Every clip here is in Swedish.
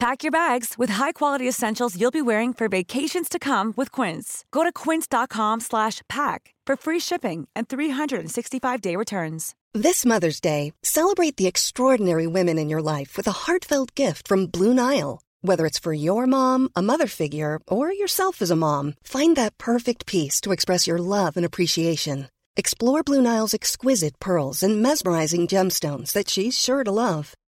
Pack your bags with high-quality essentials you'll be wearing for vacations to come with Quince. Go to quince.com/pack for free shipping and 365-day returns. This Mother's Day, celebrate the extraordinary women in your life with a heartfelt gift from Blue Nile. Whether it's for your mom, a mother figure, or yourself as a mom, find that perfect piece to express your love and appreciation. Explore Blue Nile's exquisite pearls and mesmerizing gemstones that she's sure to love.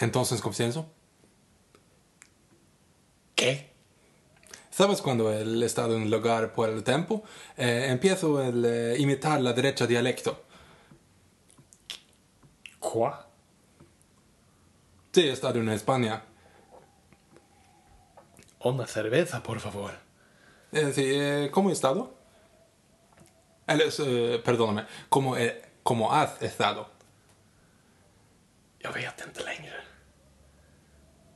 Entonces, ¿confieso? ¿Qué? ¿Sabes cuando he estado en un lugar por el tiempo? Empiezo a imitar la derecha dialecto. ¿Qué? Sí, he estado en España. Una cerveza, por favor. Sí, ¿cómo he estado? Perdóname, ¿cómo has estado? Jag vet inte längre.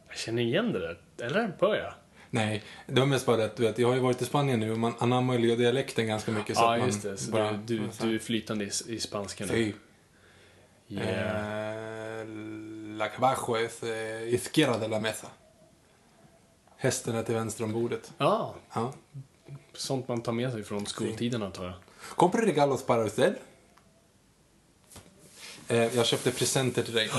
Jag känner igen det där. Eller bör jag? Nej, det var mest bara att du vet, jag har ju varit i Spanien nu och man anammar ju dialekten ganska mycket. Ja, så just det. Så bara, du är flytande i spanska nu. Sí. Yeah. La cabajo es izquierda de la mesa. Hästen är till vänster om bordet. Ja. Ja. Sånt man tar med sig från skoltiden, antar jag. Compre regalos para usted? Jag köpte presenter till dig.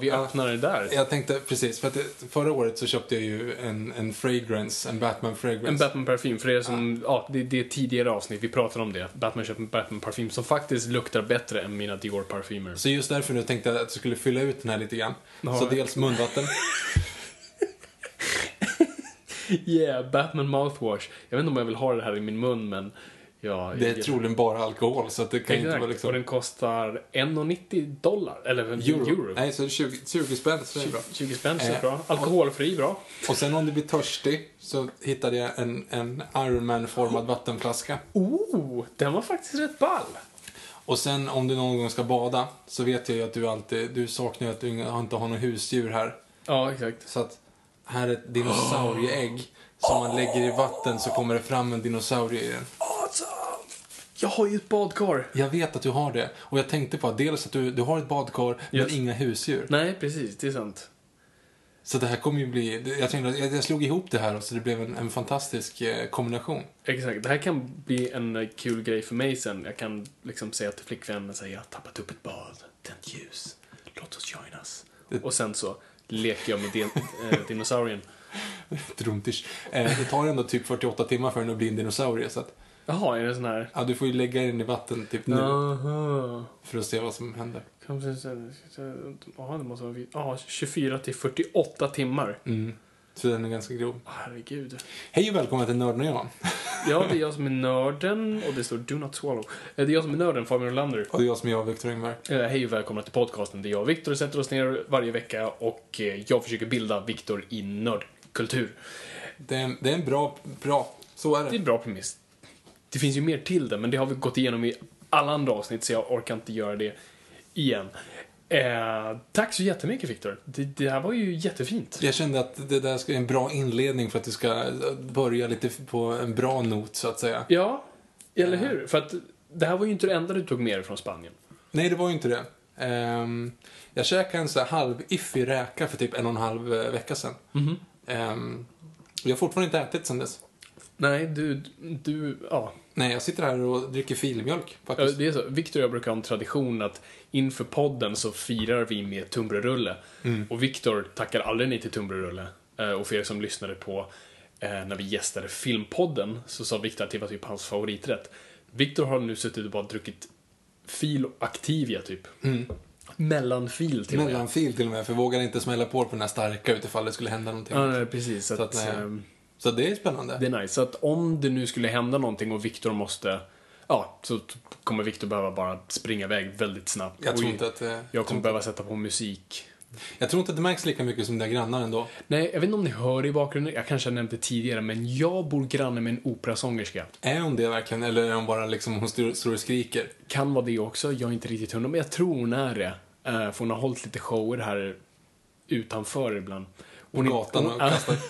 Vi öppnar det där. Jag tänkte precis, för att förra året så köpte jag ju en fragrance, en Batman fragrance. En Batman parfym, för det som det är tidigare avsnitt vi pratade om det. Batman köpte en Batman parfym som faktiskt luktar bättre än mina Dior parfymer. Så just därför nu tänkte jag att jag skulle fylla ut den här lite grann. Så dels munvatten. Yeah, Batman mouthwash. Jag vet inte om jag vill ha det här i min mun, men ja, det är troligen bara alkohol, så att det kan inte vara liksom. Och den kostar $1.90 eller euro. Nej, så 20 spänn så är det bra. 20 spänn så är bra. Alkoholfri, bra. Och sen om du blir törstig så hittade jag en Iron Man-formad vattenflaska. Oh, den var faktiskt rätt ball. Och sen om du någon gång ska bada så vet jag ju att du saknar att du inte har någon husdjur här. Ja, exakt. Så att här är ett dinosaurieägg som man lägger i vatten, så kommer det fram en dinosaurie i den. Jag har ju ett badkar. Jag vet att du har det. Och jag tänkte på att dels att du har ett badkar, yes, men inga husdjur. Nej, precis, det är sant. Så det här kommer ju bli, jag tänkte, jag slog ihop det här, så det blev en fantastisk kombination. Exakt, det här kan bli en kul grej för mig sen. Jag kan liksom säga till flickvännen, säga, jag har tappat upp ett bad, tänt ljus, låt oss joinas det. Och sen så leker jag med dinosaurien. Drumtisch. Det tar ändå typ 48 timmar för den att bli en dinosaurie, så att. Jaha, är det sån här? Ja, du får ju lägga in i vatten typ nu. Aha. För att se vad som händer. Ja, det måste vara 24 till 48 timmar. Mm. Så den är ganska grov. Herregud. Hej och välkommen till Nörden och Jan. Ja, det är jag som är nörden. Och det står Do Not Swallow. Det är jag som är nörden, Fabian Lander. Och det är jag som är jag, Victor Engberg. Hej och välkomna till podcasten. Det är jag och Victor sätter oss ner varje vecka. Och jag försöker bilda Victor i nördkultur. Det är en bra, så är det. Det är en bra premiss. Det finns ju mer till det, men det har vi gått igenom i alla andra avsnitt, så jag orkar inte göra det igen. Tack så jättemycket, Victor. Det här var ju jättefint. Jag kände att det där ska vara en bra inledning för att du ska börja lite på en bra not, så att säga. Ja, eller hur? För att det här var ju inte det enda du tog med dig från Spanien. Nej, det var ju inte det. Jag käkade en så här halv iffig räka för typ 1,5 vecka sedan. Mm-hmm. Jag har fortfarande inte ätit sedan dess. Nej, du ja. Nej, jag sitter här och dricker filmjölk faktiskt. Det är så. Victor och jag brukar ha en tradition att inför podden så firar vi med tumbrerulle. Mm. Och Victor tackar aldrig nej till tumbrerulle. Och för er som lyssnade på när vi gästade filmpodden så sa Victor att det var typ hans favoriträtt. Victor har nu suttit och bara druckit fil och Activia typ. Mm. Mellanfil till och med, för jag vågar inte smälla på den här starka utifall det skulle hända någonting. Ja, nej, precis. Så det är spännande. Det är nice. Så att om det nu skulle hända någonting och Victor måste... Ja, så kommer Victor behöva bara springa iväg väldigt snabbt. Jag tror inte att... Jag kommer behöva sätta på musik. Jag tror inte att det märks lika mycket som det grannar ändå. Nej, jag vet inte om ni hör i bakgrunden. Jag kanske nämnde tidigare, men jag bor granne med en operasångerska. Är hon det verkligen? Eller är hon bara liksom, hon står och skriker? Kan vara det också. Jag är inte riktigt hundra, men jag tror hon är det. För hon har hållit lite shower här utanför ibland. Hon på gatan och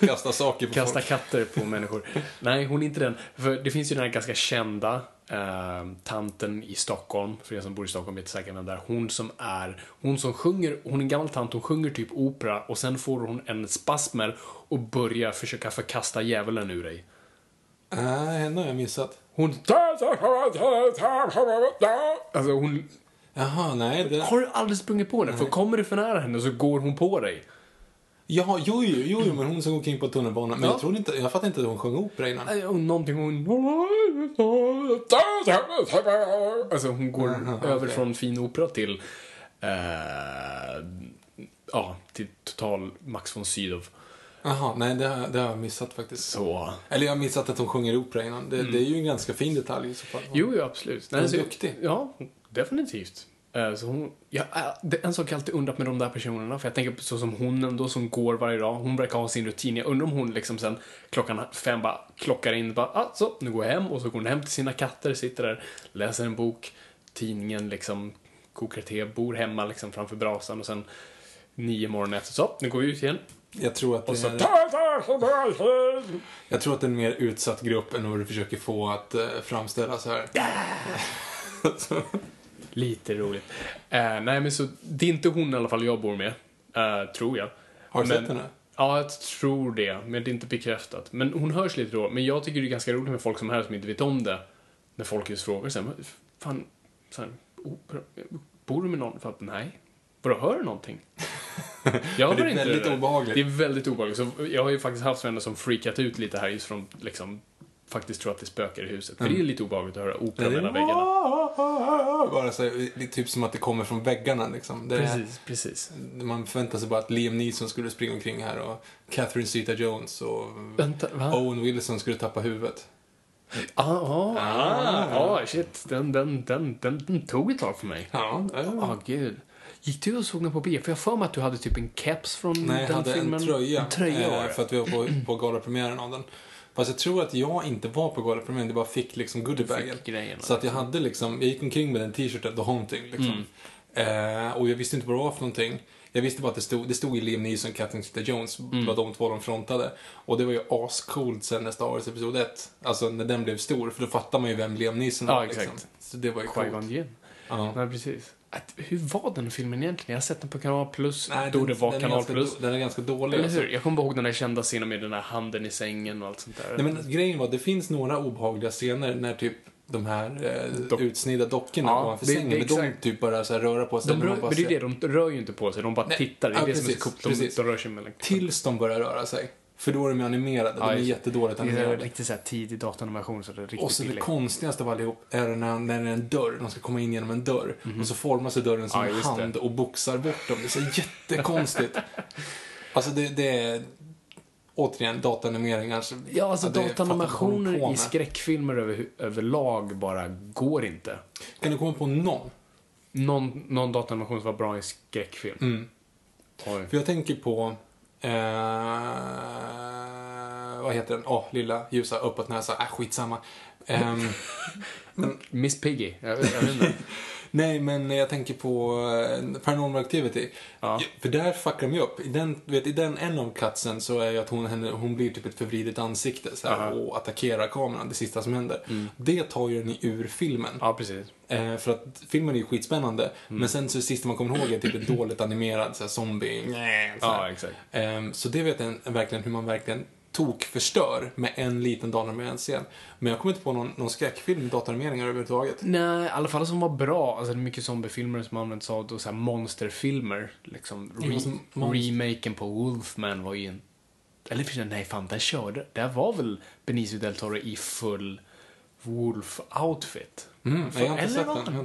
kasta saker på kasta folk. Katter på människor. Nej, hon är inte den. För det finns ju den här ganska kända tanten i Stockholm. För er som bor i Stockholm vet säkert vem där. Hon som sjunger. Hon är en gammal tant, hon sjunger typ opera. Och sen får hon en spasmer och börjar försöka förkasta djävulen ur dig. Henne har jag missat. Hon Jaha, nej det... Har du aldrig sprungit på henne? För kommer du för nära henne så går hon på dig. Ja, jo, men hon som går kring på tunnelbanan. Men ja. Jag fattar inte att hon sjöng opera innan. Någonting hon... Alltså hon går över från fin opera till... till total Max von Sydow. Jaha, nej det har jag missat faktiskt. Så. Eller jag har missat att hon sjunger opera innan. Det är ju en ganska fin detalj i så fall. Jo, absolut. Hon är duktig. Ja, definitivt. Så hon, det är en sak jag alltid undrat med de där personerna. För jag tänker på så som hon ändå som går varje dag. Hon brukar ha sin rutin. Jag undrar om hon liksom sen klockan 5 bara klockar in. Bara, så nu går jag hem. Och så går hon hem till sina katter. Sitter där, läser en bok. Tidningen liksom. Kokar te, bor hemma liksom framför brasan. Och sen 9 morgon efter. Så nu går vi ut igen. Jag tror att jag tror att det är en mer utsatt grupp än vad du försöker få att framställa så här. Så. Lite roligt. Nej, men så det är inte hon i alla fall jag bor med, tror jag. Har du sett henne? Ja, jag tror det, men det är inte bekräftat. Men hon hörs lite då, men jag tycker det är ganska roligt med folk som här som inte vet om det. När folk just frågar så här, fan, så här, bor du med någon? Fan, nej. Bara hör du någonting? Jag det är inte väldigt obehagligt. Det är väldigt obehagligt. Så jag har ju faktiskt haft vänner som freakat ut lite här just från liksom faktiskt tror att det spökar i huset. För det är lite obehagligt att höra opera mellan väggarna. Bara så, det är typ som att det kommer från väggarna liksom. Precis. Man förväntar sig bara att Liam Neeson skulle springa omkring här och Catherine Zeta-Jones och Owen Wilson skulle tappa huvudet. Shit. Den tog ett tag för mig. Gud. Gick du och såg den på bio? För jag för mig att du hade typ en keps från den filmen. Nej, jag hade en tröja. För att vi var på galapremiären av den. Fast jag tror att jag inte var på galapremiären. Det bara fick liksom goodiebagen. Så att jag hade liksom... Jag gick omkring med en t-shirt, The Haunting liksom. Och jag visste inte vad det var för någonting. Jag visste bara att det stod i Liam Neeson och Catherine Zeta-Jones. Det var de två de frontade. Och det var ju ascoolt sen nästa års episod 1. Alltså när den blev stor. För då fattar man ju vem Liam Neeson var. Ja, exakt. Liksom. Så det var ju coolt. Ja, precis. Hur var den filmen egentligen? Jag har sett den på Kanal Plus. Nej, då det var Kanal Plus. Den är ganska dålig. Eller hur? Jag kommer ihåg den där kända scenen med den här handen i sängen och allt sånt där. Nej, men grejen var att det finns några obehagliga scener när typ de här utsnidda dockorna ovanför sängen. Men de typ bara så här röra på sig. De rör ju inte på sig. De bara tittar. Det är det som är så coolt. De rör sig mellan. Tills de börjar röra sig. För då är de animerade. De är jättedåligt animerade. Det är riktigt så här tidig dataanimation. Så det är riktigt och så det konstigaste av allihop är när det är en dörr. De ska komma in genom en dörr. Och så formar sig dörren som en hand och boxar bort dem. Det är så jättekonstigt. Alltså det är... Återigen, dataanimeringar. Ja, alltså dataanimationer i skräckfilmer överlag bara går inte. Kan du komma på någon dataanimation som var bra i skräckfilm? För jag tänker på... vad heter den? Lilla ljusa uppåt näsa. Skitsamma. Miss Piggy. Jag vet inte. Nej, men jag tänker på Paranormal Activity. För där fuckar de ju upp. I den en av katsen så är ju att hon blir typ ett förvridet ansikte så här, och attackerar kameran, det sista som händer. Det tar ju den ur filmen. Ja, precis. För att filmen är ju skitspännande. Men sen så det sista man kommer ihåg är typ ett dåligt animerad så här, zombie. Så, här. Ja, exakt. Så det vet jag verkligen hur man verkligen tokförstör med en liten datoranimerad scen. Men jag kommer inte på någon skräckfilm datoranimeringar överhuvudtaget. Nej, i alla fall som var bra. Alltså det är mycket zombiefilmer som används av då, så här monsterfilmer liksom. Remaken på Wolfman var ju en... Eller nej fan, där körde. Där var väl Benicio Del Toro i full Wolf-outfit. Nej, jag har inte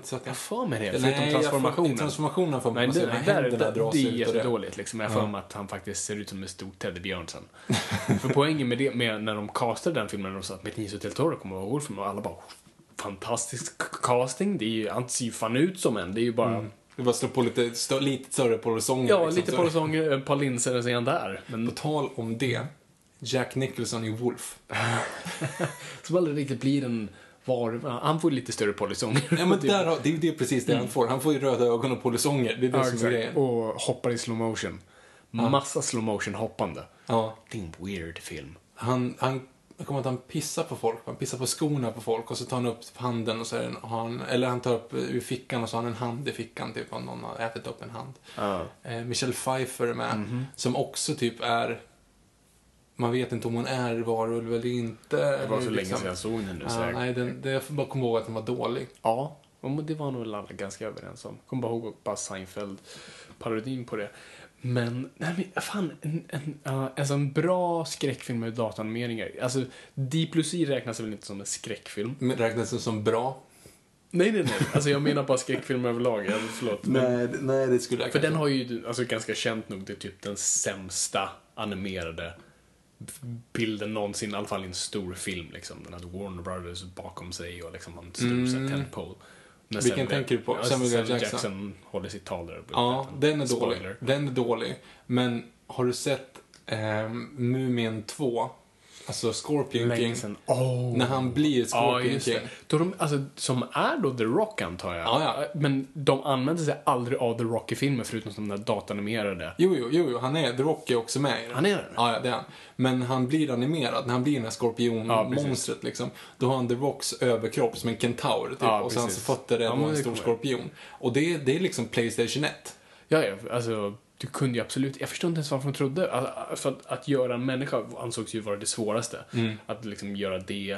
sett den. Jag för mig det. Förutom transformationen. Transformationen för mig. Det är jättedåligt. Liksom. Jag för mig att han faktiskt ser ut som en stor teddybjörn sen. För poängen med det, med när de castade den filmen, de sa att Benicio Del Toro kommer att vara Wolfman, och alla bara, fantastisk casting. Det är ju, han ser ju fan ut som en. Det är ju bara... Mm. Du bara slår på lite större polisonger. Ja, liksom, lite polisonger, ett par linser och sen där. Men på tal om det, Jack Nicholson i Wolf. Som aldrig riktigt blir en var... Han får lite större polisonger. Ja, men där har... det är ju det precis det han får. Han får ju röda ögon och polisonger. Det är det som är grejen. Och hoppar i slow motion. Massa slow motion hoppande. Ja. Det är en weird film. Jag kommer att han pissar på folk. Han pissar på skorna på folk. Och så tar han upp handen och så han tar upp ur fickan och så har han en hand i fickan. Typ om någon har ätit upp en hand. Michelle Pfeiffer är med. Som också typ är... Man vet inte om hon är varulv eller inte. Det var så länge sedan jag såg henne nu. Nej, jag får bara komma ihåg att den var dålig. Ja, och det var nog alla ganska överens om. Kom bara ihåg bara Seinfeld. Parodin på det. Men, nej men fan, alltså en bra skräckfilm med dataanimeringar. Alltså, D+I räknas väl inte som en skräckfilm? Men räknas det som bra? Nej. Alltså jag menar bara skräckfilmer överlag. Förlåt. Nej, det skulle jag... För den har ju, alltså ganska känt nog, det är typ den sämsta animerade bilden någonsin, i alla fall i en stor film liksom. Den hade Warner Brothers bakom sig och liksom en stor tentpole. Vilken tänker du på? Samuel Jackson håller sitt tal där. Ja, den är spoiler. Dålig. Den är dålig. Men har du sett Mumien 2? Alltså Scorpion King. När han blir Scorpion King. Då de, alltså, som är då The Rock antar jag. Men de använder sig aldrig av The Rock i filmer förutom som den där datanimerade. Jo, han är The Rock är också med i det. Han är det? Ja, det är han. Men han blir animerad när han blir den här skorpionmonstret liksom. Då har han The Rocks överkropp som en kentaur typ. Och sen så fötter det en stor skorpion. Och det är liksom PlayStation 1. Ja, alltså... Du kunde ju absolut... Jag förstod inte ens varför hon trodde. För att göra en människa ansågs ju vara det svåraste. Att liksom göra det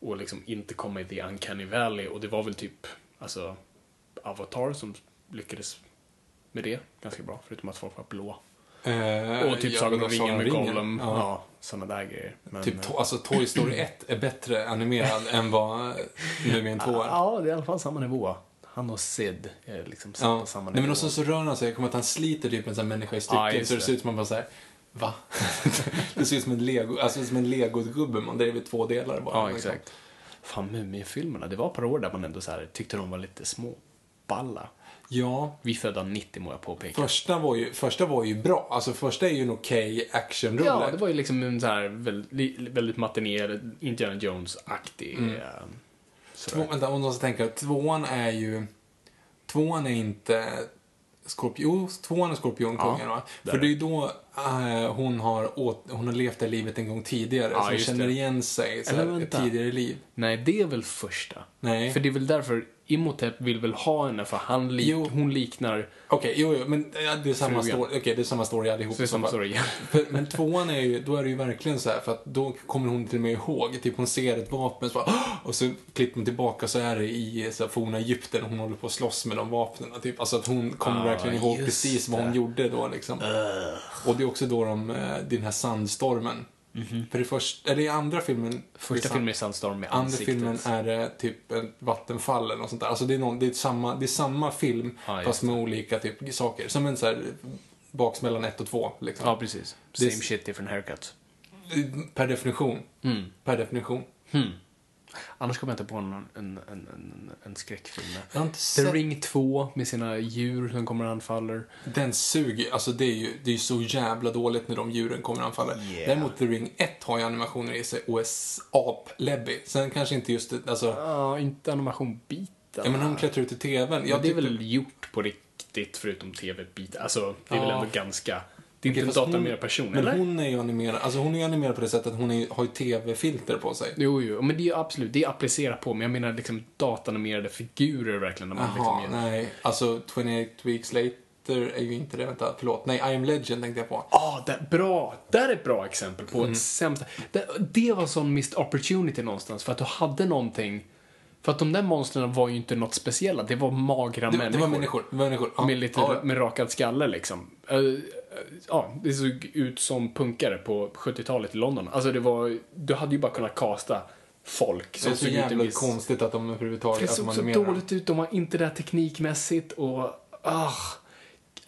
och liksom inte komma i The Uncanny Valley. Och det var väl typ alltså Avatar som lyckades med det ganska bra. Förutom att folk var blå. Och typ Sagan om ringen med Gollum. Ja, sådana där grejer. Men, typ alltså Toy Story 1 är bättre animerad än vad Mumien 2 är. Ja, det är i alla fall samma nivå. Han och Sid är liksom på samma nivå. Nej, men också så rör han sig. Jag kommer att han sliter typ en sån människa i stycken. Så det ser ut som man bara såhär, va? Det ser ut som en Lego, alltså som en Lego-gubbe. Man det är väl två delar bara. Ja, exakt. Fan, Mumien-filmerna. Det var par år där man ändå så här, tyckte de var lite små balla. Ja. Vi födda 90 må jag påpeka. Första var ju bra. Alltså första är ju en okej actionrulle. Ja, det var ju liksom en så här väldigt matiné, Indiana Jones-aktig... om man ska tänka, tvåan är inte Skorpion, tvåan är Skorpionkungen va? För det är ju då hon har levt det livet en gång tidigare så hon känner igen sig så här, tidigare liv. Nej, det är väl första. Nej. För det är väl därför Imhotep vill väl ha henne för hon liknar... Okej, men det är samma story. Okej, det är samma story allihop. Men tvåan är ju, då är det ju verkligen så här, för att då kommer hon till och med ihåg, typ hon ser ett vapen så bara, och så klipper hon tillbaka så är det i så här, forna Egypten hon håller på att slåss med de vapnen typ. Alltså att hon kommer verkligen ihåg precis vad hon gjorde då liksom. Och det är också då den här sandstormen. För första filmen är sandstorm med ansiktet. Andra filmen är det typ vattenfallen och sånt där. Alltså det är samma film fast med olika typ saker. Som en så här baksmällan 1 och 2 liksom. Ja, precis. Same shit different haircut. Per definition. Annars kommer jag inte på en skräckfilm. The Ring 2 med sina djur som kommer och anfaller. Den suger. Alltså det är ju så jävla dåligt när de djuren kommer och anfaller. Däremot The Ring 1 har ju animationer i sig och är ap-läbbig. Sen kanske inte just det. Alltså... inte animationbiten. Ja, men han klättrar ut i tvn. Det är väl gjort på riktigt förutom tv-biten. Alltså det är väl ändå ganska... Det är inte en dataanimerad person, men eller? Hon är ju animerad. Alltså hon är animerad på det sättet att hon har ju tv-filter på sig. Jo, men det är ju absolut, det är applicerat på. Men jag menar liksom datanimerade figurer verkligen när man... Jaha, liksom... nej. Alltså 28 Weeks Later Twitter är ju inte det, vänta, förlåt. Nej, I Am Legend tänkte jag på. Ja, bra. Där är ett bra exempel på ett sämsta. Det var sån missed opportunity någonstans, för att du hade någonting. För att de där monstren var ju inte något speciella. Det var magra människor. Det var människor. Ja. Med lite med rakad skalle liksom. Ja, det såg ut som punkare på 70-talet i London. Alltså det var, du hade ju bara kunnat kasta folk som såg ut. Det är så jävla konstigt att de överhuvudtaget. Det såg så dåligt ut. De var inte där teknikmässigt och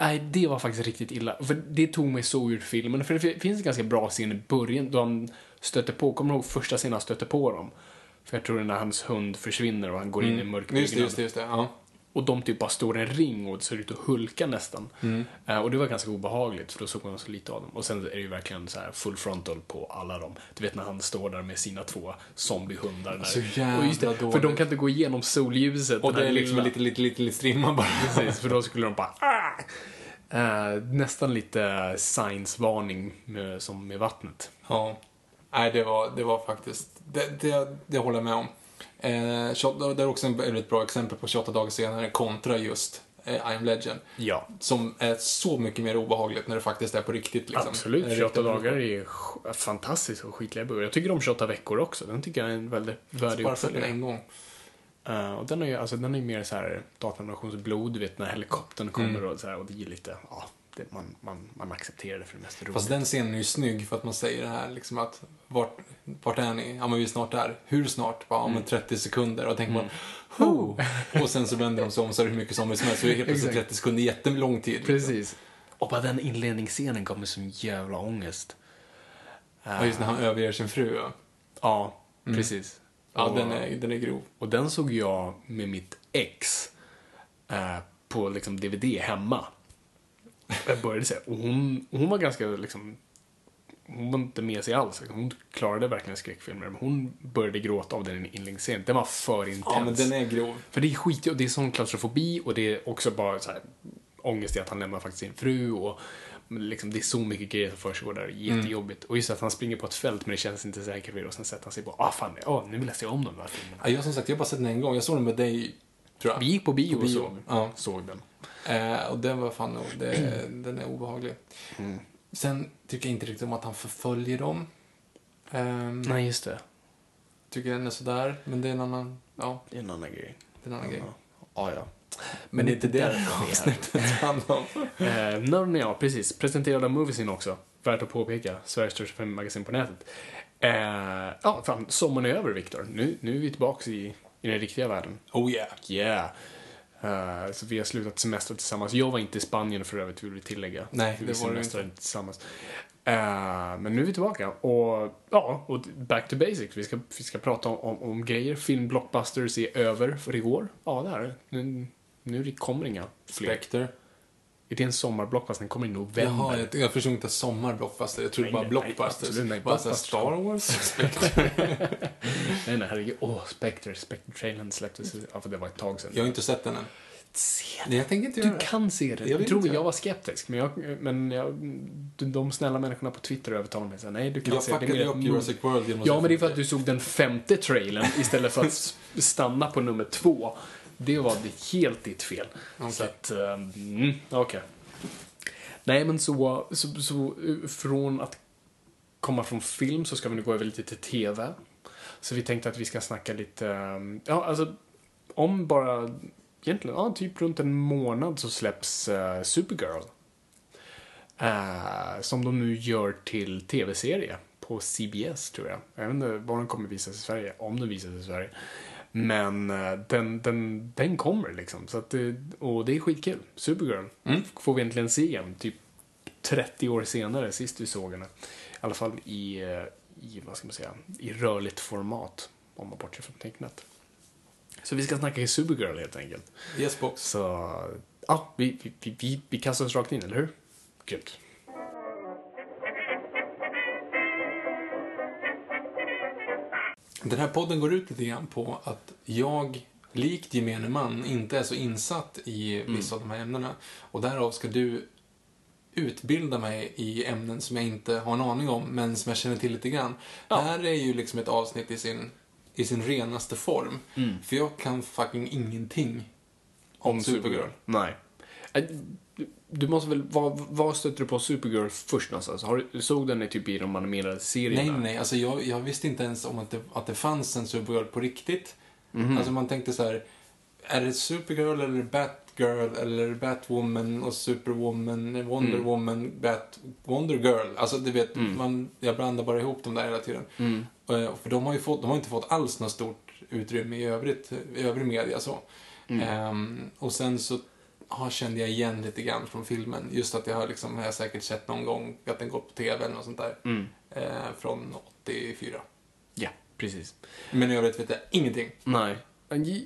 nej, det var faktiskt riktigt illa. För det tog mig så ur filmen. För det finns en ganska bra scen i början då han stöter på, kommer ihåg första scenen han stöter på dem. För jag tror det är när hans hund försvinner och han går in i mörkbyggnad. Just det, ja. Och de typ bara står i en ring och ser ut att hulka nästan. Och det var ganska obehagligt för då såg man så lite av dem. Och sen är det ju verkligen så här full frontal på alla dem. Du vet när han står där med sina två zombiehundar där. Så jävla dåligt. För de kan inte gå igenom solljuset. Och det är liksom lite strimma bara. Precis, för då skulle de bara... nästan lite science-varning som med vattnet. Ja. Nej, det var faktiskt... Det håller jag med om. Det är också ett bra exempel på 28 dagar senare kontra just I Am Legend. Ja. Som är så mycket mer obehagligt när det faktiskt är på riktigt. Liksom. Absolut, 28 dagar är fantastiskt och skitliga böcker. Jag tycker om 28 veckor också. Den tycker jag är en väldigt värdig uppföljare. En gång. Och den är ju mer så här datanimationsblod, vet när helikoptern kommer och så här, och det är lite... Ja. Man accepterar det för det mest roligt. Fast den scenen är ju snygg för att man säger det här liksom att vart är ni? Ja, men vi är snart där. Hur snart? Bara, om 30 sekunder. Och tänker man, och sen så vänder de sig om så är det hur mycket som helst. Så är det helt plötsligt 30 sekunder, jättelång tid. Precis. Liksom. Och bara den inledningsscenen kommer som jävla ångest. Ja, just när han överger sin fru. Ja, precis. Ja, och, den är grov. Och den såg jag med mitt ex på liksom DVD hemma. Jag började säga, och hon var ganska liksom, hon var inte med sig alls. Hon klarade verkligen skräckfilmer, men hon började gråta av den inledningsscenen. Den var för intens. Ja, men den är grov. För det är skit, och det är sån klaustrofobi, och det är också bara så här ångest i att han lämnar faktiskt sin fru, och liksom, det är så mycket grejer som försiggår där, jättejobbigt. Och just att han springer på ett fält men det känns inte säkert vid, och sen sätter han sig på, nu vill jag se om den här filmen. Ja, jag som sagt, jag har bara sett den en gång. Jag såg den med dig, tror jag. Vi gick på bio och såg den. Och den var fan nog, den är obehaglig. Sen tycker jag inte riktigt om att han förföljer dem. Nej, just det. Tycker den är sådär, men det är en annan, ja. Det är en annan grej. Ja. Men det är inte det avsnittet handlar om. Ja, precis. Presenterade Moviesin också. Värt att påpeka. Sveriges största magasin på nätet. Sommaren är över, Victor. Nu är vi tillbaka i den riktiga världen. Oh yeah. Yeah. Så vi har slutat semester tillsammans. Jag var inte i Spanien för övrigt, vill vi tillägga. Nej, det var semester inte tillsammans. Men nu är vi tillbaka. Och back to basics. Vi ska prata om grejer. Film blockbusters är över för i år. Ja, det är det. Nu kommer inga fler. Spectre. Är det en sommarblockbuster? Den kommer i november. Jaha, jag förstår inte sommarblockbuster. Jag tror det bara blockbusters. Bara Star Wars. Spectre. nej, herregud. Spectre. Spectre-trailern släpptes. Ja, för det var ett tag sedan. Jag har inte sett den än. Nej, jag tänker inte göra det. Du kan se den. Jag tror jag var skeptisk. Men de snälla människorna på Twitter övertalade mig. Så, nej, du kan se den. Jag fuckade upp Jurassic World. Ja, men det är för att du såg den femte trailern istället för att stanna på nummer 2. Det var helt ditt fel. Okay. Så att, okej. Nej, men så från att komma från film så ska vi nu gå över lite till tv. Så vi tänkte att vi ska snacka lite, om bara egentligen, typ runt en månad så släpps Supergirl. Som de nu gör till tv-serie på CBS, tror jag. Jag vet inte var den kommer visas i Sverige, om den visas i Sverige. Men den kommer liksom. Så att det är skitkul. Supergirl. Får vi egentligen se igen. Typ 30 år senare sist vi såg henne. I alla fall i vad ska man säga, i rörligt format. Om man bortser från tecknet. Så vi ska snacka i Supergirl helt enkelt. Yes, box. Så vi kastar oss rakt in, eller hur? Kul. Den här podden går ut lite grann på att jag, likt gemene man, inte är så insatt i vissa av de här ämnena. Och därav ska du utbilda mig i ämnen som jag inte har en aning om, men som jag känner till lite grann. Ja. Det här är ju liksom ett avsnitt i sin renaste form. För jag kan fucking ingenting om Supergirl. Nej. Du måste väl, vad stötte du på Supergirl först någonstans? Såg den typ i de animerade serierna? Nej, alltså jag visste inte ens om att det fanns en Supergirl på riktigt. Mm-hmm. Alltså man tänkte så här, är det Supergirl eller Batgirl eller Batwoman och Superwoman, Wonder Woman, Wonder Girl. Alltså du vet, jag blandar bara ihop dem där hela tiden. Mm. För de har inte fått alls något stort utrymme i övrig media så. Mm. Och sen så kände jag igen lite grann från filmen. Just att jag har liksom, jag säkert sett någon gång att den går på tv eller något sånt där. Mm. Från 84. Ja, precis. Men i övrigt vet jag ingenting. Nej.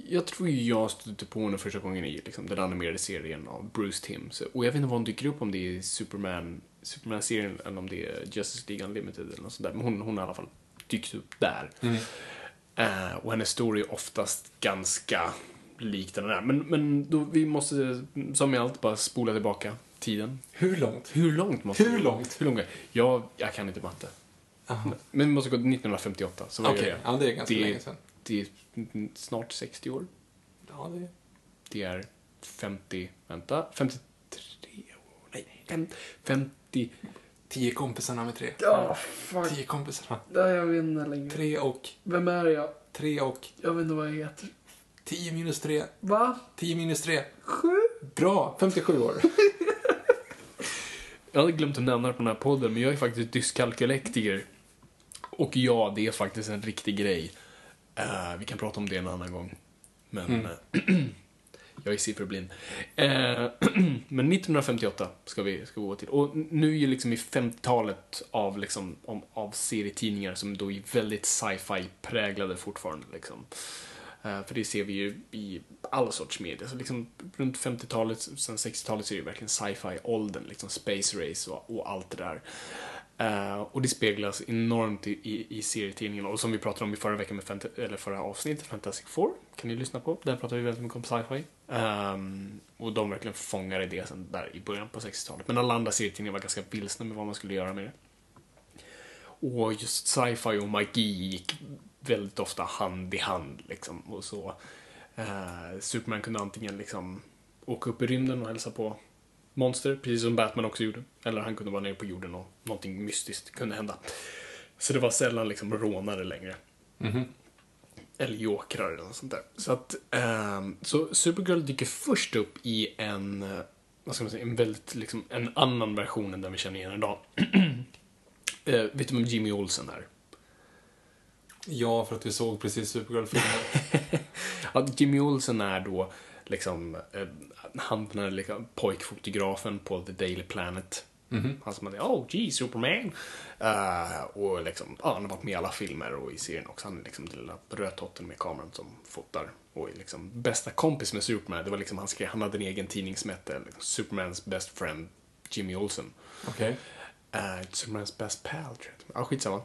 Jag tror jag stötte på henne första gången i liksom, den animerade serien av Bruce Timm. Och jag vet inte vad hon dyker upp, om det är Superman-serien eller om det är Justice League Unlimited eller något sånt där. Men hon har i alla fall dykt upp där. Mm. Och hennes story är oftast ganska likt den där. Men då, vi måste som i allt bara spola tillbaka tiden. Hur långt? Jag kan inte matte. Aha. Men vi måste gå till 1958. Okej. Ja, det är ganska länge sedan. Det är snart 60 år. Ja, det är. Det är 53 år. Nej, 50. 10 kompisarna med 3. Ja, fuck. 10 kompisarna. Ja, jag vet inte längre. 3 och. Vem är jag? 3 och. Jag vet inte vad jag heter. 10-3. Va? 10-3. 7. Bra, 57 år. Jag hade glömt att nämna det på den här podden, men jag är faktiskt dyskalkylektiker. Och ja, det är faktiskt en riktig grej. Vi kan prata om det en annan gång. Men jag är sifferblind. Men 1958 ska vi gå till. Och nu är ju liksom i 50-talet av serietidningar som då är väldigt sci-fi präglade fortfarande liksom. För det ser vi ju i alla sorts media. Så liksom runt 50-talet, sen 60-talet så är det ju verkligen sci-fi-åldern. Liksom space race och allt det där. Och det speglas enormt i serietidningarna. Och som vi pratade om i förra veckan eller förra avsnittet, Fantastic Four, kan ni lyssna på. Där pratar vi väldigt mycket om sci-fi. Och de verkligen fångade det sen där i början på 60-talet. Men alla andra serietidningar var ganska vilsna med vad man skulle göra med det. Och just sci-fi och magi gick väldigt ofta hand i hand liksom. Och så Superman kunde antingen liksom åka upp i rymden och hälsa på monster, precis som Batman också gjorde, eller han kunde vara nere på jorden och någonting mystiskt kunde hända. Så det var sällan liksom rånare längre. Mm-hmm. Eller jokrar eller något sånt där. Så Supergirl dyker först upp i en väldigt liksom en annan version än den vi känner igen idag. Vet du om Jimmy Olsen här? Ja, för att vi såg precis Supergirl-filmen. Ja, Jimmy Olsen är då liksom han är liksom pojkfotografen på The Daily Planet. Mm-hmm. Han som hade, Superman. Och liksom, han har varit med i alla filmer och i serien också. Han är liksom den lilla rödtotten med kameran som fotar. Och är liksom bästa kompis med Superman. Det var liksom, han hade en egen tidning som hette liksom, Supermans best friend Jimmy Olsen. Okej. Supermans best pal. Skitsamma.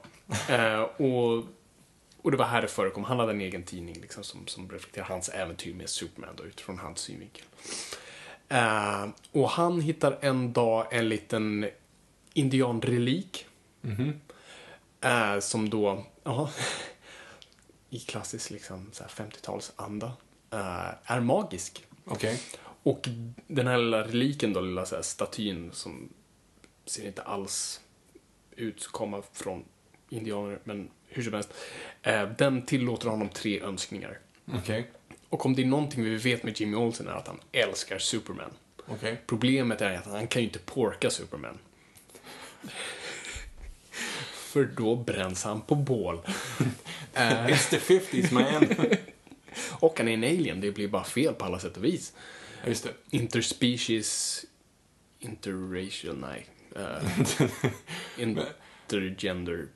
Och det var här det förekom. Han hade en egen tidning liksom, som reflekterar hans äventyr med Superman då, utifrån hans synvinkel. Och han hittar en dag en liten indianrelik. Mm-hmm. Som då i klassisk liksom, så här 50-tals anda är magisk. Okay. Och den här lilla reliken då, lilla så här, statyn som ser inte alls ut komma från indianer, men hur som helst. Den tillåter honom 3 önskningar. Okay. Och om det är någonting vi vet med Jimmy Olsen är att han älskar Superman. Okay. Problemet är att han kan ju inte porka Superman. För då bränns han på bål. It's the 50s, man. Och han är en alien. Det blir bara fel på alla sätt och vis. Just det. Interspecies. Interracial, nej. Intergender.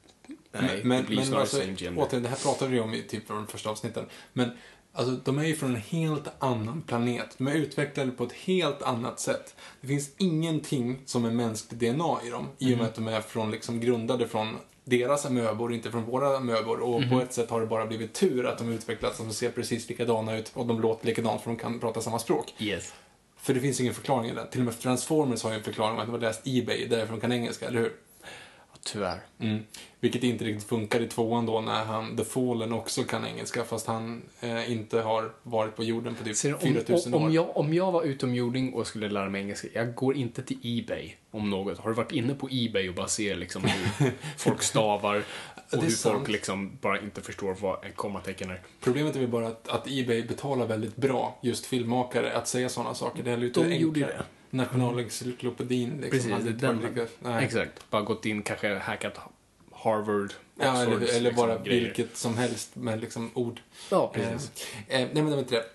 Nej, men alltså, återigen, det här pratade vi om i typ de första avsnitten. Men alltså, de är ju från en helt annan planet. De är utvecklade på ett helt annat sätt. Det finns ingenting som är mänskligt DNA i dem. Mm-hmm. I och med att de är från, liksom, grundade från deras amöbor, inte från våra amöbor. Och på ett sätt har det bara blivit tur att de utvecklats. De ser precis likadana ut och de låter likadant för de kan prata samma språk. Yes. För det finns ingen förklaring i det. Till och med Transformers har ju en förklaring om att de har läst eBay, därför de kan engelska, eller hur? tyvärr. Mm. Vilket inte riktigt funkar i tvåan då, när han, The Fallen, också kan engelska fast han inte har varit på jorden på typ 4000 år. Om jag var utomjording och skulle lära mig engelska, jag går inte till eBay om något. Har du varit inne på eBay och bara ser liksom hur folk stavar och hur sant. Folk liksom bara inte förstår vad en kommatecken är? Problemet är väl bara att eBay betalar väldigt bra just filmmakare att säga sådana saker. Det är lite enklare. Nationalencyklopedin liksom. Precis, exakt. Bara gått in, kanske hackat Harvard, Oxford, ja, eller liksom bara grejer. Vilket som helst med liksom ord. Ja, precis. Nej men inte det.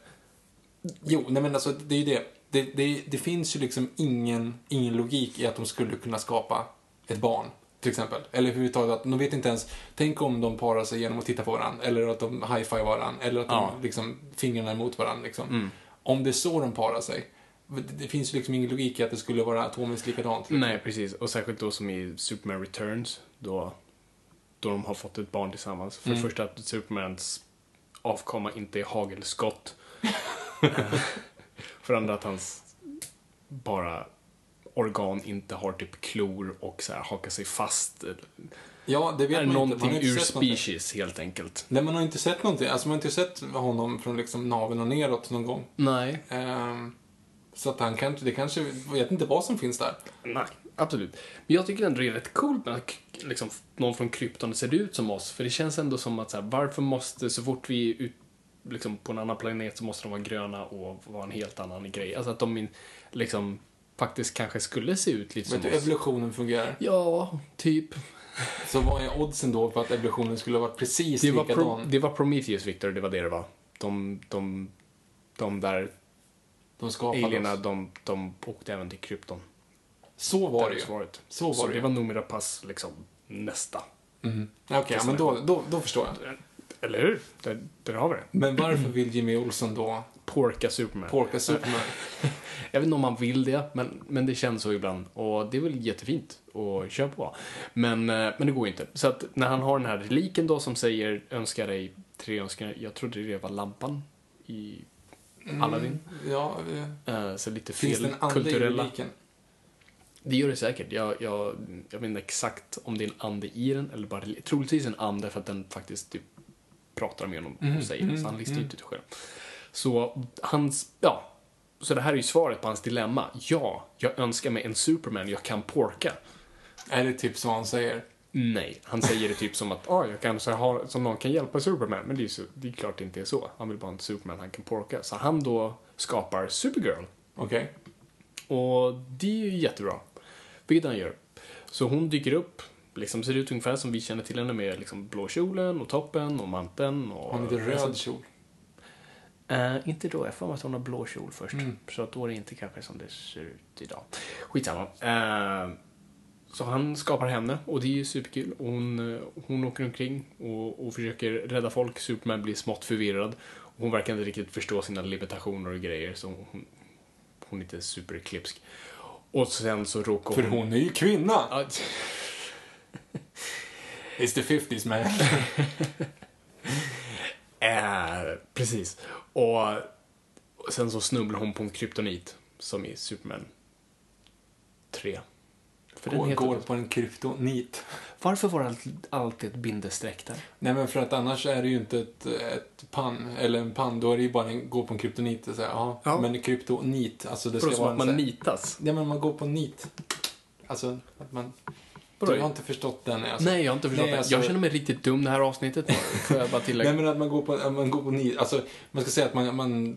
Jo, nej men alltså det är ju det. Det finns ju liksom ingen logik i att de skulle kunna skapa ett barn till exempel, eller överhuvudtaget att de vet inte ens, tänk om de parar sig genom att titta på varandra, eller att de high-five varandra, eller att de liksom fingrarna emot varandra liksom. Mm. Om det är så de parar sig. Det finns ju liksom ingen logik i att det skulle vara atomiskt likadant. Nej, precis. Och särskilt då som i Superman Returns, då de har fått ett barn tillsammans. För det första att Supermans avkomma inte är hagelskott. För andra att hans bara organ inte har typ klor och så här hakar sig fast. Ja, det vet är man inte. Man har inte ur species helt enkelt. Nej, man har inte sett någonting. Alltså man har inte sett honom från liksom naveln och neråt någon gång. Nej. Så att han kanske vet inte vad som finns där. Nej, absolut. Men jag tycker ändå det är rätt coolt när liksom någon från Krypton ser ut som oss. För det känns ändå som att så här, varför måste, så fort vi är ut liksom på en annan planet så måste de vara gröna och vara en helt annan grej. Alltså att de liksom faktiskt kanske skulle se ut lite som oss. Vet du, evolutionen fungerar? Ja, typ. Så vad är oddsen då för att evolutionen skulle ha varit precis likadan? Det var Prometheus, Victor, det var det var. De där... De skapade alienerna, de åkte även till Krypton. Så var det ju. Så var det. Det var numera pass liksom nästa. Mm. Okej, men då förstår jag. Eller hur? Där har vi det. Men varför vill Jimmy Olsen då porka Superman? Jag vet inte om man vill det, men det känns så ibland. Och det är väl jättefint att köra på. Men det går ju inte. Så att när han har den här reliken då som säger önskar dig tre önskningar. Jag trodde det var lampan i... Aladdin. Ja, så lite fel kulturella. Det gör det säkert. Jag vet inte exakt om det är en ande i den eller bara troligtvis en ande, för att den faktiskt typ pratar med honom och säger så han listar ut det själv. Så hans så det här är ju svaret på hans dilemma. Ja, jag önskar mig en Superman jag kan porka. Är det typ så han säger? Nej, han säger det typ som att jag kan så ha som någon kan hjälpa Superman, men det är klart det inte är så. Han vill bara inte Superman han kan porka. Så han då skapar Supergirl. Okej. Okay. Och det är ju jättebra. Vilket han gör. Så hon dyker upp, liksom ser ut ungefär som vi känner till henne med liksom blå kjolen och toppen och manteln och hon är röd kjol. Inte då, jag får att hon har blå kjol först. Mm. Så att då är det inte kanske som det ser ut idag. Skitsamma. Så han skapar henne och det är ju superkul. Hon åker omkring och försöker rädda folk. Superman blir smått förvirrad. Hon verkar inte riktigt förstå sina limitationer och grejer. Så hon är inte superklipsk. Och sen så råkar hon... För hon är ju kvinna! It's the 50s, man. Precis. Och sen så snubblar hon på en kryptonit som är Superman 3. Går på en kryptonit. Varför var det alltid ett bindestreck där? Nej, men för att annars är det ju inte ett pann eller en pann. Då är det ju bara en, går på en kryptonit och så här, ja. Men kryptonit, alltså det ska vara att man nitas. Nej, men man går på nit. Alltså att man... Du har inte förstått den. Alltså. Nej, jag har inte förstått den. Alltså... Jag känner mig riktigt dum det här avsnittet. Får jag bara tillägga. Nej, men att man går på nit. Alltså man ska säga att man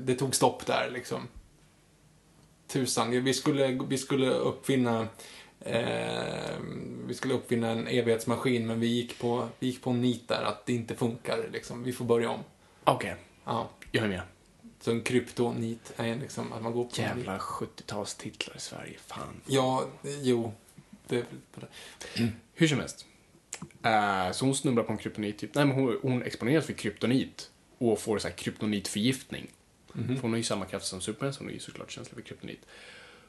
det tog stopp där liksom. Tusan, vi skulle uppfinna en evighetsmaskin, men vi gick på en nit där att det inte funkar liksom. Vi får börja om. Okej. Ja, jag är med. Så en kryptonit är liksom att man går på jävla en 70-tals titlar i Sverige, fan. Ja, jo. Hur som helst. Så hon snubblar på en kryptonit typ. Nej, men hon exponeras för kryptonit och får så här kryptonitförgiftning. Mm-hmm. För hon har ju samma kraft som Superman, så hon är ju såklart känslig för kryptonit.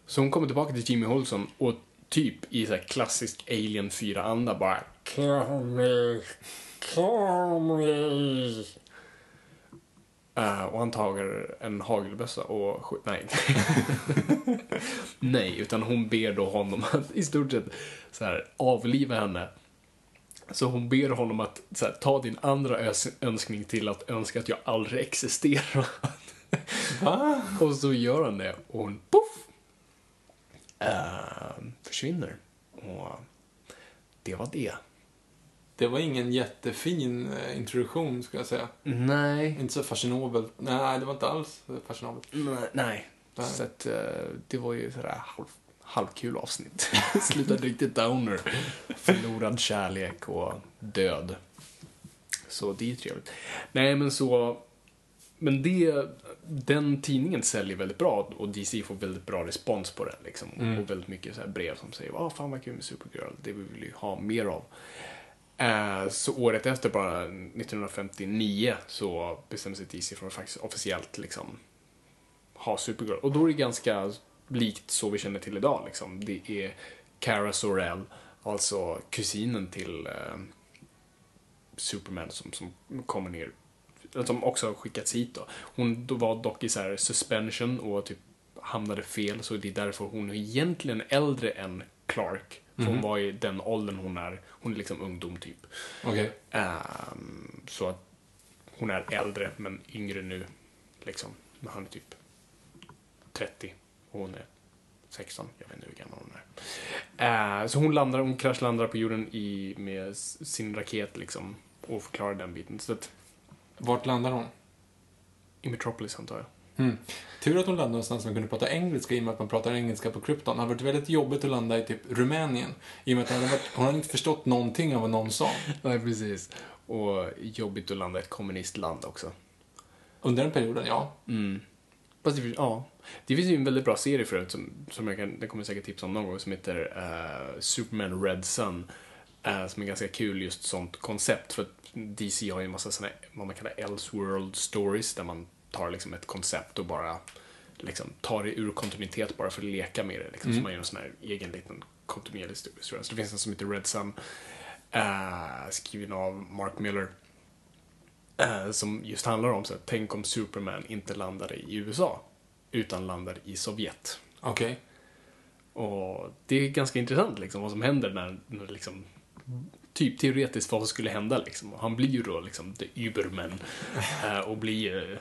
Så hon kommer tillbaka till Jimmy Olsen och typ i så här klassisk Alien 4-anda bara Kill me. Och han tar en hagelbössa och nej. nej, utan hon ber då honom att i stort sett så här, avliva henne. Så hon ber honom att så här, ta din andra önskning till att önska att jag aldrig existerar. Va? Och så gör han det och hon puff, försvinner. Och det var det. Det var ingen jättefin introduktion, ska jag säga. Nej. Inte så fascinabelt. Nej, det var inte alls fascinabelt. Nej. Så att, det var ju sådär halvkul avsnitt. Slutade riktigt downer. Förlorad kärlek och död. Så det är ju trevligt. Nej, men så... Men den tidningen säljer väldigt bra och DC får väldigt bra respons på den liksom. Mm. Och väldigt mycket så här brev som säger fan vad kul med Supergirl, det vill vi ju ha mer av. Så året efter, bara 1959, så bestämmer sig DC för att faktiskt officiellt liksom ha Supergirl. Och då är det ganska likt så vi känner till idag liksom. Det är Kara Zor-El, alltså kusinen till Superman som kommer ner, som också har skickats hit då. Hon var dock i så här suspension och typ hamnade fel, så det är därför hon är egentligen äldre än Clark. För hon var i den åldern hon är liksom ungdom typ. Okej. Så att hon är äldre men yngre nu liksom. Men han är typ 30 och hon är 16, jag vet inte hur gammal hon är. Så hon kraschlandar på jorden med sin raket liksom och förklarar den biten. Så att vart landar hon? I Metropolis, antar jag. Mm. Tur att hon landade någonstans som kunde prata engelska, i och med att man pratar engelska på Krypton. Det hade varit väldigt jobbigt att landa i typ Rumänien, i och med att hon hade inte förstått någonting av vad någon sa. Nej, precis. Och jobbigt att landa i ett kommunistland också. Under den perioden, ja. Mm. Fast det finns ju en väldigt bra serie förut som jag kommer säkert tipsa om någon gång, som heter Superman Red Sun. Som är ganska kul, just sånt koncept. För att DC har ju en massa såna, vad man kallar Elseworld stories, där man tar liksom ett koncept och bara liksom tar det ur kontinuitet bara för att leka med det liksom. Så man gör en sån här egen liten kontinuerlig historia. Så det finns en som heter Red Sun, skriven av Mark Miller, som just handlar om så här, tänk om Superman inte landade i USA utan landade i Sovjet. Okej. Och det är ganska intressant liksom, vad som händer när liksom typ teoretiskt vad som skulle hända liksom. Han blir ju då liksom the Überman och blir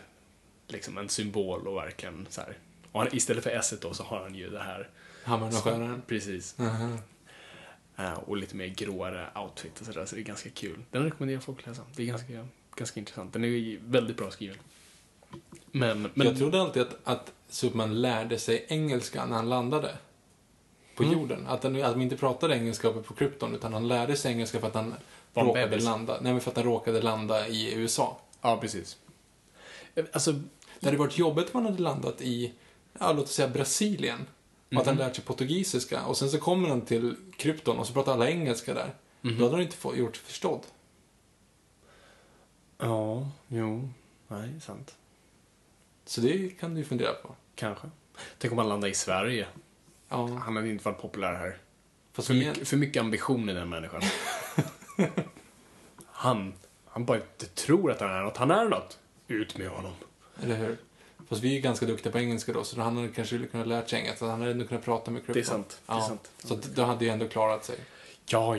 liksom en symbol och verkligen så här. Och han, istället för S då, så har han ju det här hammaren och sköran. Precis. Uh-huh. Och lite mer gråare outfit och sådär, så det är ganska kul. Den rekommenderar folk att läsa. Det är ganska intressant. Den är ju väldigt bra skriven. Men jag trodde alltid att Superman lärde sig engelska när han landade på jorden. Att man inte pratade engelska på Krypton, utan han lärde sig engelska för att han råkade landa i USA. Ja, precis. Alltså, det hade varit jobbigt om han hade landat i, låt oss säga Brasilien, och att han lärt sig portugisiska, och sen så kommer han till Krypton och så pratar alla engelska där. Då hade han inte gjort förstådd. Ja, jo. Nej, sant. Så det kan du fundera på. Kanske. Tänk om han landar i Sverige. Ja. Han hade inte varit populär här. För mycket ambition i den människan. Han bara inte tror att han är något. Han är något. Ut med honom. Eller hur? Fast vi är ju ganska duktiga på engelska då, så han hade kanske kunnat lära sig engelska. Han hade ändå kunnat prata med Krypton. Det är sant. Så då hade ju ändå klarat sig. Ja.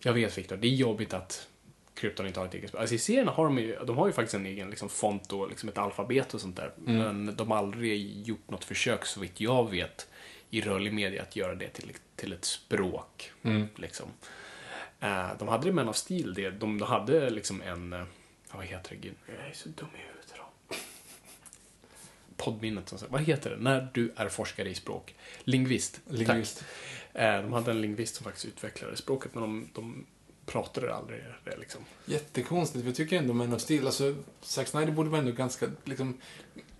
Jag vet, Victor. Det är jobbigt att Krypton inte har ett eget språk. Alltså i serien har de har ju faktiskt en egen liksom font och liksom ett alfabet och sånt där. Men de har aldrig gjort något försök, så vitt jag vet, i rörlig media att göra det till ett språk. Liksom. De hade det Man of Steel. De hade liksom en... vad heter det? Gud, jag är så dum i huvudet då. Poddminnet som säger. Vad heter det? När du är forskare i språk. Lingvist. De hade en lingvist som faktiskt utvecklade språket, men de pratade aldrig det liksom. Jättekonstigt. Jag tycker ändå Man of Steel. Alltså, Zack Snyder borde vara ändå ganska... liksom,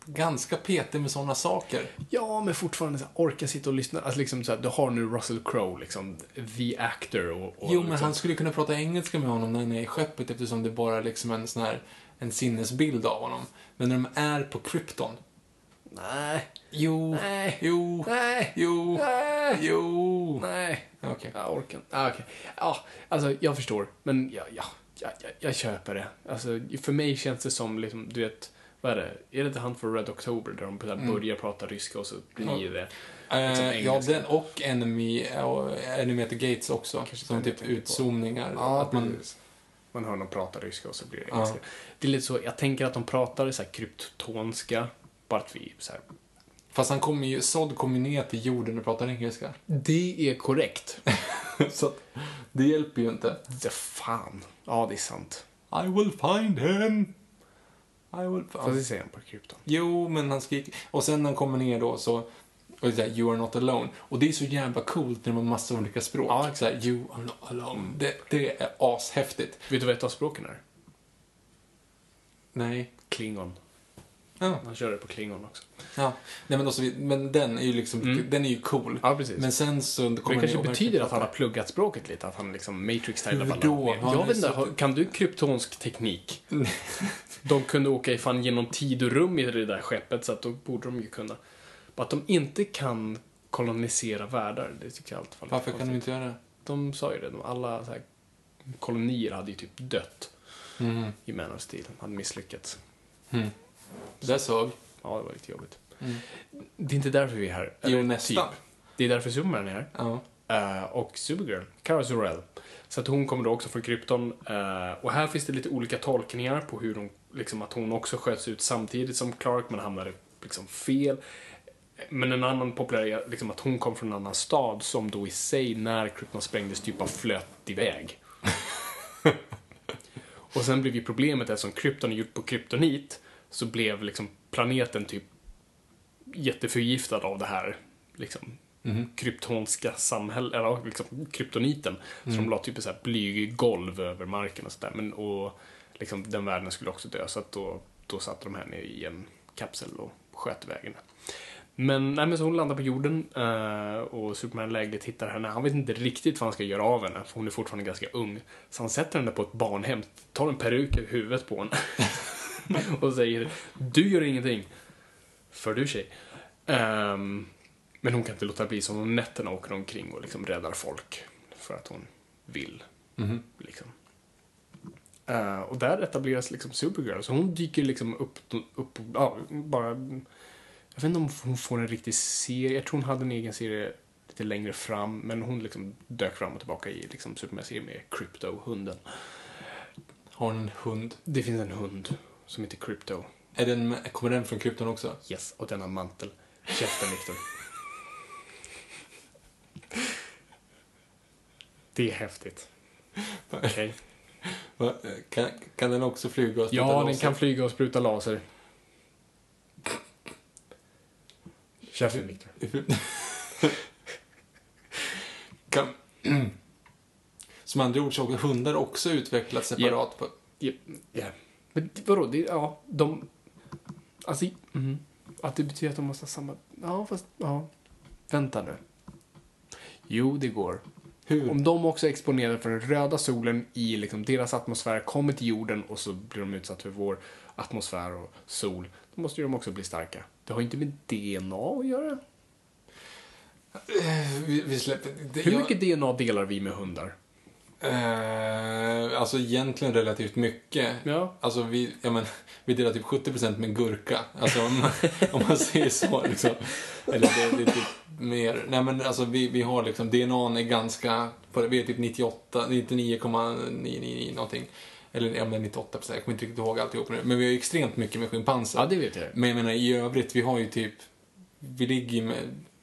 ganska petig med sådana saker. Ja, men fortfarande så här, orka sitta och lyssna. Alltså liksom så här, du har nu Russell Crowe liksom, the actor och jo, men liksom. Han skulle kunna prata engelska med honom när han är i skeppet, eftersom det bara är liksom en sån här en sinnesbild av honom. Men när de är på Krypton. Nej. Okej. Ja, orken. Okej. Ja, alltså jag förstår, men jag köper det. Alltså för mig känns det som liksom, du vet, vad är det inte Hunt for Red October där de börjar prata ryska och så blir det den och Enemy och Enemy at the Gates också. Kanske som typ utzoomningar att man hör dem prata ryska och så blir det engelska. Det är lite så, jag tänker att de pratar så här kryptonska vart vi så här. Fast han kommer ju, Zod kommer ner till jorden och pratar engelska. Det är korrekt. Så det hjälper ju inte. Det fan. Ja, det är sant. I will find him. Fast det säger han på Krypton. Jo, men han skriker. Och sen när han kommer ner då så... Och det är you are not alone. Och det är så jävla coolt när man har massa olika språk. Ja, så här, you are not alone. Det är ashäftigt. Vet du vad ett av språken är? Nej. Klingon. Ja. Han kör det på Klingon också. Ja. Nej, men, men den är ju liksom den är ju cool. Ja, precis. Men sen så kommer det kanske betyder att han har pluggat språket lite, att han liksom Matrix style av alla. Jag vet inte, kan du kryptonsk teknik? De kunde åka ifrån genom tid och rum i det där skeppet, så att då borde de ju kunna. Bara att de inte kan kolonisera världar, det tycker jag i alla fall. Varför kan de inte göra det? De sa ju det, alla så här, kolonier hade ju typ dött i Man of Steel, hade misslyckats. Det såg. Ja, det var lite jobbigt. Det är inte därför vi är här. Jo, nästan. Typ. Det är därför Superman är här. Och Supergirl, Kara Zor-El. Så att hon kommer då också från Krypton. Och här finns det lite olika tolkningar på hur hon, liksom att hon också sköts ut samtidigt som Clark, men hamnade liksom fel. Men en annan populär är liksom att hon kom från en annan stad, som då i sig när Krypton sprängdes typ av flöt iväg. Och sen blev ju problemet, eftersom Krypton är gjort på kryptonit, så blev liksom planeten typ jätteförgiftad av det här liksom kryptonska samhället, eller liksom kryptoniten, som la typ så här blygolv över marken och så där, men och liksom den världen skulle också dö, så att då satte de henne i en kapsel och sköt vägen. Men så hon landar på jorden och Superman lägligt hittar henne. Han vet inte riktigt vad han ska göra av henne, för hon är fortfarande ganska ung. Så han sätter henne på ett barnhem, tar en peruk över huvudet på henne och säger, du gör ingenting för du tjej. Men hon kan inte låta bli, som om nätterna åker omkring och liksom räddar folk för att hon vill liksom. Och där etableras liksom Supergirl, så hon dyker liksom upp bara. Jag vet inte om hon får en riktig serie. Jag tror hon hade en egen serie lite längre fram, men hon liksom dök fram och tillbaka i liksom Superman-serien med Krypto-hunden. Har hon en hund? Det finns en hund som heter Krypto. Kommer den från Krypton också? Yes, och den har mantel. Käften, Victor. Det är häftigt. Okej. Okay. Kan den också flyga och spruta laser? Ja, den kan flyga och spruta laser. Käften, Victor. Som andra ord så har hundar också utvecklats separat på... Ja. Men vadå, det, ja, de... Alltså, att det betyder att de måste ha samma... Ja, fast, ja. Vänta nu. Jo, det går. Hur? Om de också är exponerade för den röda solen i liksom deras atmosfär, kommer till jorden och så blir de utsatt för vår atmosfär och sol, då måste ju de också bli starka. Det har inte med DNA att göra. Vi släpper... Hur mycket DNA delar vi med hundar? Alltså egentligen relativt mycket. Ja. Alltså vi delar typ 70% med gurka. Alltså om man säger så liksom. Eller det är typ mer. Nej, men alltså vi har liksom DNA:n är ganska, vi är typ 98, 99,99 någonting. Eller 98%, jag kommer inte riktigt ihåg alltihop nu. Men vi har ju extremt mycket med schimpanser. Ja, det vet jag. Men jag menar i övrigt, vi har ju typ, vi ligger ju med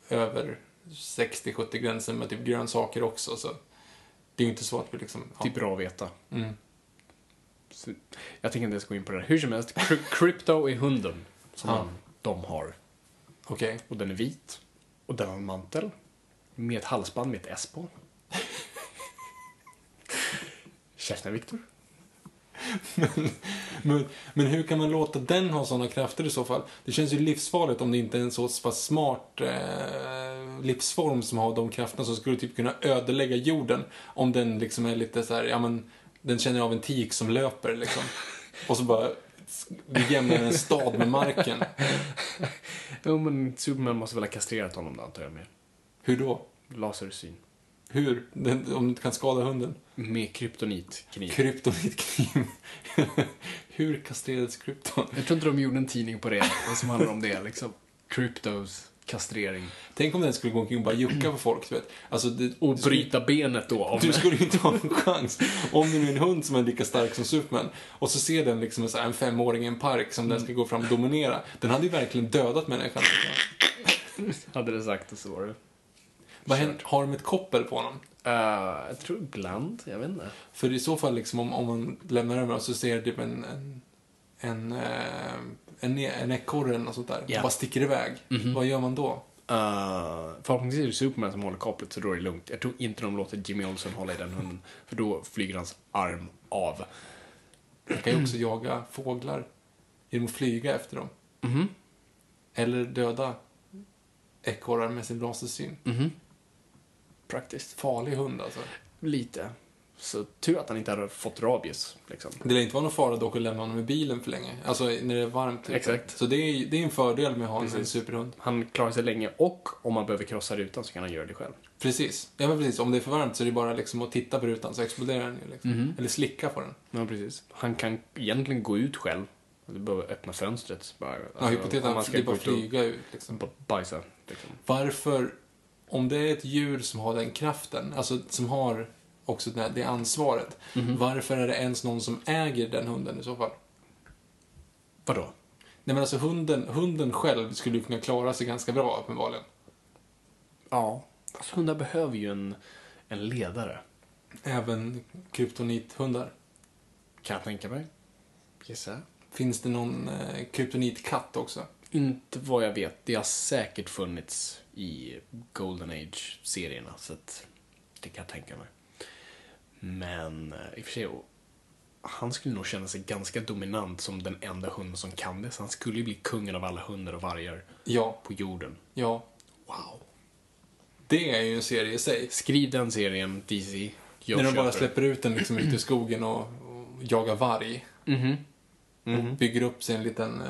över 60-70 gränsen med typ grönsaker också, så det är ju inte så att vi liksom... Ja. Det är bra att veta. Så, jag tänker inte ens gå in på det. Hur som helst, Krypto är hunden som de har. Okej. Okay. Och den är vit. Och den har en mantel. Med ett halsband med ett S på. Kärsna, Victor. Men hur kan man låta den ha sådana krafter i så fall? Det känns ju livsfarligt om det inte är en så pass smart livsform som har de krafterna, som skulle typ kunna ödelägga jorden, om den liksom är lite så här, ja men den känner av en tik som löper liksom. Och så bara jämnar en stad med marken. Jo, men Superman måste väl ha kastrerat honom då, antar jag med. Hur då? Lasersyn. Hur? Om du inte kan skada hunden? Med kryptonitkniv. Kryptonitkniv. Hur kastrerades Krypton? Jag tror inte de gjorde en tidning på det som handlar om det, liksom. Kryptos kastrering. Tänk om den skulle gå omkring och bara jucka på folk, vet. Alltså, och bryta benet då av. Du skulle ju inte ha någon chans. Om du är en hund som är lika stark som Superman och så ser den liksom en 5-åring i en park som den ska gå fram och dominera. Den hade ju verkligen dödat människan. Hade det sagt det så var det. Vad händer? Har de ett koppel på honom? Jag tror bland, jag vet inte. För i så fall liksom, om man lämnar över och så ser det typ en ekorre eller något sånt där. Yeah. Bara sticker iväg. Mm-hmm. Vad gör man då? Förhoppningsvis är det Superman som håller kopplet, så då är det lugnt. Jag tror inte de låter Jimmy Olsen hålla i den hunden, för då flyger hans arm av. Man kan ju också jaga fåglar genom att flyga efter dem. Mm-hmm. Eller döda ekorrar med sin lasersyn. Mm-hmm. Praktiskt. Farlig hund alltså. Lite. Så tur att han inte hade fått rabies liksom. Det lär inte vara någon fara dock att lämna honom i bilen för länge. Alltså när det är varmt typ. Exakt. Så det är en fördel med att ha en superhund. Han klarar sig länge, och om man behöver krossa rutan så kan han göra det själv. Precis. Ja men precis. Om det är för varmt så är det bara liksom att titta på rutan så exploderar den ju liksom. Mm-hmm. Eller slicka på den. Ja precis. Han kan egentligen gå ut själv. Du behöver öppna fönstret. Bara, ja hypoteten man ska det bara flyga ut liksom. Bajsa liksom. Varför? Om det är ett djur som har den kraften, alltså som har också det ansvaret, varför är det ens någon som äger den hunden i så fall? Vadå? Nej men alltså hunden själv skulle ju kunna klara sig ganska bra uppenbarligen. Ja, alltså hundar behöver ju en ledare. Även kryptonithundar. Kan jag tänka mig. Gissa. Finns det någon kryptonitkatt också? Inte vad jag vet. Det har säkert funnits i Golden Age-serierna, så att det kan jag tänka mig. Men i och för sig, han skulle nog känna sig ganska dominant som den enda hunden som kan det. Så han skulle ju bli kungen av alla hundar och vargar på jorden. Ja. Wow. Det är ju en serie i sig. Skriv den serien, DC. När de bara släpper ut den liksom ut i skogen och jagar varg. Mm-hmm. Mm-hmm. Och bygger upp sig en liten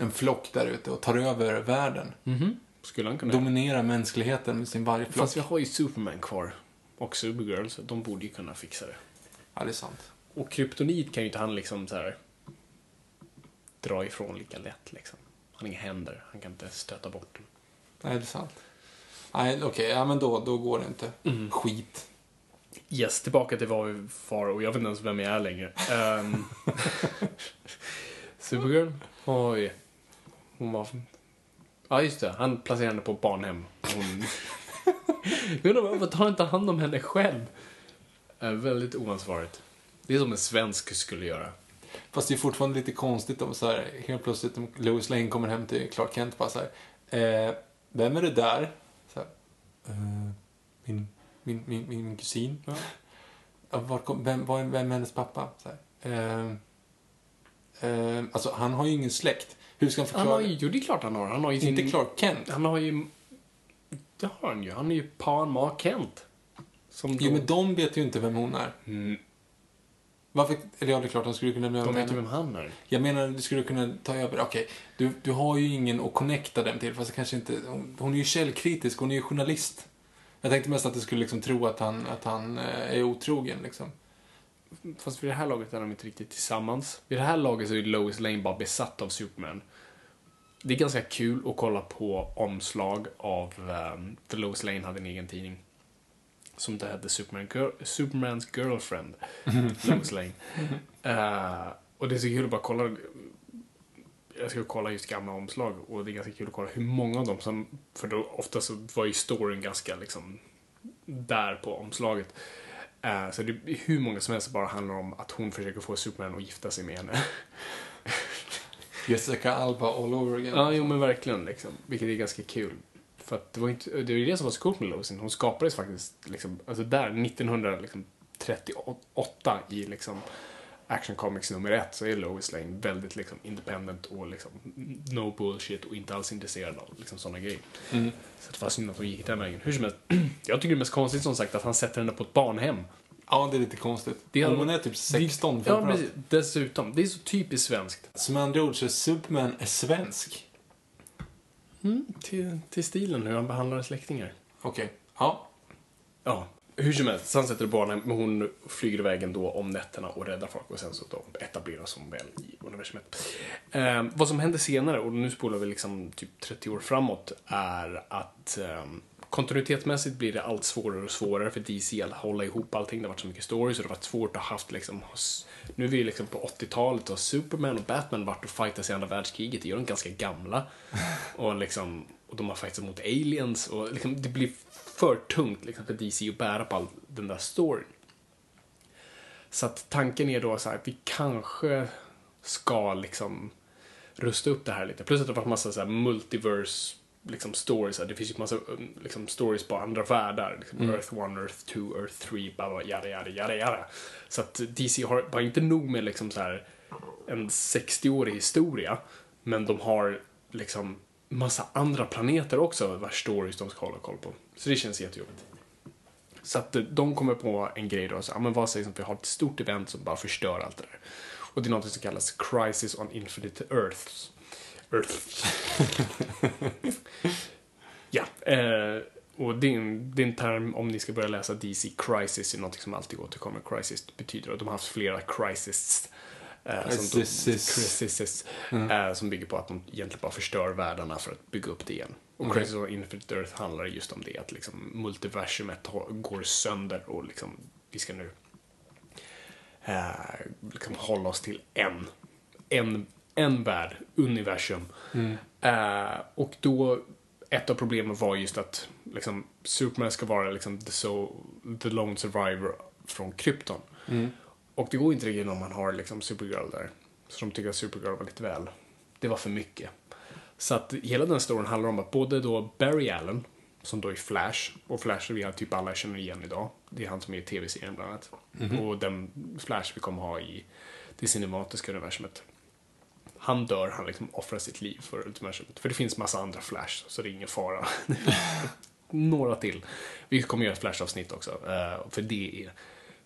en flock där ute och tar över världen. Mm-hmm. Skulle han kunna dominera mänskligheten med sin vargflock. Fast vi har ju Superman kvar. Och Supergirl, så de borde ju kunna fixa det. Ja, det är sant. Och kryptonit kan ju inte han liksom så här dra ifrån lika lätt liksom. Han har inga händer, han kan inte stöta bort dem. Nej, det är sant. Nej, okej, ja men då går det inte. Mm. Skit. Yes, tillbaka till vad vi far, och jag vet inte ens vem jag är längre. Supergirl? Oj. Hon var... Ja, just det. Han placerade henne på barnhem. Hon... Jag undrar varför tar inte hand om henne själv? Väldigt oansvarigt. Det är som en svensk skulle göra. Fast det är fortfarande lite konstigt om så här, helt plötsligt om Lois Lane kommer hem till Clark Kent och bara så här, vem är det där? Så här, min kusin. Ja. Vem är hennes pappa? Så här, alltså han har ju ingen släkt. Hur ska han förklara? Det är klart han har. Han har ju inte Clark Kent. Han har ju... Det har han ju. Han är ju Panma Kent. Jo, men de vet ju inte vem hon är. Mm. Varför? Eller ja, det är klart de skulle kunna... De vet ju vem han är. Jag menar, du skulle kunna ta över... Okej, du har ju ingen att connecta dem till. Fast kanske inte... Hon är ju källkritisk. Hon är ju journalist. Jag tänkte mest att du skulle liksom tro att han är otrogen, liksom. Fast vid det här laget är de inte riktigt tillsammans. Vid det här laget så är Lois Lane bara besatt av Superman. Det är ganska kul att kolla på omslag av The Lois Lane hade en egen tidning som det hette Superman's Girlfriend. Lois Lane. Och det är så kul att bara kolla. Jag ska kolla just gamla omslag, och det är ganska kul att kolla hur många av dem som, för då ofta så var ju storyn ganska liksom där på omslaget. Så det är hur många som helst bara handlar om att hon försöker få Superman att gifta sig med henne. Jessica Alba all over again. Ja, jo, men verkligen liksom. Vilket är ganska kul. För att det var ju det som var så coolt med Lois. Hon skapades faktiskt liksom, alltså där 1938 i liksom Action Comics nummer 1, så är Lois Lane väldigt liksom independent och liksom no bullshit och inte alls intresserad av liksom sådana grejer. Mm. Så det var synd att hon gick den vägen. Hur som helst, jag tycker det är mest konstigt som sagt att han sätter henne på ett barnhem. Ja, det är lite konstigt. Hon är typ 16. Ja, precis. Dessutom, det är så typiskt svenskt. Som andra ord så är Superman är svensk. Till stilen hur han behandlar släktingar. Okej, ja. Ja, hur som helst. Sen sätter barnen, men hon flyger iväg ändå om nätterna och räddar folk. Och sen så etableras hon väl i universumet. Vad som händer senare, och nu spolar vi liksom typ 30 år framåt, är att... kontinuitetsmässigt blir det allt svårare och svårare för DC att hålla ihop allting. Det har varit så mycket stories så det har varit svårt att ha haft liksom... Nu är vi liksom på 80-talet och Superman och Batman varit och fightas i andra världskriget. Det gör de ganska gamla. Och liksom... Och de har fightats mot aliens. Och liksom, det blir för tungt liksom, för DC att bära på all den där storyn. Så att tanken är då så här, att vi kanske ska liksom rusta upp det här lite. Plus att det har varit massa så här multiverse... liksom stories, det finns ju massa liksom stories på andra världar liksom Earth 1, Earth 2, Earth 3 jada. Så att DC har bara inte nog med liksom så här en 60-årig historia, men de har liksom massa andra planeter också vars stories de ska hålla koll på, så det känns jättejobbigt. Så att de kommer på en grej då, så ja, men vad sägs om vi har ett stort event som bara förstör allt det där, och det är något som kallas Crisis on Infinite Earths. Ja, och det är en term om ni ska börja läsa DC. Crisis är något som alltid återkommer. Crisis betyder, och de har haft flera crises, som bygger på att de egentligen bara förstör världarna för att bygga upp det igen. Och Crisis on Infinite Earth handlar just om det, att liksom multiversumet går sönder och liksom vi ska nu liksom hålla oss till en värld, universum. Och då ett av problemen var just att liksom, Superman ska vara liksom, the lone survivor från Krypton. Och det går inte riktigt om man har liksom, Supergirl där. Så de tycker att Supergirl var lite väl. Det var för mycket. Så att hela den storyn handlar om att både då Barry Allen, som då är Flash, och Flash vi har typ alla känner igen idag. Det är han som är i tv-serien bland annat. Och den Flash vi kommer ha i det cinematiska universumet. Han dör, han liksom offrar sitt liv för universumet. För det finns massa andra Flash, så det är ingen fara. Några till. Vi kommer göra ett Flash-avsnitt också. För det är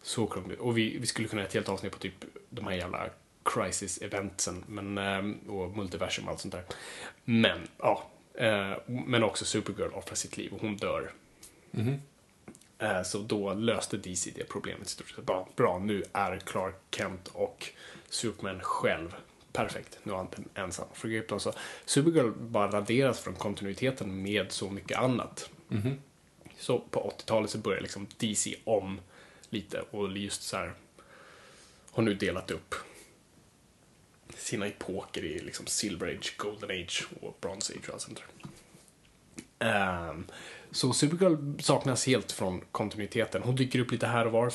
så krångligt. Och vi skulle kunna göra ett helt avsnitt på typ de här jävla crisis-eventsen. Och multiversum och allt sånt där. Men, ja. Men också Supergirl offrar sitt liv och hon dör. Så då löste DC det problemet i stort sett. Bra, nu är Clark Kent och Superman själv. Perfekt, nu är han ensam för Krypton. Så Supergirl bara raderas från kontinuiteten med så mycket annat. Så på 80-talet så börjar liksom DC om lite. Och just så här har nu delat upp sina epoker i liksom Silver Age, Golden Age och Bronze Age och allt sånt där. Så Supergirl saknas helt från kontinuiteten. Hon dyker upp lite här och var.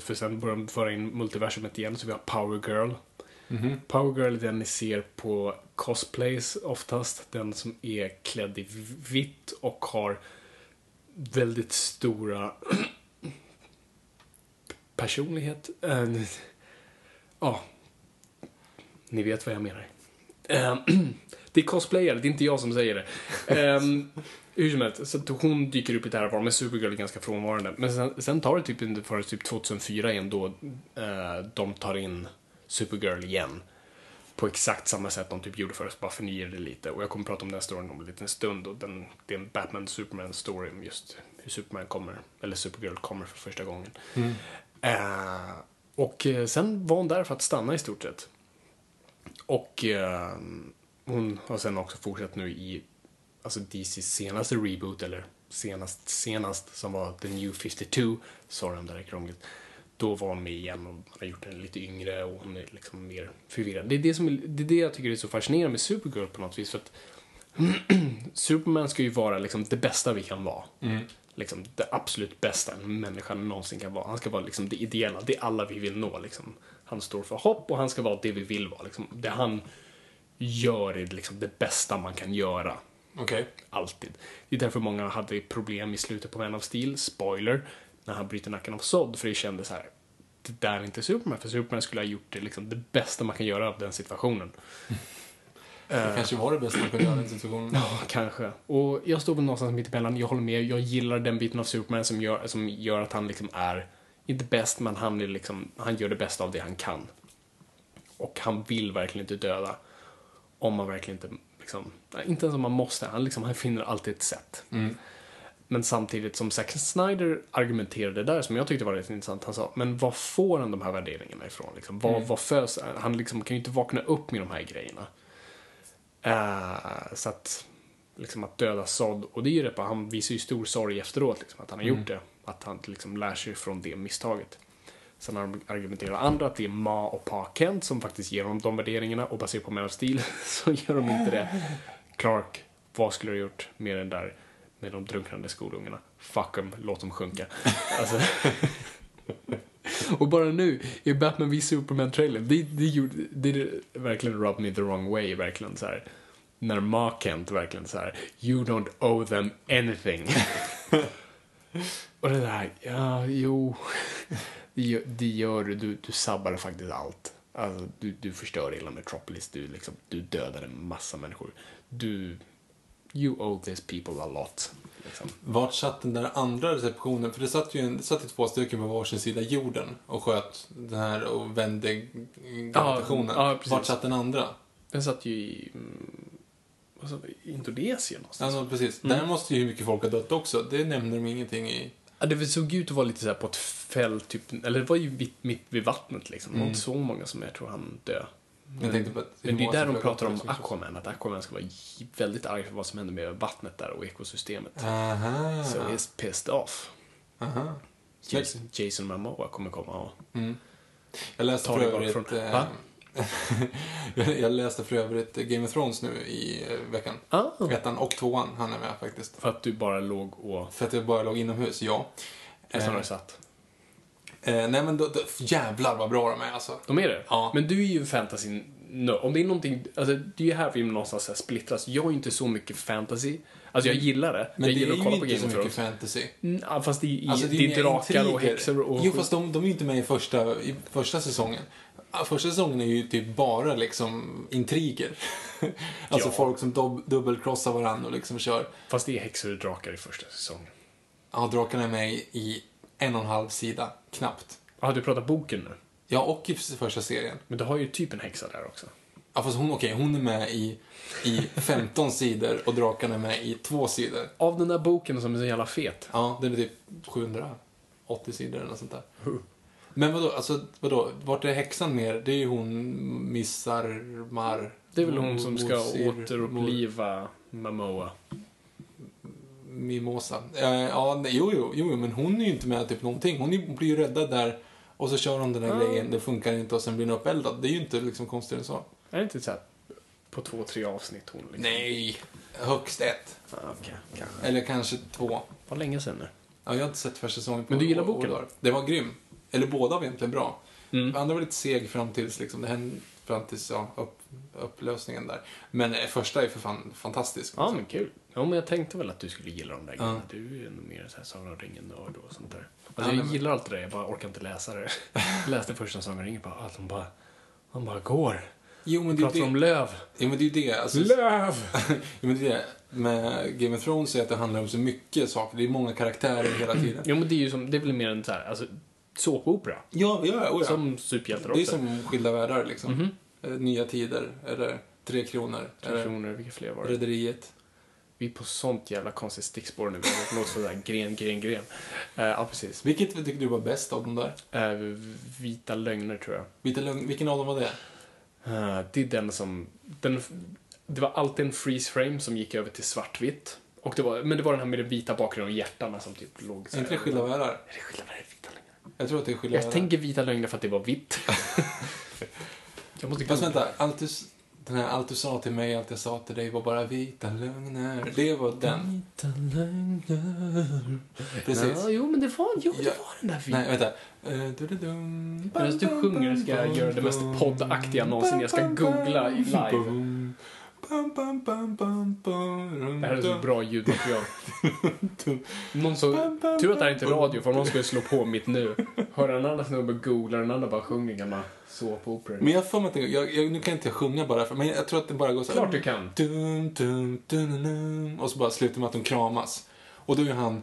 För sen börjar de föra in multiversumet igen. Så vi har Power Girl. Power Girl är den ni ser på cosplays oftast. Den som är klädd i vitt och har väldigt stora personlighet. Ni vet vad jag menar. Det är cosplayer, det är inte jag som säger det. Hur som helst, så hon dyker upp i det här var, men Supergirl är ganska frånvarande. Men sen tar det typ för typ 2004 igen då de tar in Supergirl igen på exakt samma sätt de typ gjorde förut, bara förnyade det lite, och jag kommer prata om den här storyn om en liten stund, och det är en Batman-Superman story om just hur Superman kommer, eller Supergirl kommer för första gången. Och sen var hon där för att stanna i stort sett, och hon har sen också fortsatt nu i alltså DCs senaste reboot, eller senast som var The New 52, sorry om det är krångligt. Då var hon med igen, och man har gjort henne lite yngre och hon är liksom mer förvirrad. Det är det jag tycker är så fascinerande med Supergirl på något vis, för att Superman ska ju vara liksom det bästa vi kan vara. Liksom det absolut bästa en människa någonsin kan vara. Han ska vara liksom det ideella, det alla vi vill nå liksom. Han står för hopp och han ska vara det vi vill vara liksom. Det han gör är liksom det bästa man kan göra. Okej. Alltid. Det är därför många hade problem i slutet på Man of Steel, spoiler, när han bryter nacken av Zod, för det kändes så här, det där är inte Superman, för Superman skulle ha gjort det liksom det bästa man kan göra av den situationen. Det kanske var det bästa man kunde göra av den situationen. Ja, kanske. Och jag står väl någonstans mitt emellan. Jag håller med, jag gillar den biten av Superman som gör att han liksom är inte bäst, men han är liksom, han gör det bästa av det han kan. Och han vill verkligen inte döda, om man verkligen inte liksom, inte ens om man måste, han finner alltid ett sätt. Men samtidigt som Zack Snyder argumenterade där, som jag tyckte var rätt intressant, han sa, men vad får han de här värderingarna ifrån? Liksom? Vad föds? Han liksom kan ju inte vakna upp med de här grejerna. Så att, liksom, att döda Zod, och det är ju det, han visar ju stor sorg efteråt, liksom, att han har gjort det. Att han liksom lär sig från det misstaget. Sen har de argumenterat andra att det är Ma och Pa Kent som faktiskt ger dem de värderingarna, och baserat på Man of Steel så gör de inte det. Clark, vad skulle du ha gjort med den där, med de drunknande skolungarna? Fuck dem, låt dem sjunka. Alltså. Och bara nu i Batman v Superman-trailern, det verkligen rub me the wrong way, verkligen så här. När Ma Kent verkligen så här, you don't owe them anything. Och det där, ja, jo, det gör du sabbar faktiskt allt. Alltså, du förstör hela Metropolis, du dödar en massa människor. You owe these people a lot. Liksom. Vart satt den där andra receptionen? För det satt ju två stycken på varsin sida jorden och sköt den här och vände gravitationen. Ja, vart satt den andra? Den satt ju i Indonesien någonstans. Ja, precis. Där måste ju hur mycket folk ha dött också. Det nämner de ingenting i. Ja, det såg ut att vara lite så här på ett fält typ, eller det var ju mitt vid vattnet liksom. Det var inte så många som jag tror han dö. Men det är där de pratar om Aquaman, att Aquaman ska vara väldigt arg för vad som händer med vattnet där och ekosystemet. Aha. So he's pissed off. Aha. Jason Momoa kommer komma och jag läste för övrigt Game of Thrones nu i veckan. Ettan och tvåan, han är med faktiskt. För att du bara låg och... För att jag bara låg inomhus, ja. Som du satt. Nej men då, jävlar vad bra de är alltså. De är det? Ja. Men du är ju fantasy... No. Om det är någonting... Alltså, det är ju här vi någonstans här splittras. Jag är inte så mycket fantasy. Alltså jag gillar det. Men jag gillar att kolla på Game of Thrones. Men det är ju inte så mycket fantasy. Fast det är drakar och häxor och... Jo fast de är ju inte med i första säsongen. Första säsongen är ju typ bara liksom intriger. Alltså ja. Folk som dubbelkrossar varandra och liksom kör. Fast det är häxor och drakar i första säsongen. Ja, drakarna är med i 1,5 sida, knappt. Ja, du pratar boken nu? Ja, och i första serien. Men du har ju typ en häxa där också. Ja, fast hon är med i 15 sidor och drakarna är med i 2 sidor. Av den där boken som är så jävla fet. Ja, den är typ 780 sidor eller något sånt där. Men vadå? Vart är häxan mer? Det är ju hon Missarmar. Det är väl hon som ska återuppliva Momoa. Mimosa. Jo, men hon är ju inte med typ någonting. Hon blir ju räddad där och så kör hon den här grejen, det funkar inte och sen blir hon uppeldad. Det är ju inte liksom konstigt än så. Är det inte så här på 2-3 avsnitt hon liksom? Nej, högst 1. Okej, kanske. Eller kanske 2. Vad länge sedan nu? Ja, jag har inte sett första säsongen på. Men du gillar boken? Det var grym. Eller båda var egentligen bra. Andra var lite seg fram tills liksom det hände, fram tills upplösningen där. Men första är för fan fantastisk. Ja, men kul. Ja, men jag tänkte väl att du skulle gilla de där grejerna. Du är nog mer så här Sagan om ringen-nörd och sånt där. Alltså jag gillar allt det där, jag bara orkar inte läsa det. Jag läste första Sagan om ringen, bara att de bara går. Jo, men det pratar om löv. Jo, men det är ju det. Alltså, löv! Jo, men det är det. Med Game of Thrones är att det handlar om så mycket saker. Det är många karaktärer hela tiden. Jo, men det är ju som, det är väl mer en så här, alltså såpopera. Ja. Som superhjältar också. Det är som skilda världar liksom. Nya tider, eller 3 kronor. 3 kronor, vilka fler var det? Rederiet. Vi är på sånt jävla konstigt stickspår nu. Något sådär gren. Ja, precis. Vilket tycker du var bäst av dem där? Vita lögner, tror jag. Vilken av dem var det? Det är den som... det var alltid en freeze frame som gick över till svartvitt. Och det var den här med den vita bakgrunden och hjärtarna som typ låg... Är inte skilda världar? Är det skilda världar? Vita lögner? Jag tror att det är skilda världar. Jag tänker vita lögner för att det var vitt. Fast vänta, allt du sa till mig, allt jag sa till dig var bara vita lögner. Det var den. Vita lögner. Precis. Ja, jo, men det var den där filmen. Nej, vänta. Medan du sjunger ska jag göra det mest poddaktiga någonsin. Jag ska googla i live. Det här är så bra ljudmaterial. Någon så... Tur att det här inte är radio, för någon skulle slå på mitt nu. Hör en annan snubbe googla, den andra bara sjunger gamla såpoperor. Men jag får mig att nu kan inte jag sjunga bara för, men jag tror att det bara går så här. Klart du kan. Dum, dum, dum, dum, och så bara slutar med att de kramas. Och då är han...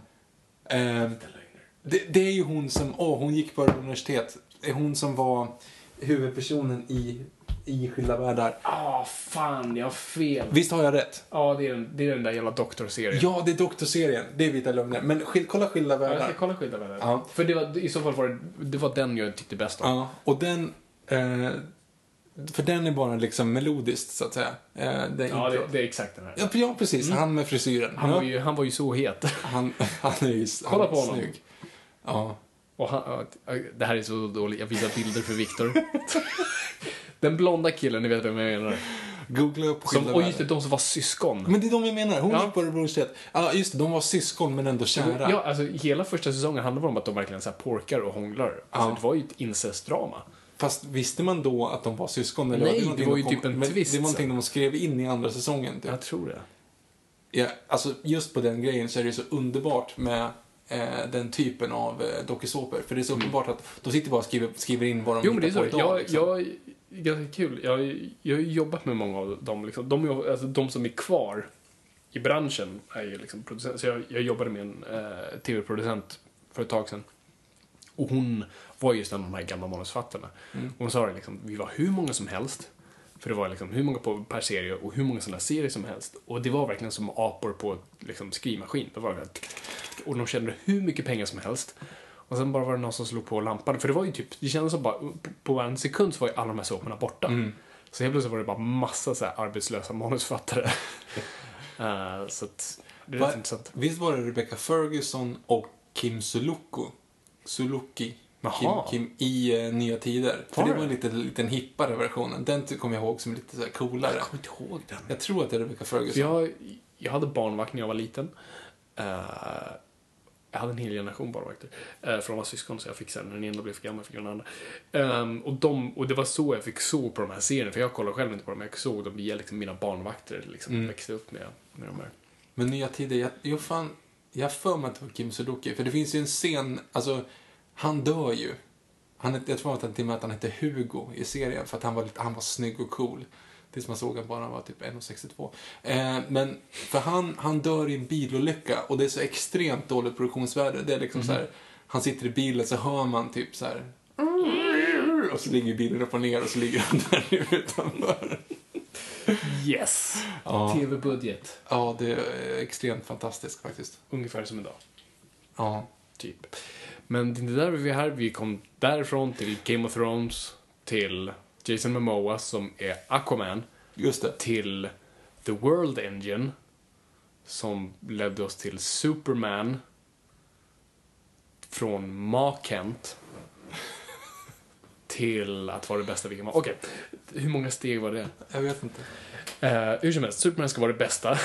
det är ju hon som... Hon gick på universitet. Det är hon som var huvudpersonen i... i skilda världar. Fan, jag har fel. Visst har jag rätt? Ja, det är den där jävla doktorserien. Ja, det är doktorserien. Det är Vita Lögner. Men kolla skilda världar. Ja, jag ska kolla skilda världar. Ja. För det var, i så fall var den jag tyckte bäst om. Ja, och den... för den är bara liksom melodiskt så att säga. Det är exakt den här. Ja, precis. Mm. Han med frisyren. Han var ju så het. Kolla på honom. Snygg. Ja. Och han, det här är så dåligt. Jag visar bilder för Victor. Den blonda killen, ni vet vem jag menar. Googla upp skilda. Och just det, de som var syskon. Men det är de jag menar. Hon gick på Örebro State. Ja, just det, de var syskon men ändå kära. Ja, alltså hela första säsongen handlade om att de verkligen så här porkar och hånglar. Alltså, det var ju ett incestdrama. Fast visste man då att de var syskon? Eller nej, det var ju typ en twist. Det var någonting de skrev in i andra säsongen. Typ. Jag tror det. Ja, alltså just på den grejen så är det så underbart med den typen av dokusåpor. För det är så uppenbart att de sitter bara och skriver in vad de hittar på idag. Jo, men det är så. Det är kul. Jag har jobbat med många av dem. Liksom. De som är kvar i branschen är ju liksom producent. Så jag jobbade med en tv-producent för ett tag sedan. Och hon var just en av de här gamla manusfattarna. Mm. Hon sa det liksom, vi var hur många som helst. För det var liksom hur många per serie och hur många sådana serier som helst. Och det var verkligen som apor på liksom, skrivmaskin. Det var verkligen, och de kände hur mycket pengar som helst. Och sen bara var det någon som slog på lampan. För det var ju typ, det kändes som bara, på en sekund så var ju alla de här såporna borta. Mm. Så helt plötsligt var det bara massa så här arbetslösa manusfattare. Så att, det är rätt intressant. Visst var det Rebecca Ferguson och Kim Sulocki. Kim i Nya Tider. För det var en liten hippare versionen. Den kommer jag ihåg som lite så här coolare. Jag kommer inte ihåg den. Jag tror att det är Rebecca Ferguson. Jag hade barnvakt när jag var liten. Jag hade en hel generation barnvakter. För de var syskon så jag fick sen. När den ena blev för gammal fick jag den andra. Och det var så jag fick så på de här serierna. För jag kollade själv inte på dem. Jag såg dem via liksom, mina barnvakter. Liksom, växte upp med de här. Men Nya Tider, jag för mig att det var Kim Sulocki. För det finns ju en scen... Alltså, han dör ju. Jag tror att han hette Hugo i serien. För att han var snygg och cool. Tills man såg att bara han var typ 1,62. Men för han dör i en bilolycka. Och det är så extremt dåligt produktionsvärde. Det är liksom så här. Han sitter i bilen så hör man typ så här. Och så ligger bilen upp och ner. Och så ligger han där nu utanför. Yes. Ja. TV-budget. Ja, det är extremt fantastiskt faktiskt. Ungefär som idag. Ja. Typ. Men det där vi är här, vi kom därifrån till Game of Thrones, till Jason Momoa som är Aquaman. Just det. Till The World Engine som ledde oss till Superman från Ma Kent till att vara det bästa vi kan vara. Okej, hur många steg var det? Jag vet inte. Hur som helst, Superman ska vara det bästa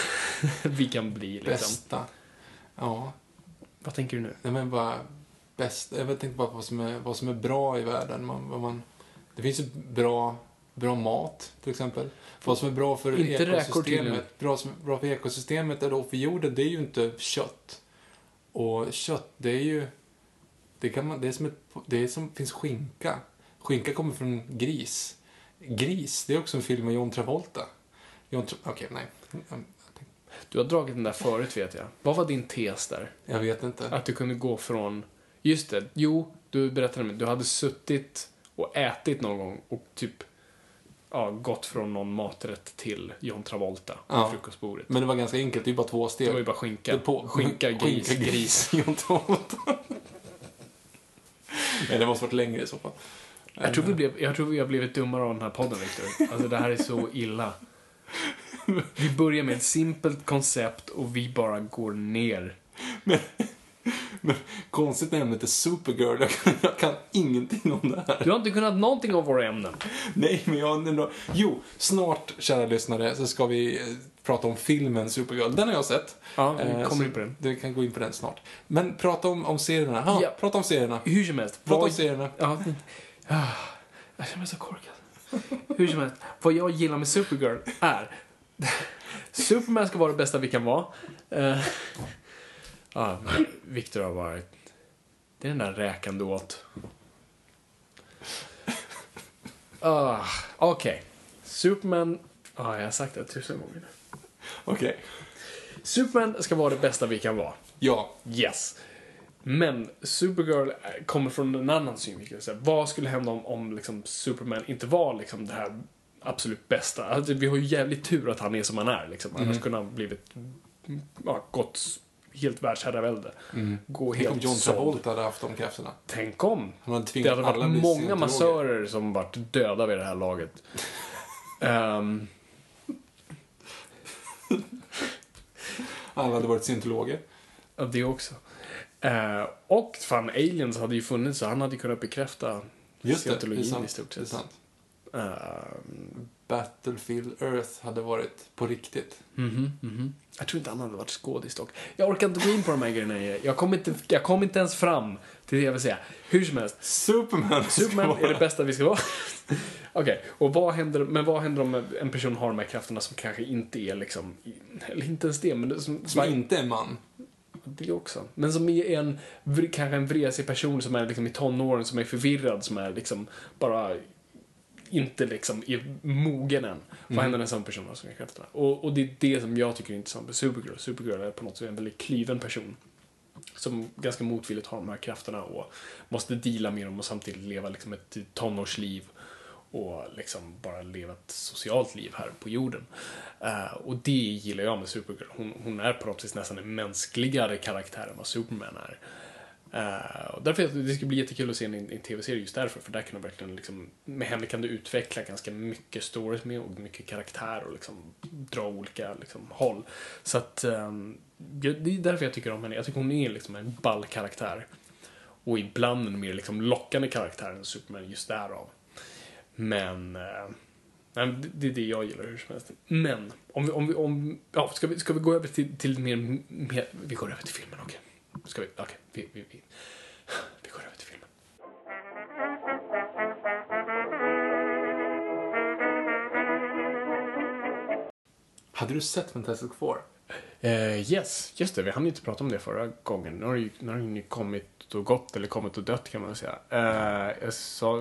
vi kan bli. Liksom. Bästa, ja. Vad tänker du nu? Nej, men bara... Bäst. Jag tänkte bara på vad som är bra i världen. Det finns ju bra mat till exempel. Vad som är bra för ekosystemet. Bra för ekosystemet eller för jorden, det är ju inte kött. Och kött det är ju finns skinka. Skinka kommer från gris. Gris, det är också en film med John Travolta. Du har dragit den där förut vet jag. Vad var din tes där? Jag vet inte. Att du kunde gå från... Just det, jo, du berättade mig. Du hade suttit och ätit någon gång och typ gått från någon maträtt till John Travolta på frukostbordet. Men det var ganska enkelt, det var bara två steg. Det var ju bara skinka, gris, John Travolta. Nej, det måste varit längre i så fall. Jag tror vi har blivit ett dummare av den här podden, Victor. Alltså det här är så illa. Vi börjar med ett simpelt koncept och vi bara går ner. Men konstigt ämnet är Supergirl. Jag kan ingenting om det här. Du har inte kunnat någonting om våra ämnen. Nej, men snart, kära lyssnare, så ska vi prata om filmen Supergirl. Den har jag sett. Ja, vi kommer in på den. Du kan gå in på den snart. Men prata om serierna. Prata om serierna. Hur som helst. Prata om serierna. Ja. Jag känner mig så korkad. Hur som helst. Vad jag gillar med Supergirl är... Superman ska vara det bästa vi kan vara. Ja, Victor har varit... Det är den där räkan du åt. Okej. Superman... jag har sagt det 1000 gånger nu. Okej. Superman ska vara det bästa vi kan vara. Ja. Yes. Men Supergirl kommer från en annan synvinkel. Vad skulle hända om liksom Superman inte var liksom det här... absolut bästa. Alltså, vi har ju jävligt tur att han är som han är liksom. Annars kunde han blivit gott helt världsherravälde. Gå helt. Tänk om John Travolta hade haft de krafterna. Tänk om. Det hade varit många massörer som varit döda vid det här laget. Alla hade varit scientologer. Ja, det också. Och fan, aliens hade ju funnits, så han hade kunnat bekräfta scientologin i stort sett. Battlefield Earth hade varit på riktigt. Jag tror inte han hade varit skådis dock. Jag orkar inte gå in på de här grejerna. Jag kom inte ens fram till det jag vill säga. Hur som helst, Superman är det bästa vi ska vara. Okej, och vad händer om en person har de här krafterna som kanske inte är liksom, eller inte ens det, men det, som inte är man. Det också. Men som är kanske en vresig person som är liksom i tonåren, som är förvirrad, som är liksom bara inte liksom i mogen än. Vad händer när sån person har såna krafter? Och det är det som jag tycker är intressant med Supergirl. Supergirl är på något sätt en väldigt klyven person som ganska motvilligt har de här krafterna och måste deala med dem och samtidigt leva liksom ett tonårsliv och liksom bara leva ett socialt liv här på jorden. Och det gillar jag med Supergirl. Hon är på något sätt nästan en mänskligare karaktär än vad Superman är. Och därför det ska bli jättekul att se en tv-serie just därför, för där kan du verkligen liksom, med henne kan du utveckla ganska mycket stories med och mycket karaktär och liksom dra olika liksom håll. Så att det är därför jag tycker om henne. Jag tycker hon är liksom en ball karaktär och ibland en mer liksom lockande karaktär än Superman just därav. Men det är det jag gillar hur som helst. Men om ska vi gå över till mer vi går över till filmen, okej. Ska vi? Okej, vi går över till filmen. Hade du sett Fantastic Four? Yes, just det. Vi hann inte prata om det förra gången. Nu har det kommit och gått, eller kommit och dött kan man säga. Jag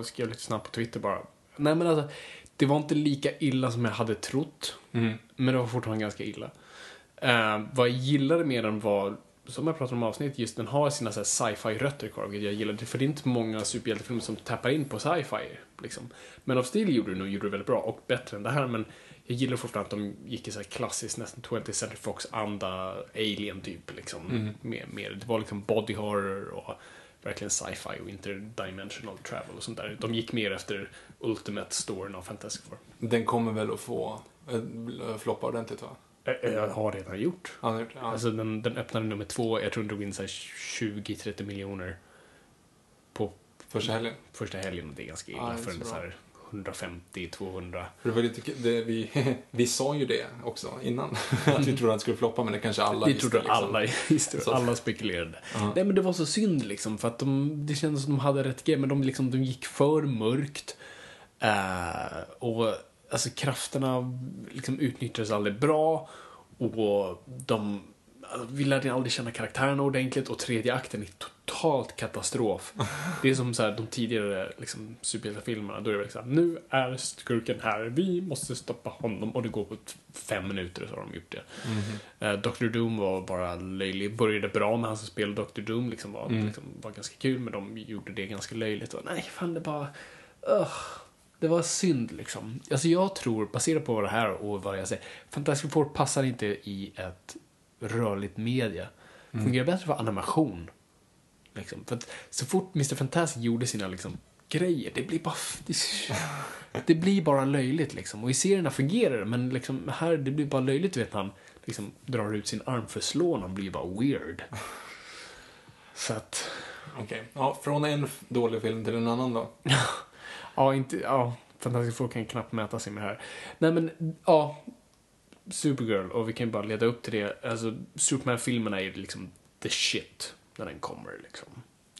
skrev lite snabbt på Twitter bara. Nej, men alltså, det var inte lika illa som jag hade trott. Men det var fortfarande ganska illa. Vad jag gillade med den var, som jag pratade om avsnitt, just den har sina så här sci-fi-rötter kvar, vilket jag gillade, för det är inte många superhjältefilmer som tappar in på sci-fi liksom. Man of Steel gjorde det väldigt bra och bättre än det här, men jag gillar fortfarande att de gick i så här klassiskt nästan 20th Century Fox-anda alien typ liksom, mer. Det var liksom body horror och verkligen sci-fi och interdimensional travel och sånt där. De gick mer efter Ultimate Storyn av Fantastic Four. Den kommer väl att få floppa ordentligt, va? Jag har redan gjort. Ja. Alltså den öppnade nummer 2. Jag tror den drog in 20-30 miljoner på första helgen. Det är ganska illa för en så här 150-200. Vi sa ju det också innan. Att vi trodde att det skulle floppa, men det kanske alla visste. Alla spekulerade. Nej, men det var så synd liksom, för att det kändes som de hade rätt grej, men de gick för mörkt. Och alltså krafterna liksom utnyttjades aldrig bra, och vi lärde aldrig känna karaktärerna ordentligt, och tredje akten är totalt katastrof. Det är som så här, de tidigare liksom superhjältefilmerna, då är det liksom, nu är skurken här, vi måste stoppa honom, och det går på 5 minuter, så har de gjort det. Doctor Doom var bara löjlig. Började bra med han som spelade Doctor Doom liksom, var ganska kul, men de gjorde det ganska löjligt, och nej fan, det bara det var synd liksom. Alltså jag tror, baserat på det här och vad jag säger, Fantastic Four passar inte i ett rörligt media. Fungerar bättre för animation liksom. För att så fort Mr. Fantastic gjorde sina liksom grejer, det blir bara löjligt liksom. Och i serierna fungerar det, men liksom här, det blir bara löjligt, vet han liksom drar ut sin arm för slån, han blir bara weird. Så att okej. Ja, från en dålig film till en annan då. Ja, Fantastic Four kan knappt mäta sig med det här. Nej, men ja, Supergirl, och vi kan bara leda upp till det. Alltså Superman-filmerna är ju liksom the shit när den kommer liksom.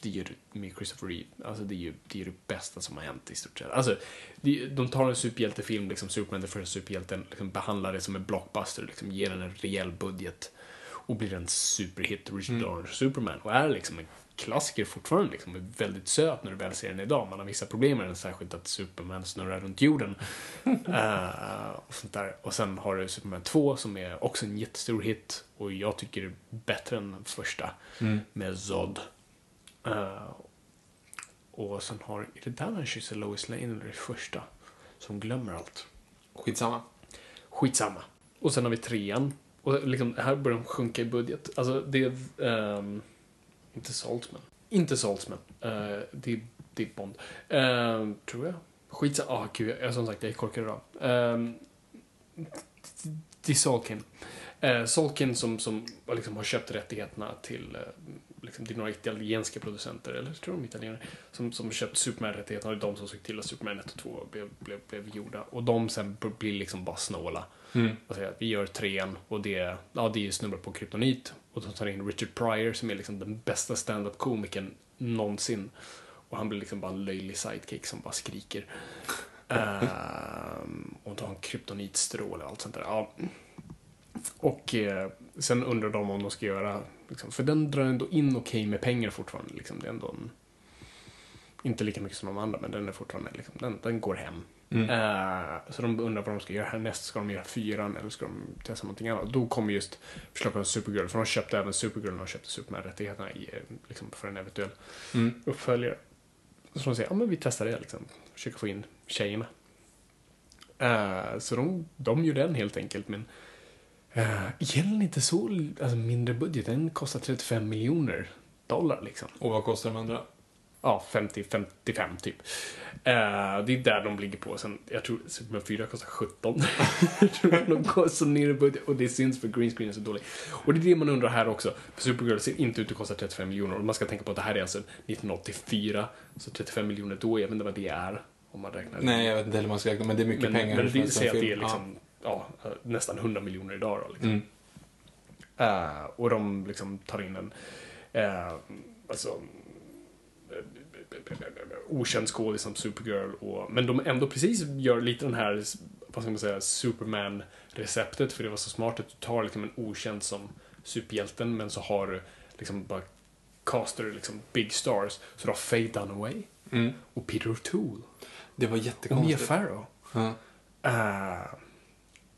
Det är ju med Christopher Reeve. Alltså det är det bästa som har hänt i stort sett. Alltså de tar en superhjältefilm liksom, Superman den första superhjälten, liksom behandlar det som en blockbuster liksom, ger den en rejäl budget och blir en superhit, Richard Donner Superman, och är liksom en klassiker fortfarande liksom, är väldigt söt när du väl ser den idag. Man har vissa problem med den, särskilt att Superman snurrar runt jorden och sånt där. Och sen har du Superman 2 som är också en jättestor hit, och jag tycker det är bättre än den första med Zod. Och sen är det där han kysser Lois Lane, eller det första, som glömmer allt. Skitsamma. Och sen har vi trean. Och liksom, här börjar de sjunka i budget. Alltså, det är... Inte Saltzman. Det är Bond. Tror jag. Skitsamma. Gud. Jag, som sagt, jag korkade av. Det är Salkin. Salkin som liksom har köpt rättigheterna till... liksom, det är några italienska producenter, eller tror de italienare, som köpt Superman-rättigheterna, och det är de som såg till att Superman 1 och 2 blev gjorda. Och de sen blir liksom bara snåla. Mm. Alltså, vi gör trean, och det är snubblat på kryptonit, och de tar in Richard Pryor som är liksom den bästa stand-up-komikern någonsin. Och han blir liksom bara en löjlig sidekick som bara skriker. Och tar en kryptonitstråle och allt sånt där. Ja. Och sen undrar de om de ska göra... liksom, för den drar ändå in okej med pengar fortfarande. Liksom. Det är ändå inte lika mycket som de andra, men den är fortfarande... liksom, den går hem. Mm. Så de undrar vad de ska göra härnäst. Ska de göra fyran, eller ska de testa någonting annat? Då kommer just förslag om Supergirl. För de köpte även Supergirl, och de köpte Superman-rättigheterna liksom, för en eventuell uppföljare. Så de säger, ja men vi testar det. Liksom. Försöker få in tjejerna. Så de gör den helt enkelt, men... gäller inte så, alltså mindre budget. Den kostar $35 miljoner liksom. Och vad kostar de andra? Ja, 50-55 typ. Det är där de ligger på. Sen, jag tror Superman 4 kostar 17. Jag tror att de kostar ner i budget. Och det syns för greenscreen är så dålig. Och det är det man undrar här också. För Supergirl ser inte ut att kosta 35 miljoner. Och man ska tänka på att det här är alltså 1984. Så 35 miljoner då, jag vet inte vad det är. Om man räknar. Nej, jag vet inte hur man ska räkna. Men det är mycket pengar. Men det säger att det är liksom... ja, nästan 100 miljoner idag då, liksom. Och de liksom tar in en alltså okänd skådis som Supergirl, och men de ändå precis gör lite den här, vad ska man säga, Superman-receptet, för det var så smart att du tar liksom en okänd som superhjälten, men så har du liksom bara caster liksom big stars, så du har Faye Dunaway och Peter O'Toole. Det var jättekonstigt. Och Mia Farrow.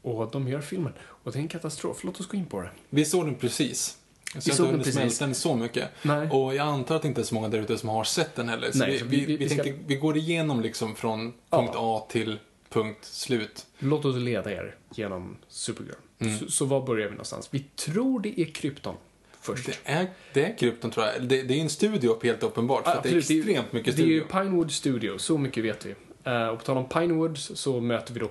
Och de gör filmen. Och det är en katastrof. Låt oss gå in på det. Vi såg den precis. Så vi såg den precis. Den så mycket. Nej. Och jag antar att det inte är så många där ute som har sett den heller. Så nej, vi tänkte, vi går igenom liksom från punkt A till punkt slut. Låt oss leda er genom Supergirl. Så var börjar vi någonstans? Vi tror det är Krypton först. Det är Krypton, tror jag. Det är en studio helt uppenbart. För det är extremt mycket studio. Det är Pinewood Studio. Så mycket vet vi. Och på tal om Pinewood så möter vi då...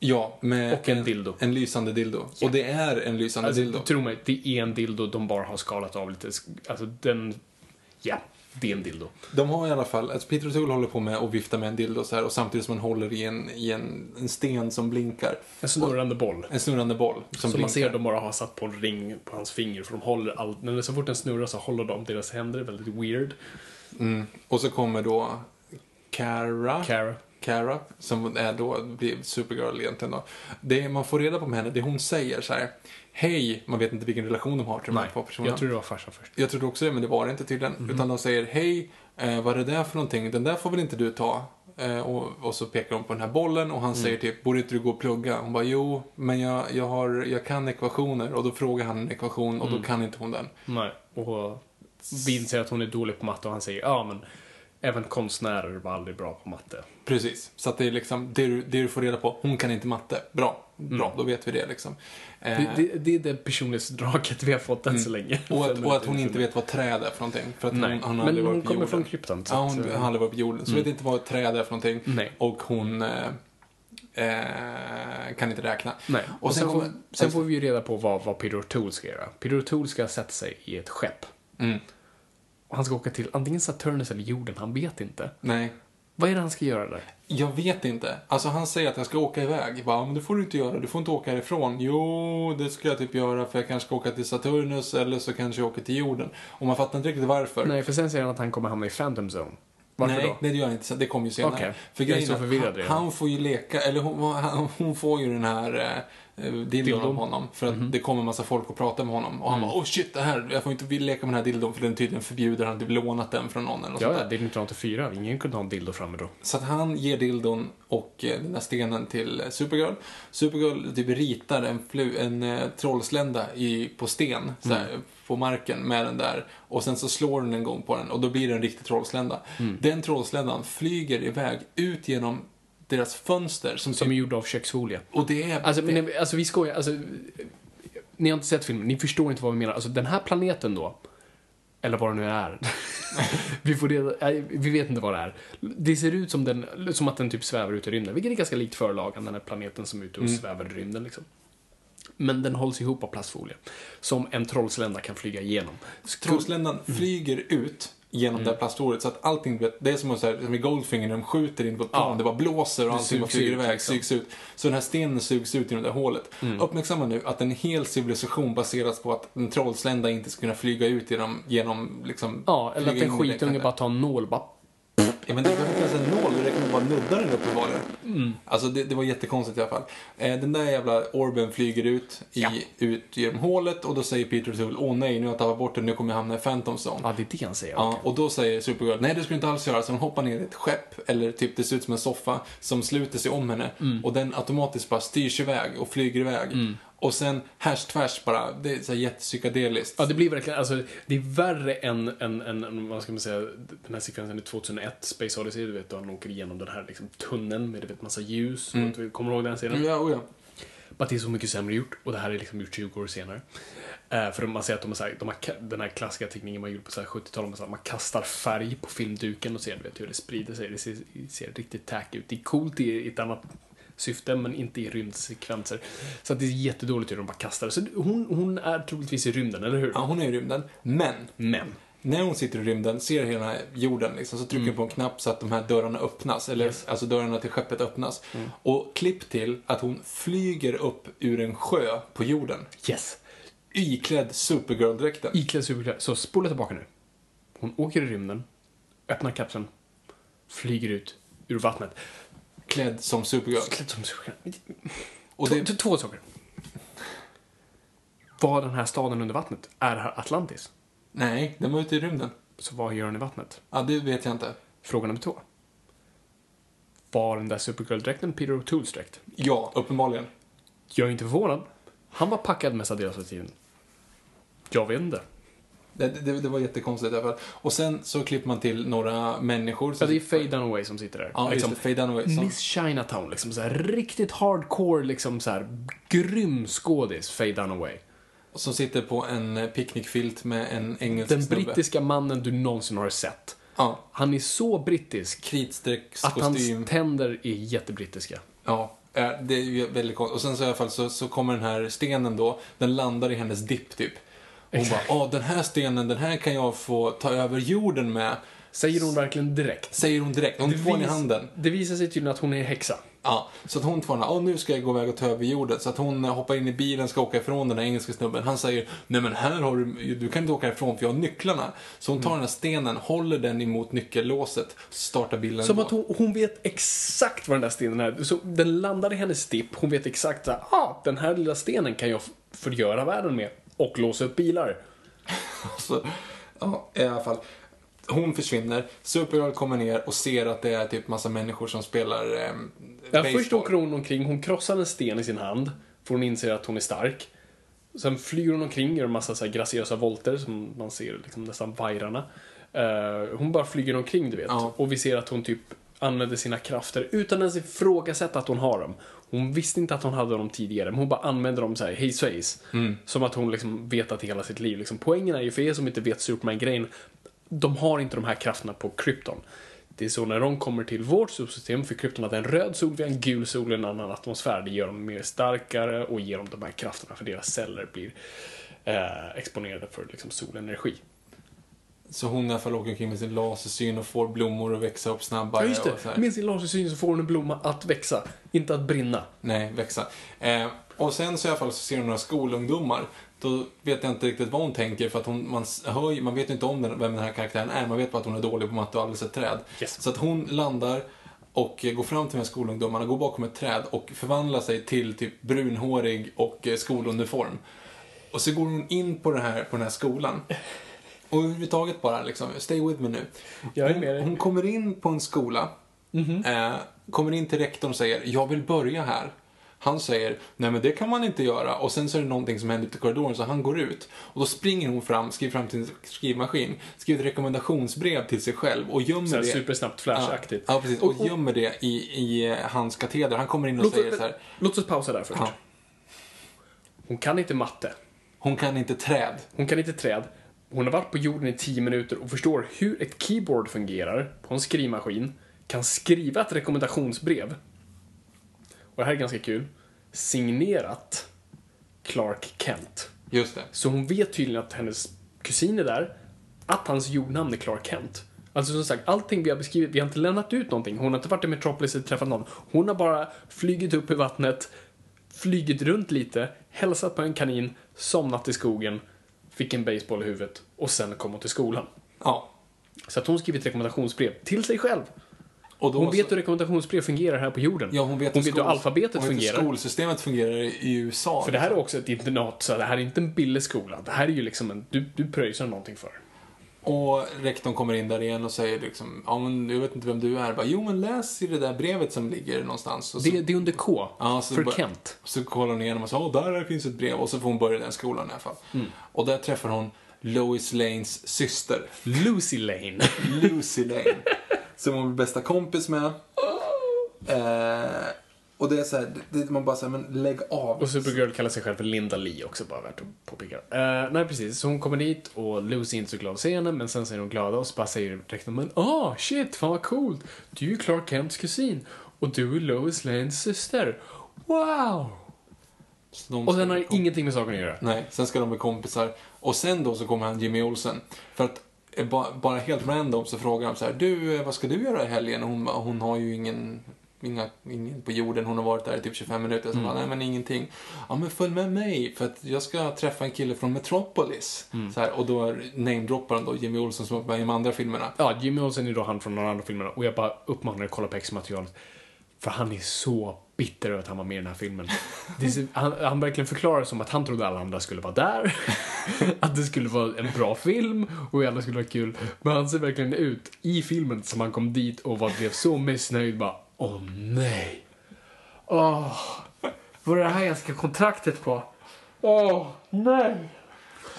Ja, med och en dildo. En lysande dildo. Yeah. Och det är en lysande dildo. Tro mig, det är en dildo. De bara har skalat av lite. Alltså den... ja, det är en dildo. De har i alla fall... alltså Peter O'Toole håller på med att vifta med en dildo så här, och samtidigt som man håller i en sten som blinkar. En snurrande boll. En snurrande boll. Som man ser de bara har satt på en ring på hans finger, för de håller allt. Men så fort den snurrar så håller de deras händer. Väldigt weird. Och så kommer då Kara... Kara, som är då blir Supergirl egentligen då. Det man får reda på med henne, det hon säger så här: hej, man vet inte vilken relation de har till de här två personerna. Jag tror det var farsan först. Jag trodde också det, men det var det inte tydligen. Mm-hmm. Utan de säger, hej, vad är det där för någonting? Den där får väl inte du ta? Och så pekar hon på den här bollen och han säger typ, borde inte du gå och plugga? Hon bara, jo, men jag kan ekvationer. Och då frågar han en ekvation och då kan inte hon den. Nej, och Vin säger att hon är dålig på matte och han säger, ja men även konstnärer var aldrig bra på matte. Precis, så att det är liksom det du får reda på, hon kan inte matte. Bra, då vet vi det liksom. Det är det personlighetsdraget vi har fått än så länge. Och att hon inte vet vad träd är för någonting. För att hon kommer från Krypton. Ja, hon handlar upp jorden. Så vet inte vad träd är för någonting. Nej. Och hon kan inte räkna. Nej. Och sen får vi ju reda på vad Peter O'Toole ska göra. Peter O'Toole ska sätta sig i ett skepp. Mm. Och han ska åka till antingen Saturnus eller jorden. Han vet inte. Nej. Vad är det han ska göra där? Jag vet inte. Alltså han säger att jag ska åka iväg. Bara, men det får du inte göra. Du får inte åka härifrån. Jo, det ska jag typ göra. För jag kanske ska åka till Saturnus. Eller så kanske jag åker till jorden. Och man fattar inte riktigt varför. Nej, för sen säger han att han kommer hamna i Phantom Zone. Varför då? Nej, det gör han inte. Det kommer ju senare. Okay. För jag är så förvirrad redan. Han får ju leka. Eller hon får ju den här... dildon om honom. För att det kommer en massa folk och pratar med honom. Och han bara, åh shit, det här, jag får inte leka med den här dildon. För den tydligen förbjuder han, typ lånat den från någon eller något. Ja, sånt där. Det är 1984, ingen kunde ha en dildo framme då. Så att han ger dildon och den här stenen till Supergirl. Supergirl typ ritar en trollslända på sten såhär, på marken med den där. Och sen så slår den en gång på den. Och då blir det en riktig trollslända. Den trollsländan flyger iväg ut genom deras fönster som är gjorda av köksfolie. Och det är alltså vi skojar, alltså ni har inte sett filmen, ni förstår inte vad vi menar. Alltså den här planeten då, eller vad det nu är. Vi vet inte vad det är. Det ser ut som som att den typ svävar ut i rymden. Vilket är ganska likt förlagan, den här planeten som är ute och svävar i rymden liksom. Men den hålls ihop av plastfolie som en trollslända kan flyga igenom. Trollsländan flyger ut genom det här plaståret, så att allting, det är som i Goldfinger när de skjuter in på ett plan, det bara blåser och allting bara flyger iväg, sugs ut. Så den här stenen sugs ut genom det här hålet. Uppmärksamma nu att en hel civilisation baseras på att en trollslända inte ska kunna flyga ut genom liksom, eller att en skitunge bara tar en nål bara. Ja, men det var inte ens en nål, det räcker med bara nudda den upp i valen. Alltså det var jättekonstigt i alla fall. Den där jävla orben flyger ut genom hålet och då säger Peter O'Toole, åh nej, nu har jag tappat bort den, nu kommer jag hamna i Phantom Zone. Ja, det är det han säger. Ja, okay. Och då säger Supergirl, nej det skulle inte alls göra, så hon hoppar ner i ett skepp, eller typ det ser ut som en soffa som sluter sig om henne och den automatiskt bara styrs iväg och flyger iväg. Och sen tvärs bara, det är så jättepsykedeliskt. Ja, det blir verkligen, alltså det är värre än vad ska man säga, den här sekvensen i 2001 Space Odyssey, du vet, då han åker igenom den här liksom tunneln med, du vet, massa ljus och du kommer ihåg den scenen. Ja. Men det är så mycket sämre gjort, och det här är liksom gjort 20 år senare. För man ser att den här klassiska tekniken man gjorde på så här 70-talet, man kastar färg på filmduken och ser, du vet, hur det sprider sig. Det ser riktigt tack ut. Det är coolt i ett annat syfte, men inte i rymdsekvenser. Så att det är jättedåligt hur de bara kastar. Så hon är troligtvis i rymden, eller hur? Ja, hon är i rymden, men när hon sitter i rymden, ser hela jorden liksom, så trycker hon på en knapp så att de här dörrarna öppnas, eller alltså dörrarna till skeppet öppnas. Och klipp till att hon flyger upp ur en sjö på jorden. Yes. Iklädd Supergirl-dräkten. Så spola tillbaka nu. Hon åker i rymden, öppnar kapseln, flyger ut ur vattnet. Klädd som Supergirl. Och det är två saker. Var den här staden under vattnet? Är det här Atlantis? Nej, den var ute i rymden. Så vad gör den i vattnet? Ja, det vet jag inte. Fråga nummer 2. Var den där Supergirl-dräkten Peter O'Tooles dräkt? Ja, uppenbarligen. Jag är inte förvånad. Han var packad mestadels av tiden. Jag vet inte. Det var jättekonstigt i alla fall. Och sen så klipper man till några människor. Ja, det är Faye Dunaway som sitter där. Ja, liksom, Faye Dunaway som... Miss Chinatown, liksom så här, riktigt hardcore, liksom så här, grym skådis, Faye Dunaway. Som sitter på en picknickfilt med en engelsk snubbe. Den brittiska mannen du någonsin har sett. Ja. Han är så brittisk. Kritstreckskostym. Att hans tänder är jättebrittiska. Ja. Det är ju väldigt konstigt. Och sen så i alla fall så kommer den här stenen då, den landar i hennes dipp typ. Hon bara, den här stenen, den här kan jag få ta över jorden med. Säger hon verkligen direkt? Säger hon direkt, hon får den i handen. Det visar sig tydligen att hon är häxa. Ja, så att hon får henne, nu ska jag gå iväg och ta över jorden. Så att hon hoppar in i bilen, ska åka ifrån den här engelska snubben. Han säger, nej men här har du kan inte åka ifrån för jag har nycklarna. Så hon tar den här stenen, håller den emot nyckellåset, startar bilen. Som att hon vet exakt vad den där stenen är. Så den landade i hennes stipp, hon vet exakt så här, den här lilla stenen kan jag förgöra världen med och låsa upp bilar. Så, i alla fall. Hon försvinner, Supergirl kommer ner och ser att det är typ massa människor som spelar baseball. Först åker hon omkring, hon krossar en sten i sin hand för hon inser att hon är stark. Sen flyr hon omkring, gör en massa så här graciösa volter som man ser liksom nästan vajrarna. Hon bara flyger omkring, du vet. Ja. Och vi ser att hon typ använder sina krafter utan ens ifrågasätta att hon har dem. Hon visste inte att hon hade dem tidigare, men hon bara använde dem så här hej svejs. Som att hon liksom vetat hela sitt liv. Liksom, poängen är ju för er som inte vet Superman-grejen, de har inte de här krafterna på Krypton. Det är så när de kommer till vårt solsystem, för Krypton hade en röd sol, vi har en gul sol, en annan atmosfär. Det gör dem mer starkare och ger dem de här krafterna för deras celler blir exponerade för liksom, solenergi. Så hon i alla fall åker omkring med sin lasersyn och får blommor att växa upp snabbare. Ja, just det. Och så här. Med sin lasersyn så får hon en blomma att växa, inte att brinna. Nej, växa. Och sen så i alla fall så ser hon några skolungdomar. Då vet jag inte riktigt vad hon tänker för att man vet inte om vem den här karaktären är. Man vet bara att hon är dålig på matte och alldeles ett träd. Yes. Så att hon landar och går fram till de här skolungdomarna, går bakom ett träd och förvandlar sig till typ brunhårig och skoluniform. Och så går hon in på, på den här skolan. Och överhuvudtaget bara liksom, stay with me nu. Jag är med dig. Hon kommer in på en skola, kommer in till rektorn och säger, jag vill börja här. Han säger, nej men det kan man inte göra. Och sen så är det någonting som händer ute i korridoren, så han går ut. Och då springer hon fram, skriver fram till en skrivmaskin, skriver ett rekommendationsbrev till sig själv och gömmer det. Supersnabbt, flashaktigt. Ja, precis. Och gömmer det i hans kateder. Han kommer in och säger så här. Låt oss pausa där först. Ja. Hon kan inte matte. Hon kan inte träd. Hon har varit på jorden i 10 minuter och förstår hur ett keyboard fungerar på en skrivmaskin. Kan skriva ett rekommendationsbrev. Och det här är ganska kul. Signerat Clark Kent. Just det. Så hon vet tydligen att hennes kusin är där. Att hans jordnamn är Clark Kent. Alltså som sagt, allting vi har beskrivit. Vi har inte lämnat ut någonting. Hon har inte varit i Metropolis och träffat någon. Hon har bara flygit upp i vattnet. Flygit runt lite. Hälsat på en kanin. Somnat i skogen. Fick en baseball i huvudet. Och sen kom hon till skolan. Ja. Så att hon skrivit rekommendationsbrev till sig själv. Och då hon vet hur rekommendationsbrev fungerar här på jorden. Ja, hon vet hur alfabetet fungerar. Hur skolsystemet fungerar i USA. För det här är också ett internat, så det här är inte en billig skola. Det här är ju liksom du pröjsar någonting för. Och rektorn kommer in där igen och säger liksom, ja men jag vet inte vem du är. Bara, jo men läs i det där brevet som ligger någonstans. Och så, det är under K, för Kent. Så kollar hon igenom och säger, där finns ett brev. Och så får hon börja i den skolan i alla fall. Och där träffar hon Lois Lanes syster. Lucy Lane. Som hon blir bästa kompis med. Och det är så här, man bara säger, men lägg av. Och Supergirl kallar sig själv för Linda Lee också, bara värt att påpeka. Nej, precis. Så hon kommer dit och Lucy är inte så glad att se henne. Men sen säger hon glada och så bara säger rektorn, men shit, fan vad coolt. Du är ju Clark Kents kusin. Och du är Lois Lanes syster. Wow! Och sen har det ingenting med saken att göra. Nej, sen ska de bli kompisar. Och sen då så kommer han Jimmy Olsen. För att bara helt random så frågar han så här, du, vad ska du göra i helgen? Hon har ju ingen på jorden. Hon har varit där i typ 25 minuter. Så bara, nej men ingenting. Ja men följ med mig för att jag ska träffa en kille från Metropolis. Så här, och då namedroppar han då Jimmy Olsen som är med i de andra filmerna. Ja, Jimmy Olsen är då han från de andra filmerna. Och jag bara uppmanar att kolla på extra-materialet. För han är så bitter över att han var med i den här filmen. Han verkligen förklarar som att han trodde alla andra skulle vara där. Att det skulle vara en bra film. Och alla skulle vara kul. Men han ser verkligen ut i filmen som han kom dit och blev så missnöjd. Bara, nej. Vad är det här jag ska kontraktet på? Nej.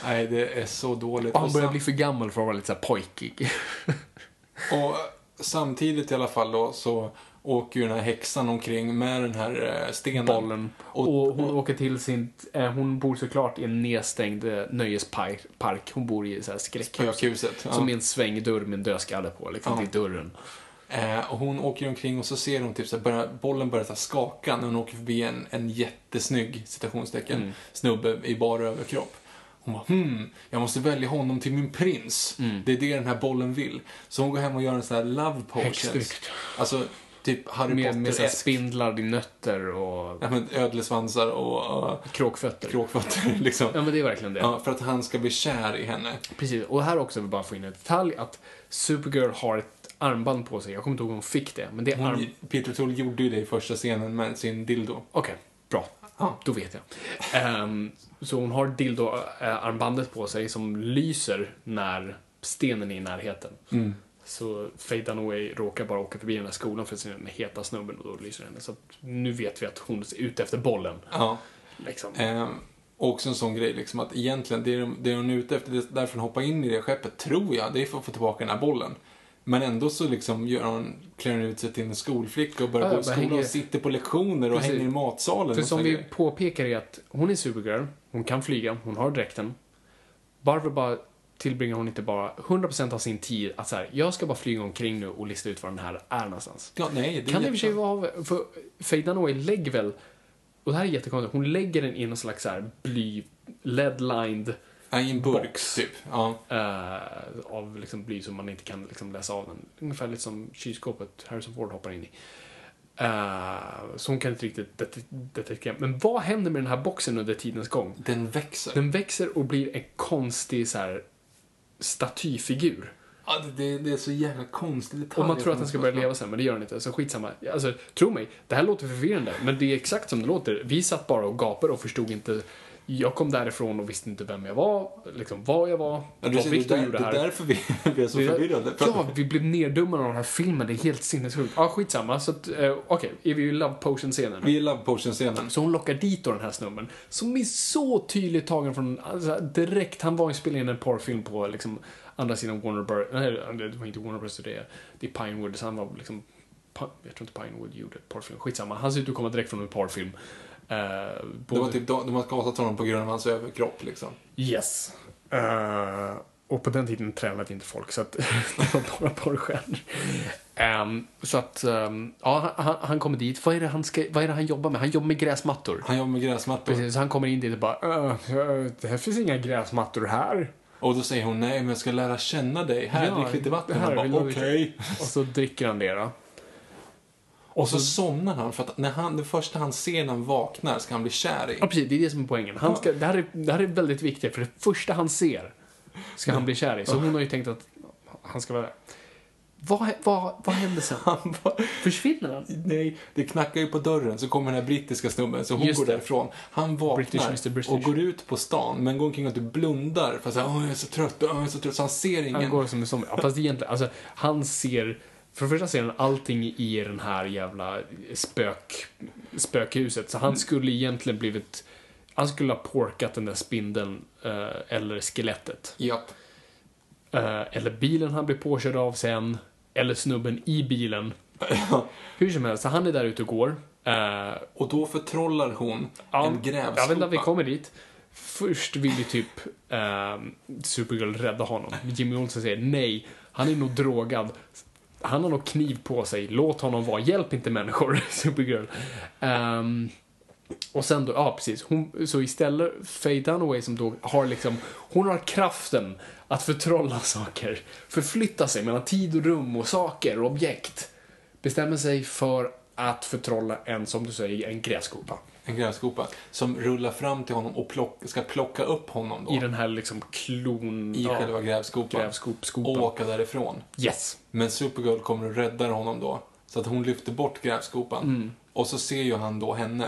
Nej, det är så dåligt. Och han börjar bli för gammal för att vara lite så här pojkig. Och samtidigt i alla fall då så åker ju den här häxan omkring med den här stenen. Bollen. Och hon åker till hon bor såklart i en nedstängd nöjespark. Hon bor i så här skräckhuset. Ja. Som är en svängdörr med en dödskalle på. Liksom till dörren. Och hon åker omkring och så ser hon typ så här, bollen börjar så här skaka när hon åker förbi en jättesnygg snubbe i bara överkropp. Hon bara, jag måste välja honom till min prins. Det är det den här bollen vill. Så hon går hem och gör en sån här love potions. Alltså typ Harry med så spindlar i nötter och ja, men ödlesvansar och kråkfötter liksom. Ja, men det är verkligen det. Ja, för att han ska bli kär i henne. Precis. Och här också vill jag bara få in en detalj att Supergirl har ett armband på sig. Jag kommer inte ihåg om hon fick det, men det är Peter O'Toole gjorde ju det i första scenen med sin dildo. Okej, bra. Ja, då vet jag. Så hon har dildo-armbandet på sig som lyser när stenen är i närheten. Mm. Så Faye Dunaway råkar bara åka förbi den här skolan för sin heta snubben och då lyser henne. Så att nu vet vi att hon är ute efter bollen. Ja. Liksom. Också en sån grej liksom att egentligen det hon är ute efter, det är därför hon hoppar in i det skeppet tror jag, det är för att få tillbaka den här bollen. Men ändå så liksom gör hon, klär hon ut sig till en skolflicka och börjar gå i skolan hänger och sitter på lektioner och precis hänger i matsalen. För som vi påpekar är att hon är Supergirl, hon kan flyga, hon har dräkten. Varför bara tillbringar hon inte bara 100% av sin tid att så här, jag ska bara flyga omkring nu och lista ut var den här är någonstans. Ja, nej, det kan det i och för sig vara, för Faye Dunaway lägger väl, och det här är jättekonstigt, hon lägger den i någon slags så här bly, LED-lined i en burk typ. Ja. Av liksom bly som man inte kan liksom läsa av den. Ungefär lite som kylskåpet Harrison Ford hoppar in i. Så hon kan inte riktigt detektera. Men vad händer med den här boxen under tidens gång? Den växer och blir en konstig så här statyfigur. Ja, det är så jävla konstigt detalj. Och man tror att den ska börja leva sen, men det gör den inte. Så skitsamma. Alltså, tro mig, det här låter förvirrande. Men det är exakt som det låter. Vi satt bara och gapade och förstod inte. Jag kom därifrån och visste inte vem jag var, liksom vad jag var. Ja, vad Victor gjorde här. Det är därför vi blev så förvirrade. Ja, vi blev neddummade av den här filmen. Det är helt sinnessjukt. Ja, skitsamma. Så okej, är vi ju Love Potion-scenen? Vi är Love Potion-scenen. Så hon lockar dit då den här snubben. Som är så tydligt tagen från... Alltså, direkt, han var spelade in en porrfilm på liksom, andra sidan Warner... Nej, det var inte Warner Bros. Det är Pinewood. Så han var liksom... Jag tror inte Pinewood gjorde porrfilm. Skitsamma. Han ser ut att komma direkt från en porrfilm. Det var typ de har kastat honom på grund av hans överkropp liksom. Yes. Och på den tiden tränade inte folk så att det var bara porrstjärnor. Så att ja, han kommer dit. Vad är det han jobbar med? Han jobbar med gräsmattor. Precis, så han kommer in dit och bara det här finns inga gräsmattor här. Och då säger hon nej, men jag ska lära känna dig. Här ja, drick lite vatten. Han bara okej. Och så dricker han det då. Och så somnar han för att när han det första han ser när han vaknar ska han bli kär i. Ja, precis, det är det som är poängen. Han ska, det här är väldigt viktigt för det första han ser ska han bli kär i. Så hon har ju tänkt att han ska vara där. Vad hände sen? Försvinner han? Nej, det knackar ju på dörren så kommer den här brittiska snubben så hon just går det därifrån. Han vaknar British. Och går ut på stan men går omkring och typ blundar för att säga jag är så trött så han ser ingen. Han går som fast egentligen alltså han ser. För första scenen allting i den här jävla spökhuset. Så han skulle egentligen blivit... Han skulle ha porkat den där spindeln eller skelettet. Ja. Eller bilen han blir påkörd av sen. Eller snubben i bilen. Ja. Hur som helst. Så han är där ute och går. Och då förtrollar hon en grävskopa. Jag vet inte, vi kommer dit. Först vill ju typ Supergirl rädda honom. Jimmy Olsen säger nej. Han är nog drogad. Han har nog kniv på sig. Låt honom vara. Hjälp inte människor. Supergirl. Och sen då... Ja, precis. Så istället... Faye Dunaway som då har liksom... Hon har kraften att förtrolla saker. Förflytta sig mellan tid och rum och saker och objekt. Bestämmer sig för att förtrolla en, som du säger, en gräskopa. En gräskopa som rullar fram till honom och ska plocka upp honom då. I den här liksom klon... I själva grävskopan. Och åka därifrån. Yes. Men Supergirl kommer och räddar honom då. Så att hon lyfter bort grävskopan. Mm. Och så ser ju han då henne.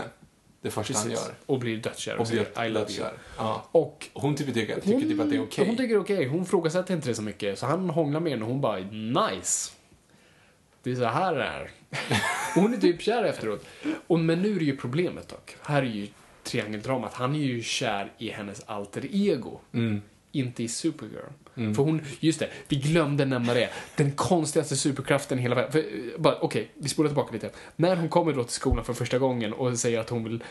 Det första precis han gör. Och blir dödskär. Och säger I love you. Ja. Och hon tycker typ att det är okej. Hon tycker det är okej. Hon frågasätter inte det så mycket. Så han hånglar med henne och hon bara nice. Det är så här det är. Hon är typ kär efteråt. Men nu är det ju problemet dock. Här är ju triangeldramat. Han är ju kär i hennes alter ego. Mm. Inte i Supergirl. Mm. För hon, just det, vi glömde nämna det. Den konstigaste superkraften hela världen. Okej, vi spolar tillbaka lite. När hon kommer då till skolan för första gången och säger att hon vill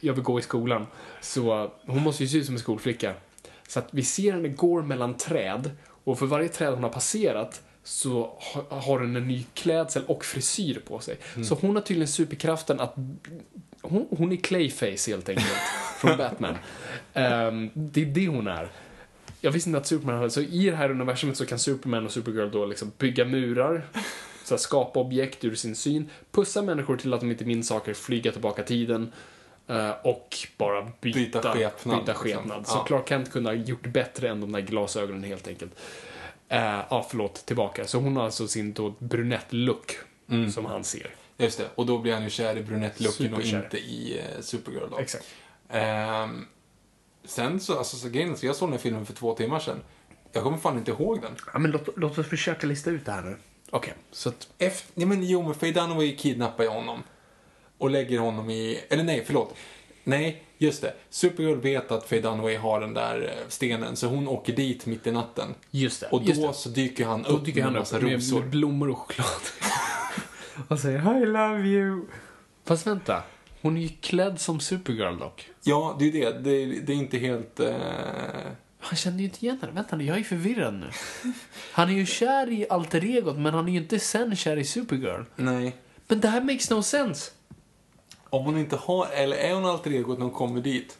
jag vill gå i skolan. Så hon måste ju se ut som en skolflicka. Så att vi ser henne går mellan träd. Och för varje träd hon har passerat så har hon en ny klädsel och frisyr på sig. Mm. Så hon har tydligen superkraften att... Hon är Clayface helt enkelt. Från Batman. Det är det hon är. Jag visste inte att Superman hade... Så i det här universumet så kan Superman och Supergirl då liksom bygga murar. så här, skapa objekt ur sin syn, pussa människor till att de inte minns saker, flyga tillbaka tiden och bara byta skepnad. Så Clark Kent kunde ha gjort bättre än de där glasögonen helt enkelt. Tillbaka. Så hon har alltså sin då brunett look som han ser. Just det, och då blir han ju kär i brunett looken och inte i Supergirl då. Exakt. Sen så, alltså så grejen, så jag såg den här filmen för 2 timmar sedan. Jag kommer fan inte ihåg den. Ja, men låt oss försöka lista ut det här nu. Okej, så att... men Faye Dunaway kidnappar honom. Och lägger honom i... Eller nej, förlåt. Nej, just det. Supergirl vet att Faye Dunaway har den där stenen. Så hon åker dit mitt i natten. Just det. Och då så dyker han upp med en massa rosor. Med blommor och choklad. Och säger, I love you. Fast vänta. Hon är ju klädd som Supergirl dock. Ja, det är det. Det är inte helt... Han känner ju inte igen henne. Vänta nu, jag är förvirrad nu. Han är ju kär i alter egot, men han är ju inte sen kär i Supergirl. Nej. Men det här makes no sense. Om hon inte har... Eller är hon alter egot när hon kommer dit?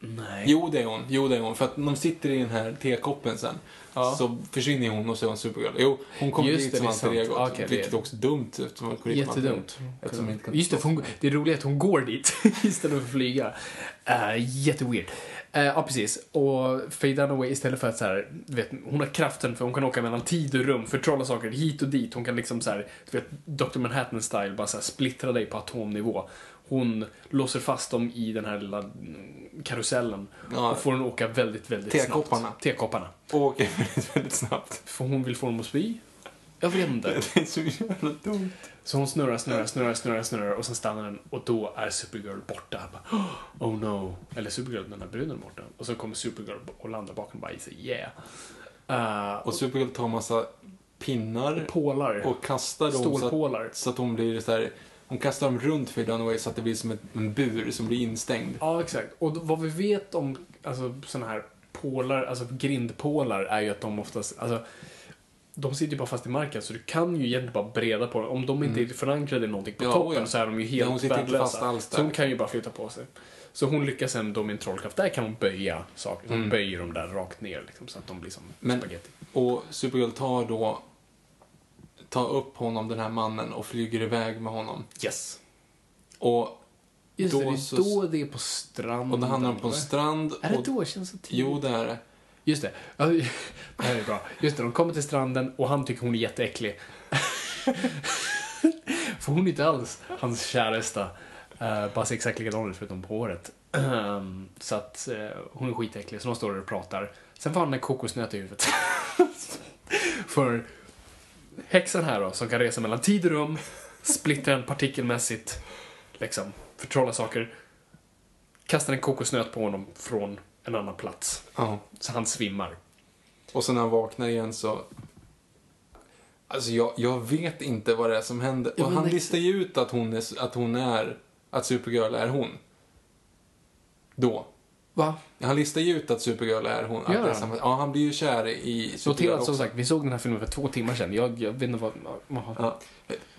Nej. Jo, det är hon. För att de sitter i den här tekoppen sen. Ja. Så försvinner hon och så är hon Supergirl. Jo, hon kommer dit som alter egot. Okay, vilket är också dumt. Jättedumt. Just det, det är roligt att hon går dit istället för att flyga. Jätteweird. Ja, precis. Och Faye Dunaway, istället för att så här, vet, hon har kraften för hon kan åka mellan tid och rum, förtrolla saker hit och dit. Hon kan liksom så här, du vet, Dr. Manhattan-style, bara så här, splittra dig på atomnivå. Hon låser fast dem i den här lilla karusellen och får hon åka väldigt, väldigt snabbt. Tekopparna. Och åker väldigt snabbt. För hon vill få dem att spy. Jag vet inte. Det är så jävla dumt. Så hon snurrar och sen stannar den och då är Supergirl borta. Bara, oh no. Eller Supergirl, den här bruden borta. Och så kommer Supergirl och landar bakom bara i sig. Yeah. Och Supergirl tar massa pinnar. Pålar. Och kastar dem. Stålpålar. Så att hon blir så här... Hon kastar dem runt för Dunaway så att det blir som en bur som blir instängd. Ja, exakt. Och vad vi vet om alltså, såna här pålar, alltså grindpålar, är ju att de oftast... Alltså, de sitter ju bara fast i marken så du kan ju egentligen bara breda på dem. Om de inte är förankrade i någonting på toppen så är de ju helt värdelösa. Så hon kan ju bara flytta på sig. Så hon lyckas sen då med en trollkraft. Där kan hon böja saker. Hon böjer dem där rakt ner liksom, så att de blir som spagetti. Och Supergirl tar då... Ta upp honom, den här mannen, och flyger iväg med honom. Yes. Och just då det, så... Då det är på stranden. Och det handlar om på en strand. Är det då? Känns det tidigt? Jo, det är det. Just det. Det här är bra. Just det, de kommer till stranden och han tycker hon är jätteäcklig. För hon är inte alls hans käresta. Bara ser exakt likadant förutom på håret. Så att hon är skitäcklig. Så de står och pratar. Sen får han en kokosnöt i huvudet. För... Häxan här då, som kan resa mellan tid och rum, splittra en partikelmässigt, liksom, förtrolla saker, kastar en kokosnöt på honom från en annan plats. Så han svimmar. Och sen när han vaknar igen så... Alltså jag vet inte vad det är som händer. Och han listar ju ut att Supergirl är hon. Då. Va? Han listar ju ut att Supergirl är hon. Han blir ju kär i Supergirl också. Som sagt, vi såg den här filmen för 2 timmar sedan. Jag vet inte vad...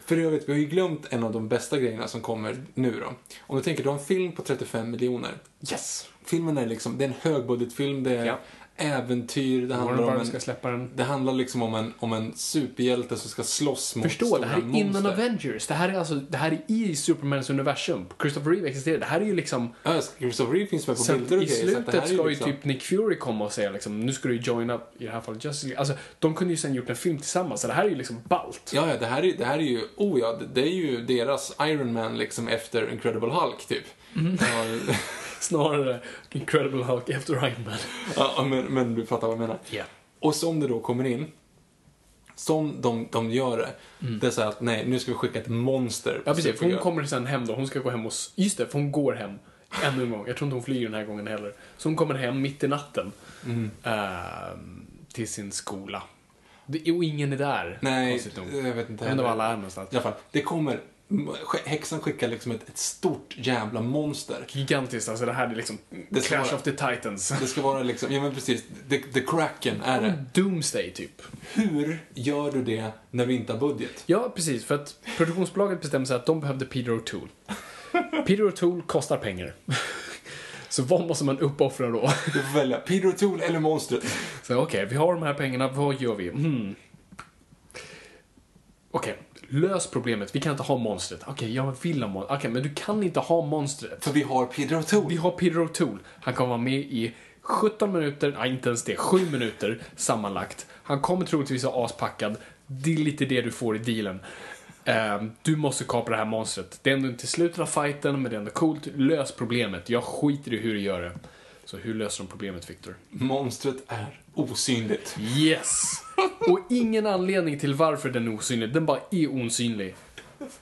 För övrigt, vi har ju glömt en av de bästa grejerna som kommer nu då. Om du tänker, du har en film på 35 miljoner. Yes! Filmen är liksom, det är en högbudgetfilm. Det är äventyr. Det handlar om det handlar liksom om en superhjälte som ska slåss mot stora monster. Förstå, det här är innan Avengers. Det här är i Supermans universum. Christopher Reeve existerar. Det här är ju liksom... Ja, Christopher Reeve finns med på bilder och grejer. I slutet ska ju typ Nick Fury komma och säga liksom, nu ska du joina i det här fallet Justice League. Alltså, de kunde ju sen gjort en film tillsammans. Så det här är ju liksom ballt. Ja, det här är ju... det är ju deras Iron Man liksom efter Incredible Hulk typ. Snarare Incredible Hulk efter Iron Man. Men du fattar vad jag menar. Yeah. Och som det då kommer in, som de gör det, det är så här att nej, nu ska vi skicka ett monster. Ja, precis, hon kommer sen hem då. Hon ska gå hem och... Just det, för hon går hem ännu en gång. Jag tror inte hon flyger den här gången heller. Så hon kommer hem mitt i natten till sin skola. Och ingen är där. Nej, jag vet inte. Men alla är någonstans. I alla fall, det kommer... Häxan skickar liksom ett stort jävla monster. Gigantiskt, alltså det här är liksom Clash of the Titans. Det ska vara liksom, ja men precis, The Kraken är det. Doomsday typ. Hur gör du det när vi inte har budget? Ja, precis, för att produktionsbolaget bestämde sig att de behövde Peter O'Toole. Peter O'Toole kostar pengar. Så vad måste man uppoffra då? Du får välja, Peter O'Toole eller monstret. Så okej, vi har de här pengarna, vad gör vi? Okej. lös problemet. Vi kan inte ha monstret. Okej, jag vill ha monstret. Okej, men du kan inte ha monstret. För vi har Peter O'Toole. Han kommer vara med i 17 minuter, nej inte ens det, 7 minuter sammanlagt. Han kommer troligtvis vara aspackad. Det är lite det du får i dealen. Du måste kapra det här monstret. Det är ändå inte slutet av fighten, men det är ändå coolt. Lös problemet, jag skiter i hur du gör det. Så hur löser de problemet, Victor? Monstret är osynligt. Yes! Och ingen anledning till varför den är osynlig. Den bara är osynlig.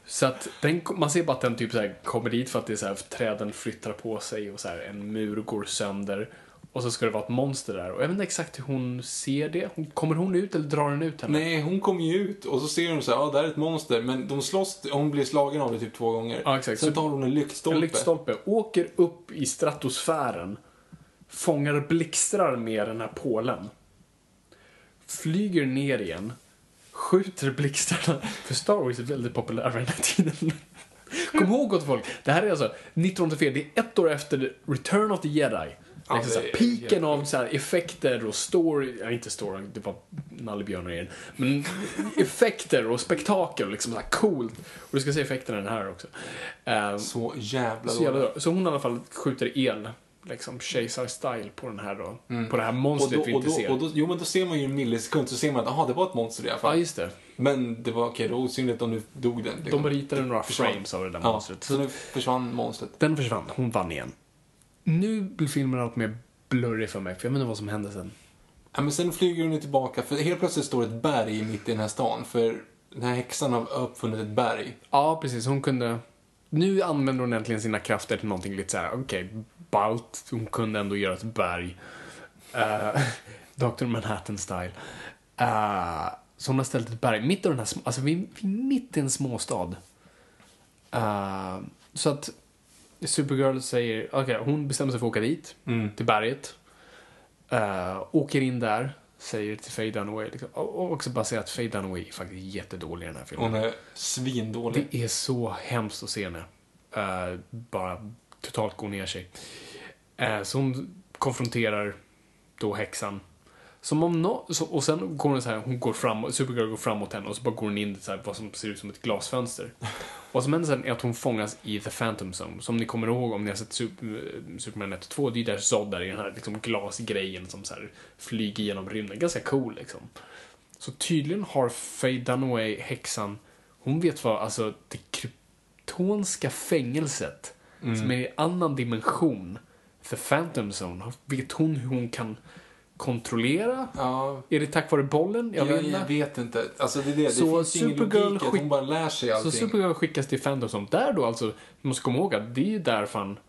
Så att den, man ser bara att den typ så här kommer dit för att det är så här, träden flyttar på sig och så här, en mur går sönder. Och så ska det vara ett monster där. Och jag vet inte exakt hur hon ser det. Kommer hon ut eller drar den ut henne? Nej, hon kommer ju ut. Och så ser hon så här, ja, där är ett monster. Men de slåss, hon blir slagen av det typ 2 gånger. Ja, exakt. Sen tar hon en lyktstolpe. Åker upp i stratosfären. Fångar blixtrar med den här pålen. Flyger ner igen. Skjuter blixtrarna. För Star Wars är väldigt populär vid den här tiden. Kom ihåg, gott folk. Det här är alltså 1984. Det är 1 år efter Return of the Jedi. Liksom ja, piken av så här effekter och story, ja, inte story, det var nallebjörnar igen, men effekter och spektakel liksom så här coolt. Och du ska se effekterna den här också. Så jävla då. Så hon i alla fall skjuter el liksom kejsar-style på den här då, på det här monstret och då, vi inte ser. Jo, men då ser man ju en millisekund, så ser man att aha, det var ett monster i alla fall. Ja, just det. Men det var okej, det var osynligt om du dog den. Liksom. De ritade några frames av det där monstret. Så nu försvann monstret. Den försvann, hon vann igen. Nu blir filmen allt mer blurrig för mig, för jag menar vad som hände sen. Ja, men sen flyger hon tillbaka, för helt plötsligt står ett berg mitt i den här stan, för den här häxan har uppfunnit ett berg. Ja, precis. Hon kunde... Nu använder hon äntligen sina krafter till någonting lite så här, okej, balt. Hon kunde ändå göra ett berg. Dr. Manhattan-style. Så hon har ställt ett berg mitt i den här... Alltså, vi är mitt i en småstad. Så att... Supergirl säger, okej, hon bestämmer sig för att åka dit, till berget. Åker in där, säger till Faye Dunaway liksom, och också bara säga att Faye Dunaway är faktiskt jättedålig i den här filmen. Hon är svindålig. Det är så hemskt att se henne. Bara totalt går ner sig. Så hon konfronterar då häxan. Som om och sen går hon så här, hon går fram, Supergirl går framåt henne och så bara går hon in så här, vad som ser ut som ett glasfönster. Vad som händer sen är att hon fångas i The Phantom Zone. Som ni kommer ihåg om ni har sett Superman 1 och 2. Det är där Zod där i den här liksom, glasgrejen som så här, flyger genom rymden. Ganska cool liksom. Så tydligen har Faye Dunaway, häxan, hon vet vad, alltså det kryptonska fängelset som är i annan dimension, The Phantom Zone, vet hon hur hon kan kontrollera? Ja. Är det tack vare bollen? Jag vet inte. Alltså det är det. Så det finns ingen logik att hon bara lär sig allting. Så Supergirl skickas till Phantom Zone. Där då alltså, man måste komma ihåg att det är ju där fan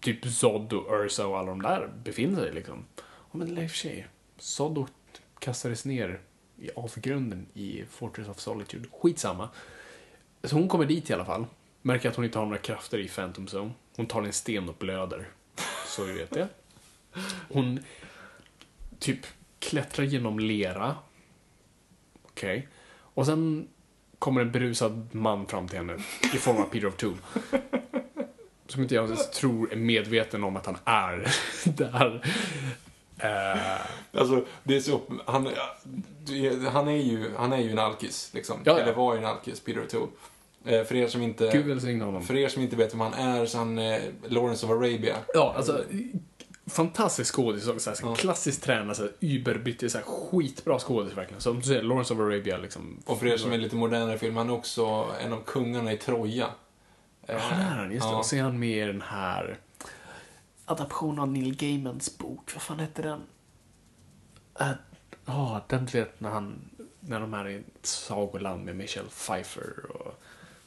typ Zod och Ursa och alla de där befinner sig liksom. Ja, men life tjej. Zod kastades ner i avgrunden i Fortress of Solitude. Skitsamma. Så hon kommer dit i alla fall. Märker att hon inte har några krafter i Phantom Zone. Hon tar en sten och blöder. Så vi vet det. Hon typ klättrar genom lera. Okej. Och sen kommer en berusad man fram till henne i form av Peter O'Toole. Som inte jag ens tror är medveten om att han är där. Alltså, det är så... Han är ju en alkis, liksom. Ja. Eller var ju en alkis, Peter O'Toole. För er som inte vet vem han är, så han är Lawrence of Arabia. Ja, alltså... Fantastisk skådis, så här klassiskt tränad, så här überbyttig, så här skitbra skådis verkligen. Som du säger, Lawrence of Arabia liksom. Och för er som är lite modernare film, han är också en av kungarna i Troja. Han är han. Och så är han med i den här adaption av Neil Gaimans bok. Vad fan heter den? Den vet när de här är i Sagoland med Michelle Pfeiffer och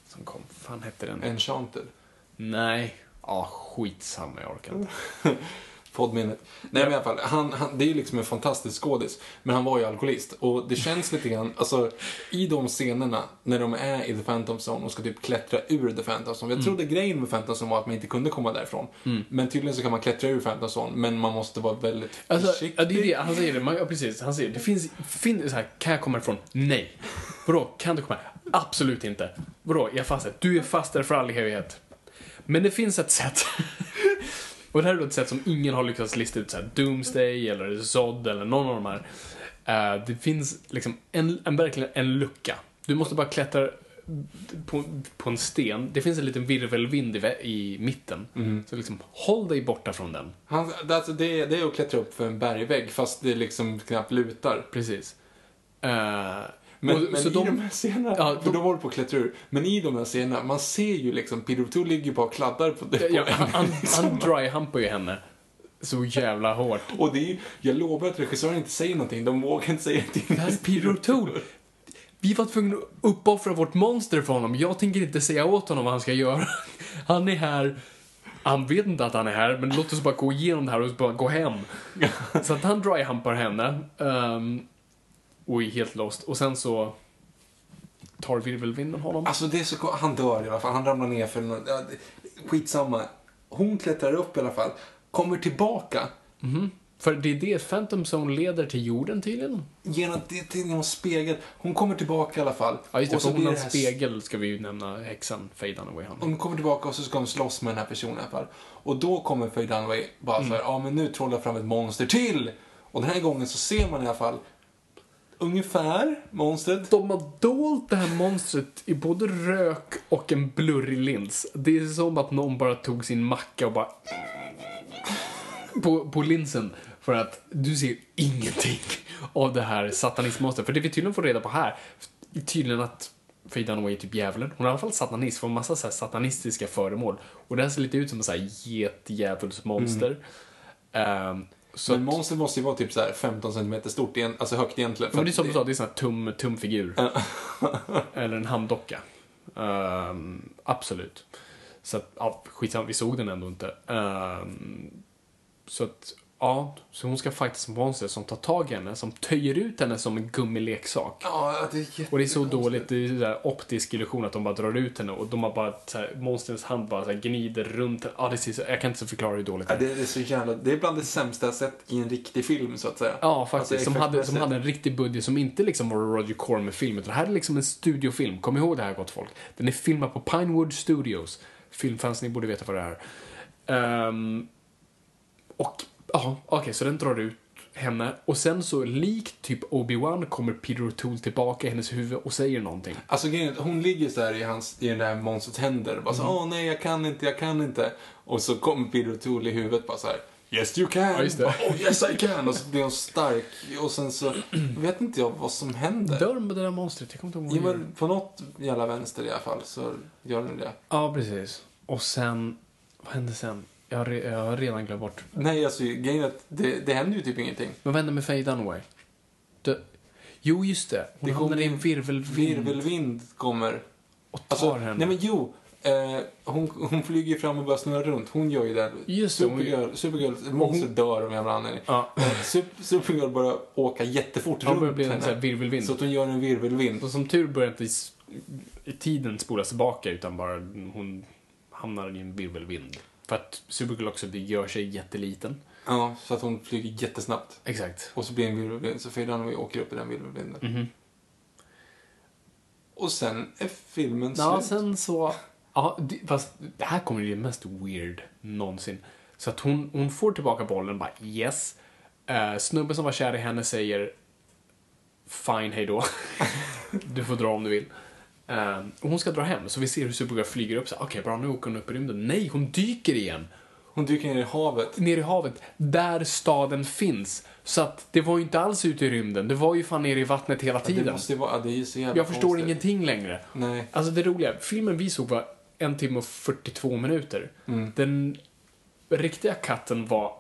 som kom. Fan heter den? Enchanted. Nej. Ja, skitsamma, jag orkar inte. Poddminnet. Nej, men i alla fall, han, det är ju liksom en fantastisk skådis. Men han var ju alkoholist. Och det känns lite grann, alltså i de scenerna när de är i The Phantom Zone och ska typ klättra ur The Phantom Zone. Jag trodde grejen med Phantom Zone var att man inte kunde komma därifrån. Men tydligen så kan man klättra ur Phantom Zone, men man måste vara väldigt försiktig. Ja, det är det, han säger det. Han säger det finns så här, kan jag komma ifrån? Nej. Vadå, kan du komma? Absolut inte. Vadå, jag är fast där. Du är fast där för all evighet. Men det finns ett sätt. Och det här är ett sätt som ingen har lyckats lista ut. Så här, Doomsday eller Zod eller någon av de här. Det finns liksom en lucka. Du måste bara klättra på en sten. Det finns en liten virvelvind i mitten. Mm. Så liksom, håll dig borta från den. Det är att klättra upp för en bergvägg, fast det liksom knappt lutar. Precis. Men så de här scenerna, för de håller på att klättra ur. Men i de här scenerna, man ser ju liksom Peter O'Toole ligger bara och kladdar på det. Ja, han dryhumpar ju henne så jävla hårt. Och det är, jag lovar att regissören inte säger någonting. De vågar inte säga någonting. Det här är Peter O'Toole. Vi var tvungna att uppoffra vårt monster för honom. Jag tänker inte säga åt honom vad han ska göra. Han är här. Han vet inte att han är här, men låt oss bara gå igenom det här och bara gå hem. Så att han dryhumpar henne. Och är helt lost. Och sen så tar virvelvinden honom. Alltså det är så, han dör i alla fall. Han ramlar ner för någon, skitsamma. Hon klättrar upp i alla fall. Kommer tillbaka. Mm-hmm. För det är det Phantom Zone leder till jorden tydligen. Genom det till någon spegel. Hon kommer tillbaka i alla fall. Ja just det, och så hon har en spegel, ska vi ju nämna häxan Faye Dunaway. Hon kommer tillbaka och så ska hon slåss med den här personen i alla fall. Och då kommer Faye Dunaway bara så här, men nu trollar fram ett monster till. Och den här gången så ser man i alla fall ungefär monstret. De har dolt det här monstret i både rök och en blurrig lins. Det är som att någon bara tog sin macka och bara på linsen. För att du ser ingenting av det här satanistmonstret. För det vi tydligen får reda på här, tydligen att Faye Dunaway är typ djävulen. Hon är i alla fall satanist, för en massa så här satanistiska föremål. Och det här ser lite ut som en så här getdjävulsmonster. Så men monster måste ju vara typ så här 15 cm stort, alltså högt egentligen. Men det är som du sa, det är sån här tumfigur. Eller en handdocka. Absolut. Så att, skitsamt, vi såg den ändå inte. Så att, så hon ska faktiskt som monster som tar tag i henne, som töjer ut henne som en gummileksak. Och det är så dåligt, det är så där optisk illusion att de bara drar ut henne och de har bara så här, monsterns hand bara så här, gnider runt. Det ser så, jag kan inte så förklara hur dåligt det är. Det är så jävla, det är bland det sämsta jag sett i en riktig film så att säga. Ja, faktiskt, alltså, som hade en riktig budget som inte liksom var Roger Corman-film, utan det här är liksom en studiofilm. Kom ihåg det här, gott folk. Den är filmad på Pinewood Studios. Filmfans, ni borde veta vad det är. Och så den drar ut henne. Och sen så likt typ Obi-Wan kommer Peter O'Toole tillbaka i hennes huvud och säger någonting. Alltså hon ligger så här i den där monstrets händer och bara så, nej jag kan inte. Och så kommer Peter O'Toole i huvudet bara så här, yes you can, yes I can. Och så blir hon stark. Och sen så vet inte jag vad som händer. Dör med det där monstret, jag kommer inte ihåg. Men på något jävla vänster i alla fall så gör den det. Ja precis. Och sen, vad hände sen? Jag har redan glömt bort. Nej, alltså det händer ju typ ingenting. Men vad händer med Faye Dunaway? Jo, just det. Hon hamnar i en virvelvind. Virvelvind kommer och tar henne. Nej, men hon flyger fram och börjar snurra runt. Hon gör ju det. Just det. Supergirl monster dör om jag bland annat. Ja. Supergirl börjar åka jättefort runt blir en så här virvelvind. Så att hon gör en virvelvind. Och som tur börjar inte i tiden spolas tillbaka, utan bara hon hamnar i en virvelvind. För att Supergirl också gör sig jätteliten. Ja, så att hon flyger jättesnabbt. Exakt. Och så blir en virvelvind. Så Faye Dunaway åker upp i den virvelvinden. Mm-hmm. Och sen är filmen slut. Sen så... Ja, fast det här kommer ju det mest weird någonsin. Så att hon får tillbaka bollen. Bara yes. Snubben som var kär i henne säger fine, hej då. Du får dra om du vill. Och hon ska dra hem, så vi ser hur Supergirl flyger upp. Okej, bra, nu åker hon upp i rymden. Nej, hon dyker igen. Hon dyker ner i havet. Ner i havet, där staden finns. Så att det var ju inte alls ute i rymden. Det var ju fan ner i vattnet hela tiden. Det måste vara, det är ju så jävla konstigt. Jag förstår ingenting längre. Nej. Alltså det roliga, filmen vi såg var 1 timme och 42 minuter. Den riktiga katten var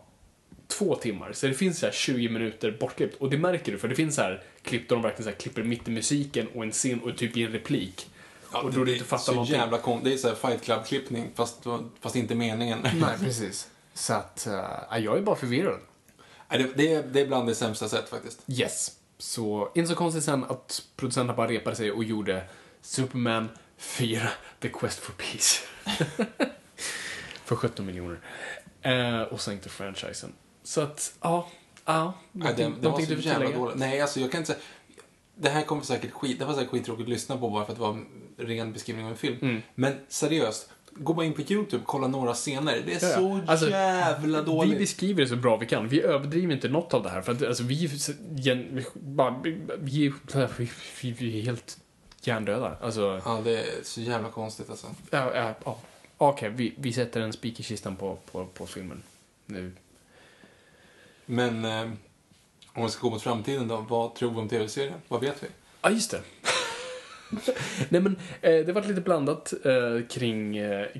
2 timmar, så det finns så här 20 minuter bortklippt, och det märker du, för det finns så här klipp där de verkligen så här klipper mitt i musiken och en scen och typ i en replik. Och då det inte fattar någonting. Jävla det är så här Fight Club-klippning fast inte meningen. Nej, precis. Så att jag är bara förvirrad. Det är bland det sämsta sätt faktiskt. Yes. Så inte så konstigt sen att producenterna bara repade sig och gjorde Superman 4 The Quest for Peace. För 17 miljoner. Och sänkte franchisen. Så att, det var så jävla dåligt. Nej, alltså jag kan inte säga. Det här kommer säkert det var säkert skittråkigt att lyssna på, bara för att det var en ren beskrivning av en film. Men seriöst, gå bara in på YouTube, kolla några scener. Det är så alltså, jävla dåligt. Vi beskriver det så bra vi kan. Vi överdriver inte något av det här. För att alltså, vi är helt hjärndöda. Alltså, ja, det är så jävla konstigt alltså. Ja. Okej, vi sätter en spik i kistan på filmen nu. Men om vi ska gå mot framtiden då, vad tror vi om tv-serien? Vad vet vi? Ja, just det. Nej, men det var lite blandat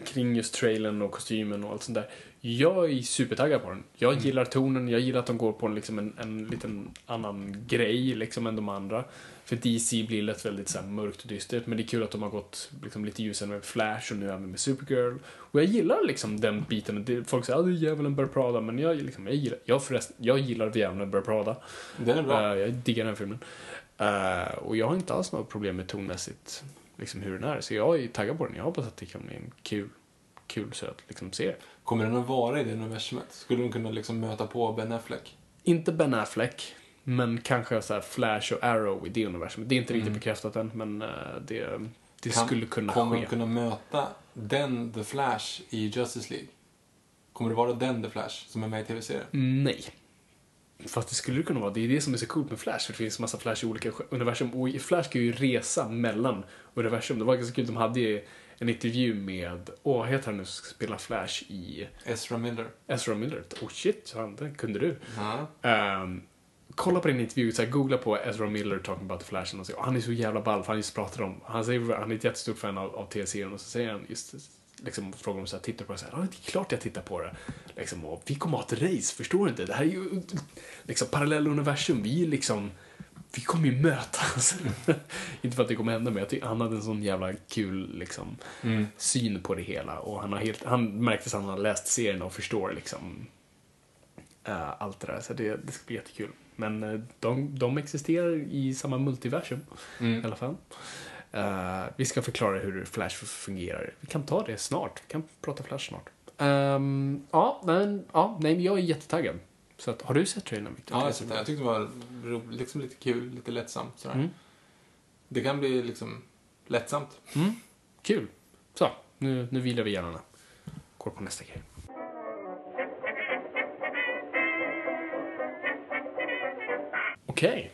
kring just trailern och kostymen och allt sånt där. Jag är supertaggad på den. Jag gillar tonen, jag gillar att de går på liksom en liten annan grej liksom än de andra. För DC blir lätt väldigt så här mörkt och dystert, men det är kul att de har gått liksom lite ljusare med Flash och nu även med Supergirl. Och jag gillar liksom den biten. Folk säger att djävulen bör prada, men jag gillar djävulen bör prada. Den är bra. Jag diggar den filmen. Och jag har inte alls något problem med tonmässigt liksom hur den är, så jag är taggad på den. Jag hoppas att det kan bli en kul söt liksom serie. Kommer den att vara i det universumet? Skulle den kunna liksom möta på Ben Affleck? Inte Ben Affleck, men kanske så här Flash och Arrow i det universumet. Det är inte riktigt bekräftat än, men det skulle kunna ske. Kommer den kunna möta den The Flash i Justice League? Kommer det vara den The Flash som är med i tv-serien? Nej. Fast det skulle kunna vara. Det är det som är så coolt med Flash, för det finns massa Flash i olika universum. Och Flash kan ju resa mellan universum. Det var ganska kul, de hade ju en intervju med, vad heter han nu som ska spela Flash i... Ezra Miller. Oh shit, det kunde du. Uh-huh. Kolla på den intervju, så här, googla på Ezra Miller talking about the Flash och se, han är så jävla ball, för han just pratar om, han säger, han är ett jättestort fan av TSC-en, och så säger han just liksom, frågar om så här, tittar på det så här, det är klart jag tittar på det liksom, och vi kommer att ha ett race, förstår du inte? Det här är ju liksom parallell universum, vi liksom, vi kommer ju mötas. Inte för att det kommer hända, men han hade en sån jävla kul liksom, syn på det hela. Och han märkte att han har läst serien och förstår liksom, allt det där. Så det ska bli jättekul. Men de existerar i samma multiversum i alla fall. Vi ska förklara hur Flash fungerar. Vi kan ta det snart. Vi kan prata Flash snart. Men jag är jättetaggad. Så att, har du sett trailern, Victor? Ja, jag tyckte det var liksom lite kul, lite lättsamt sådär. Det kan bli liksom lättsamt. Kul. Så, nu vilar vi hjärnorna. Går på nästa grej. Okej.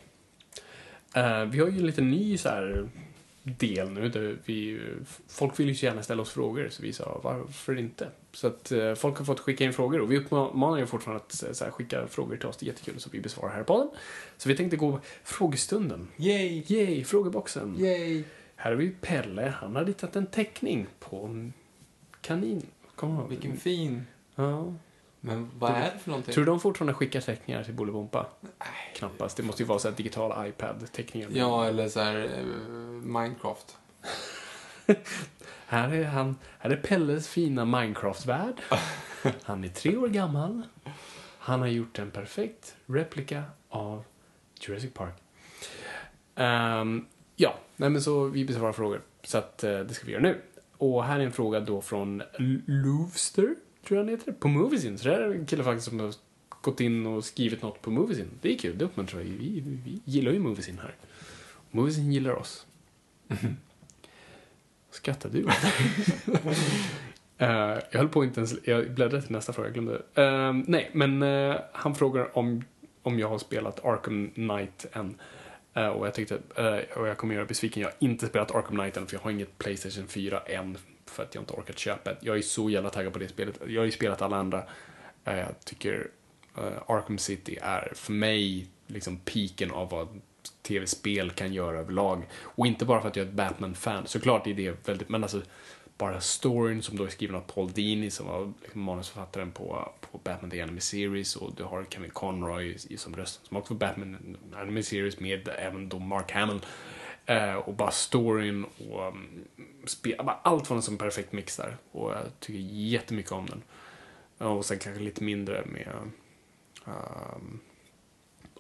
Vi har ju en liten ny så här del nu där folk vill ju gärna ställa oss frågor, så vi sa varför inte? Så att folk har fått skicka in frågor, och vi uppmanar ju fortfarande att så här, skicka frågor till oss. Det är jättekul, så vi besvarar här på den. Så vi tänkte gå frågestunden. Yay! Frågeboxen. Yay! Här är vi Pelle, han har ritat en teckning på en kanin. Kom, vilken fin. Ja. Men vad är det för någonting? Tror du de fortfarande skickar teckningar till Bolibompa? Nej. Knappast. Det måste ju vara så här digitala iPad-teckningar. Ja, eller så här Minecraft. Här är Pelles fina Minecraft-värld. Han är 3 år gammal. Han har gjort en perfekt replika av Jurassic Park. Men så vi besvarar frågor. Så att, det ska vi göra nu. Och här är en fråga då från Lovster, tror jag han heter, på Moviesin. Så det här är en kille faktiskt som har gått in och skrivit något på Moviesin. Det är kul, det uppmuntrar jag. Vi gillar ju Moviesin här. Moviesin gillar oss. Skrattar du? Jag höll på inte ens... Jag bläddrade till nästa fråga, jag glömde. Han frågar om jag har spelat Arkham Knight än. Och jag tyckte... och jag kommer göra besviken, jag har inte spelat Arkham Knight än, för jag har inget Playstation 4 än, för att jag inte orkat köpa. Jag är så jävla taggad på det spelet. Jag har ju spelat alla andra. Jag tycker Arkham City är för mig liksom piken av vad tv-spel kan göra överlag. Och inte bara för att jag är ett Batman-fan. Såklart är det väldigt... Men alltså, bara storyn som då är skriven av Paul Dini, som var liksom manusförfattaren på Batman: The Animated Series. Och du har Kevin Conroy som röst, som också var Batman: The Animated Series, med även då Mark Hamill. Och bara storyn och bara allt var en sån perfekt mix där. Och jag tycker jättemycket om den. Och sen kanske lite mindre med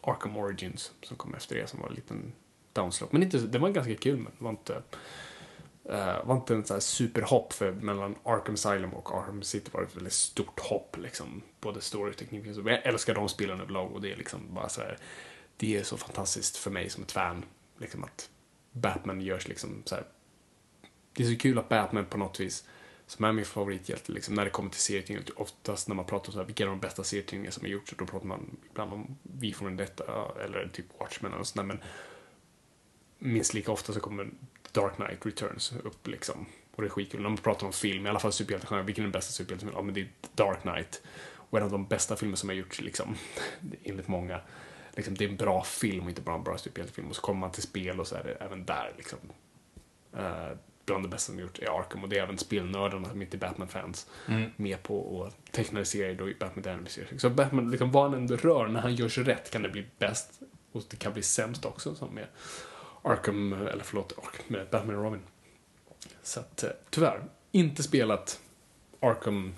Arkham Origins som kom efter det, som var en liten downslope. Men inte, det var ganska kul, men det var inte en sån här superhopp, för mellan Arkham Asylum och Arkham City var det ett väldigt stort hopp liksom, både storytekniken. Så jag älskar de spelarna överlag, och det är liksom bara så här, det är så fantastiskt för mig som ett fan liksom, att Batman görs liksom så här. Det är så kul att Batman på något vis, som är min favorithjälte liksom, när det kommer till serietidningar, oftast när man pratar om så här, vilka är de bästa serietidningar som har gjorts, då pratar man ibland om Vi från detta eller typ Watchmen eller sådär, men minst lika ofta så kommer Dark Knight Returns upp liksom. Och det är skitkul. När man pratar om film, i alla fall superhjältegenre, vilken är den bästa superhjältegenren? Ja, men det är Dark Knight. Och en av de bästa filmer som har gjorts liksom, enligt många. Liksom, det är en bra film och inte bara en bra superhjältefilm. Och så kommer man till spel och så är det även där liksom. Bland det bästa som gjort är Arkham. Och det är även spelnördarna som inte är Batman-fans med på. Och tecknade serier då i Batman: The Animated Series. Så Batman, liksom, vad han ändå rör, när han gör sig rätt kan det bli bäst. Och det kan bli sämst också, som med Arkham, eller förlåt, Arkham, med Batman och Robin. Så att, tyvärr, inte spelat Arkham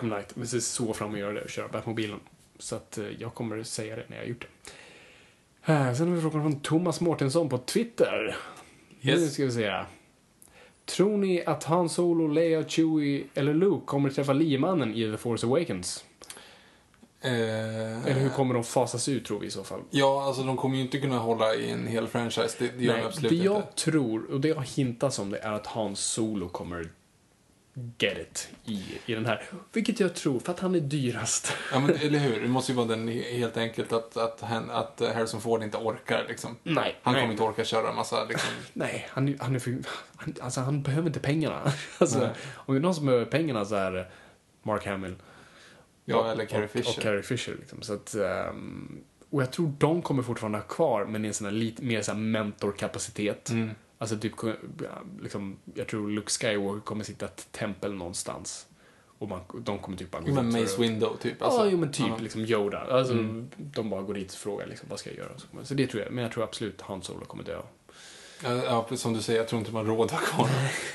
Knight. Men så fram och göra det och köra Batmobilen. Så att jag kommer säga det när jag har gjort det. Sen har vi frågan från Thomas Mårtensson på Twitter. Yes. Nu ska vi se. Tror ni att Han Solo, Leia, Chewie eller Luke kommer att träffa liemannen i The Force Awakens? Eller hur kommer de fasas ut, tror vi i så fall? Ja, alltså de kommer ju inte kunna hålla i en hel franchise. Det gör de absolut inte. Det jag tror, och det jag hintas om det, är att Han Solo kommer get it i den här. Vilket jag tror, för att han är dyrast. Ja, men, eller hur? Det måste ju vara den helt enkelt att Harrison Ford inte orkar liksom. Nej. Han kommer inte orka köra en massa liksom. Nej, han behöver inte pengarna. Alltså, om det är någon som behöver pengarna så är Mark Hamill. Ja, eller Carrie Fisher. Och Carrie Fisher liksom. Så att, och jag tror de kommer fortfarande ha kvar, men i en sån här lite mer så här mentorkapacitet. Alltså typ liksom, jag tror Luke Skywalker kommer sitta ett tempel någonstans och de kommer typ bara gå dit. Mace Window typ alltså. Ja, jo, men typ liksom Yoda. Alltså de bara går dit och frågar liksom, vad ska jag göra? Så det tror jag, men jag tror absolut Han Solo kommer dö. Ja, som du säger, jag tror inte man rådar kvar.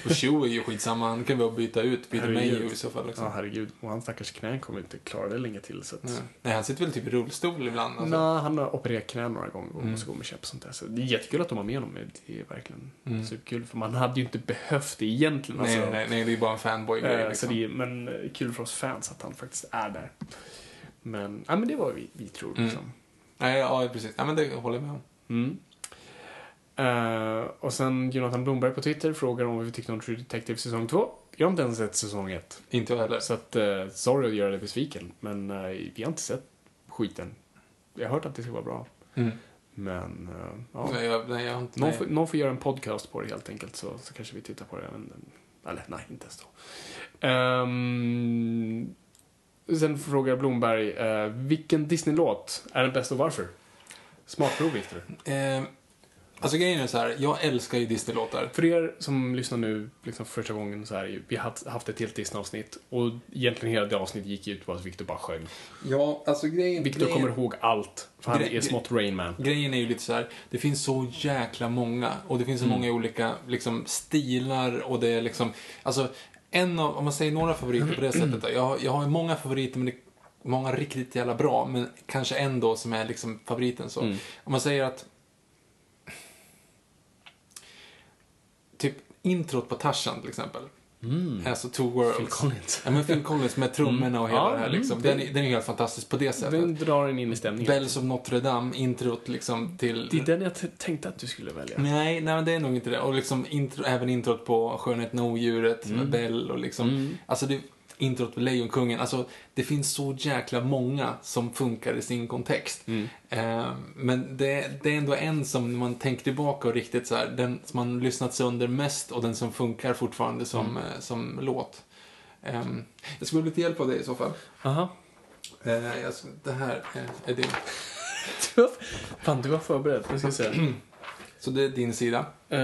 Och Chewie är ju skitsamma, han kan väl byta mig i så fall liksom. Ja, herregud, och han stackars knän kommer inte klara det länge till så att... Nej, han sitter väl typ i rullstol ibland alltså. Nej, han har opererat knän några gånger och måste gå med käpp sånt där. Så det är jättekul att de har med honom, det är verkligen superkul. För man hade ju inte behövt det egentligen alltså. Nej, det är bara en fanboy-grej liksom. Så det är, men kul för oss fans att han faktiskt är där. Men, ja, men det var vi tror liksom. Ja, precis, ja, men det håller jag med om. Och sen Jonathan Blomberg på Twitter frågar om vi tyckte om True Detective säsong 2. Jag har inte ens sett säsong 1. Inte heller. Så att, sorry att göra det besviken. Men vi har inte sett skiten. Jag har hört att det ska vara bra. Men ja. Någon får göra en podcast på det helt enkelt. Så kanske vi tittar på det. Eller nej, inte ens då. Sen frågar Blomberg vilken Disney-låt är den bästa och varför? Smart prov, Victor. Alltså grejen är så här, jag älskar ju Disney-låtar. För er som lyssnar nu liksom första gången så här, vi har haft ett helt Disney-avsnitt. Och egentligen hela det avsnitt gick ut på att Victor bara sjöng. Ja, alltså grejen... Victor kommer ihåg allt, för han är smått Rain Man. Grejen är ju lite så här, det finns så jäkla många. Och det finns så många olika liksom, stilar. Och det är liksom... Alltså, om man säger några favoriter på det sättet. Jag har ju många favoriter, men det är många riktigt jävla bra. Men kanske en då som är liksom favoriten så. Om man säger att... Typ introt på Tarzan till exempel. Alltså Two Worlds. Phil Collins. Ja, men Phil Collins med trummorna och hela det här liksom. Den är helt fantastisk på det sättet. Den drar in i stämningen. Bells of Notre Dame, introt liksom till... Det är den jag tänkte att du skulle välja. Nej, men det är nog inte det. Och liksom även introt på Skönheten och odjuret med Bell och liksom... Alltså det... introt på Lejonkungen. Alltså det finns så jäkla många som funkar i sin kontext. Men det är ändå en som man tänker tillbaka och riktigt så här, den som man lyssnat sönder mest och den som funkar fortfarande som låt. Jag skulle bli till hjälp av dig i så fall. Aha. Det här är din. Fan, du var förberedd. Jag ska säga. Så det är din sida. Det här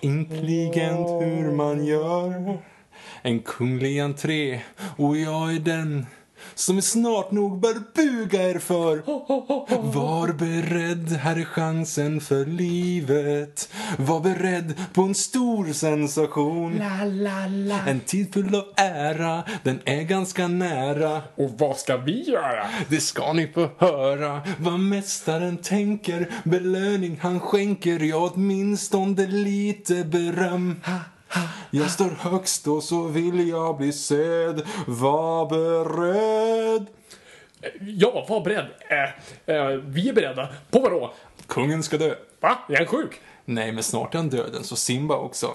Intelligent hur man gör. En kunglig entré. Och jag är den som snart nog bör buga er för. Var beredd, här är chansen för livet. Var beredd på en stor sensation. La, la, la. En tid full av ära, den är ganska nära. Och vad ska vi göra? Det ska ni få höra. Vad mästaren tänker, belöning han skänker. Ja, åtminstone lite beröm. Jag står högst och så vill jag bli sedd. Var beredd. Ja, var beredd. Vi är beredda. På vad då? Kungen ska dö. Va? Är han sjuk? Nej, men snart är han döden, så Simba också.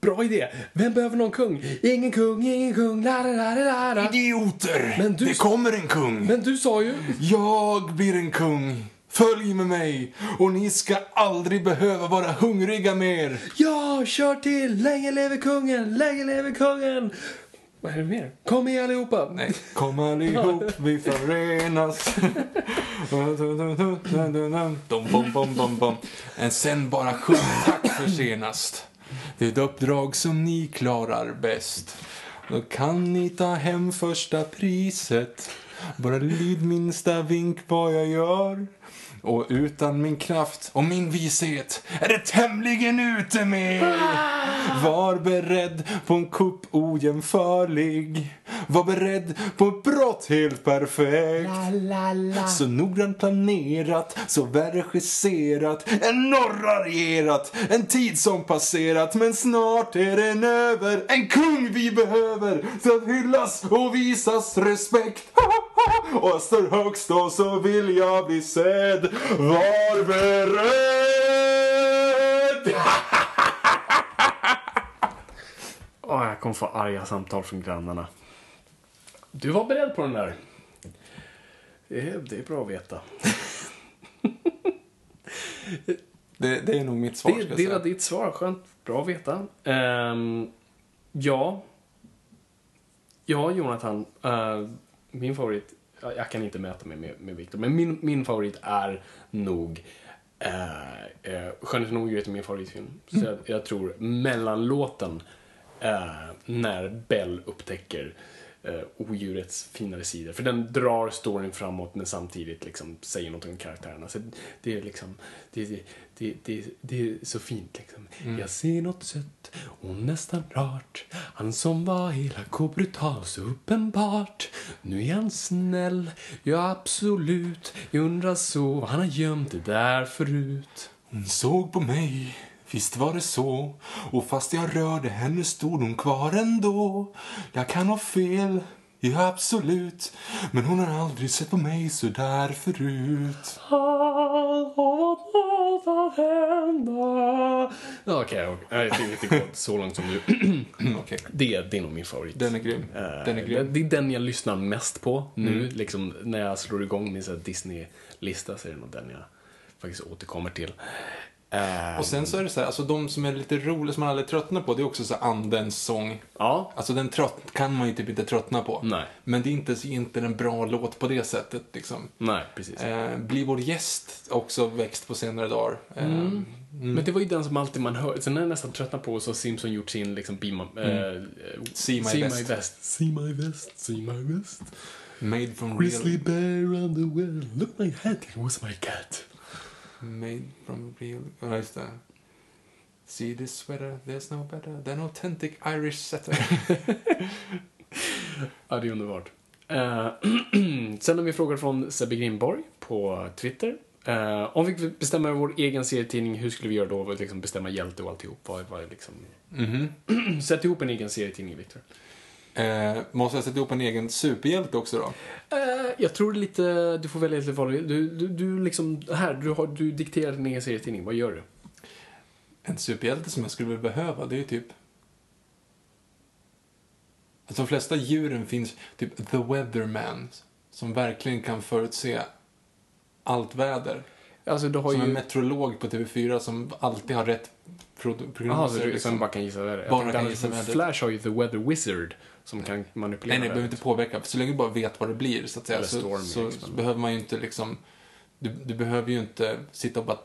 Bra idé. Vem behöver någon kung? Ingen kung, ingen kung. La, la, la, la. Idioter! Men det kommer en kung. Men du sa ju... Jag blir en kung. Följ med mig, och ni ska aldrig behöva vara hungriga mer. Ja, kör till. Länge lever kungen, länge lever kungen. Vad är det mer? Kom igen allihopa. Nej, kom allihop, vi förenas. Bom, bom, bom, bom. En sen bara 7 tack för senast. Det är ett uppdrag som ni klarar bäst. Då kan ni ta hem första priset. Bara lyd minsta vink vad jag gör. Och utan min kraft och min vishet är det tämligen ute med. Var beredd på en kupp ojämförlig. Var beredd på ett brott helt perfekt. La, la, la. Så noggrant planerat, så verregisserat, enormt regerat, en tid som passerat. Men snart är den över. En kung vi behöver, så att hyllas och visas respekt. Och står högst och så vill jag bli sedd. Var beredd. Åh, jag kommer få arga samtal från grannarna. Du var beredd på den där. Det är bra att veta. det är nog mitt svar. Det är ditt svar, skönt. Bra att veta. Ja, Jonathan. Min favorit, jag kan inte mäta mig med Victor, men min favorit är nog Skönheten och odjuret är min favoritfilm. Så jag tror mellanlåten när Bell upptäcker odjurets finare sidor, för den drar storyn framåt men samtidigt liksom säger något om karaktärerna. Så det är liksom det är så fint liksom. Jag ser något sött och nästan rart. Han som var elak och brutal så uppenbart. Nu är han snäll, ja absolut. Jag undrar så, han har gömt det där förut. Hon såg på mig, visst var det så. Och fast jag rörde henne stod hon kvar ändå. Jag kan ha fel, ja absolut. Men hon har aldrig sett på mig så där förut. Okej, jag tycker inte gått så långt som du. Okay. Det är nog min favorit. Den är grym. Det är den jag lyssnar mest på nu. Liksom, när jag slår igång min så här Disney-lista så är det nog den jag faktiskt återkommer till. Och sen så är det så här, alltså de som är lite roliga som man aldrig tröttnar på, det är också så Andens sång. Ja. Alltså den kan man ju typ inte tröttna på. Nej. Men det är inte en bra låt på det sättet liksom. Nej, precis. Bli vår gäst också växt på senare dagar. Men det var ju den som alltid man hör. Sen när jag nästan tröttnar på så har Simpson gjort sin liksom See my vest. Made from real grizzly bear on the well. Look my head, it was my cat. Made from real... Oh, just det. See this sweater, there's no better than authentic Irish setter. Ja, det är underbart. Sen har vi frågor från Sebbe Grimborg på Twitter. Om vi bestämmer vår egen serietidning, hur skulle vi göra då? Liksom bestämma hjälte och alltihop. Vad liksom... Sätt ihop en egen serietidning, Victor. Måste jag sätta ihop en egen superhjälte också då? Jag tror det lite. Du får välja lite vad du liksom här, du dikterar din egen serietidning. Vad gör du? En superhjälte som jag skulle behöva, det är ju typ att de flesta djuren finns. Typ The Weatherman, som verkligen kan förutse allt väder. Alltså, du har som ju... en meteorolog på TV4 som alltid har rätt prognoser. Aha, så liksom. Bara kan gissa väder. Flash har ju The Weather Wizard som kan manipulera. Nej, behöver inte påverka. Så länge du bara vet vad det blir så att säga, så behöver man ju inte liksom... Du behöver ju inte sitta och bara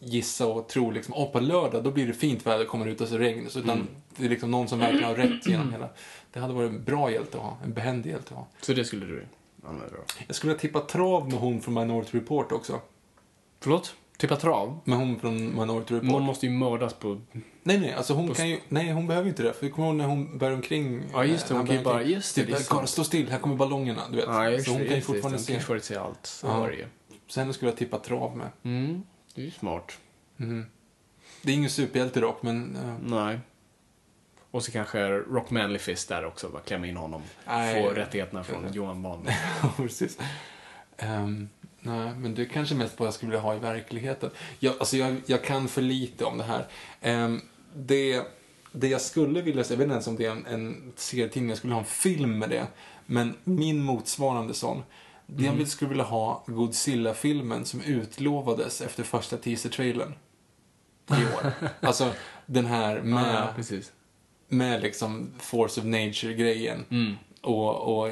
gissa och tro liksom, på lördag då blir det fint väder, kommer ut och så regn. Så utan det är liksom någon som verkligen har rätt genom hela... Det hade varit en bra hjälte att ha. En behändig hjälte att ha. Så det skulle du... använder då. Jag skulle vilja tippa trav med hon från Minority Report också. Förlåt? Tippa trav? Med hon från Minority Report. Hon måste ju mördas på... Nej, alltså hon kan ju... Nej, hon behöver inte det. För vi kommer ihåg när hon bär omkring... Ja, just det. Hon kan ju bara... Just det. Liksom. Stå still, här kommer ballongerna, du vet. Ja, just så hon kan ju fortfarande se. Hon kan ju se allt. Ja. Sen skulle jag tippa trav med. Mm, det är ju smart. Mm. Det är ingen superhjälte dock, men... Nej. Och så kanske Rockmanly Fist där också. Bara klämma in honom. Få rättigheterna från Johan Bond. Ja, precis. Nej, men det är kanske mest vad jag skulle vilja ha i verkligheten. Jag kan för lite om det här. Det jag skulle vilja se, jag vet inte ens om det är en serietidning, jag skulle ha en film med det. Men min motsvarande sån. Det jag skulle vilja ha, Godzilla-filmen som utlovades efter första teaser-trailern i år. Alltså den här med, ja, med liksom Force of Nature-grejen. Mm. Och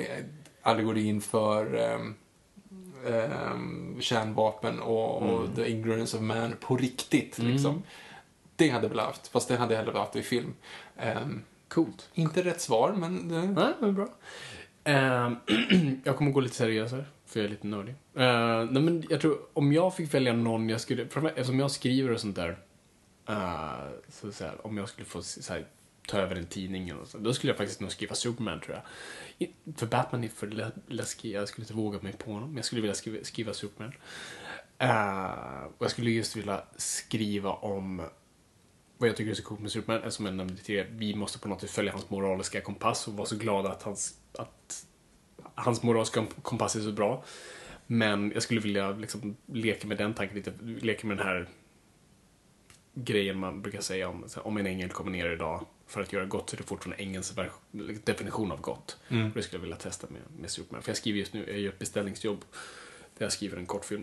allegorin för... kärnvapen och The Ignorance of Man på riktigt liksom. Det hade jag väl haft, fast det hade jag hellre haft i film. Coolt. Inte rätt svar, men det... Nej, det är bra. Jag kommer gå lite seriösare, för jag är lite nördig. Nej, men jag tror, om jag fick välja någon jag skulle, eftersom jag skriver och sånt där, så att säga, om jag skulle få så här, ta över en tidning eller så, då skulle jag faktiskt nog skriva Superman, tror jag. För Batman är för läskig. Jag skulle inte våga mig på honom. Men jag skulle vilja skriva Superman. Och jag skulle just vilja skriva om vad jag tycker är så coolt med Superman. Eftersom jag nämnde tidigare, vi måste på något sätt följa hans moraliska kompass. Och vara så glada att hans moraliska kompass är så bra. Men jag skulle vilja liksom leka med den tanken lite. Leka med den här grejen man brukar säga om en ängel kommer ner idag för att göra gott, så är det fortfarande engelsk definition av gott. Och det skulle jag vilja testa med Superman. För jag skriver just nu, jag gör ett beställningsjobb där jag skriver en kortfilm,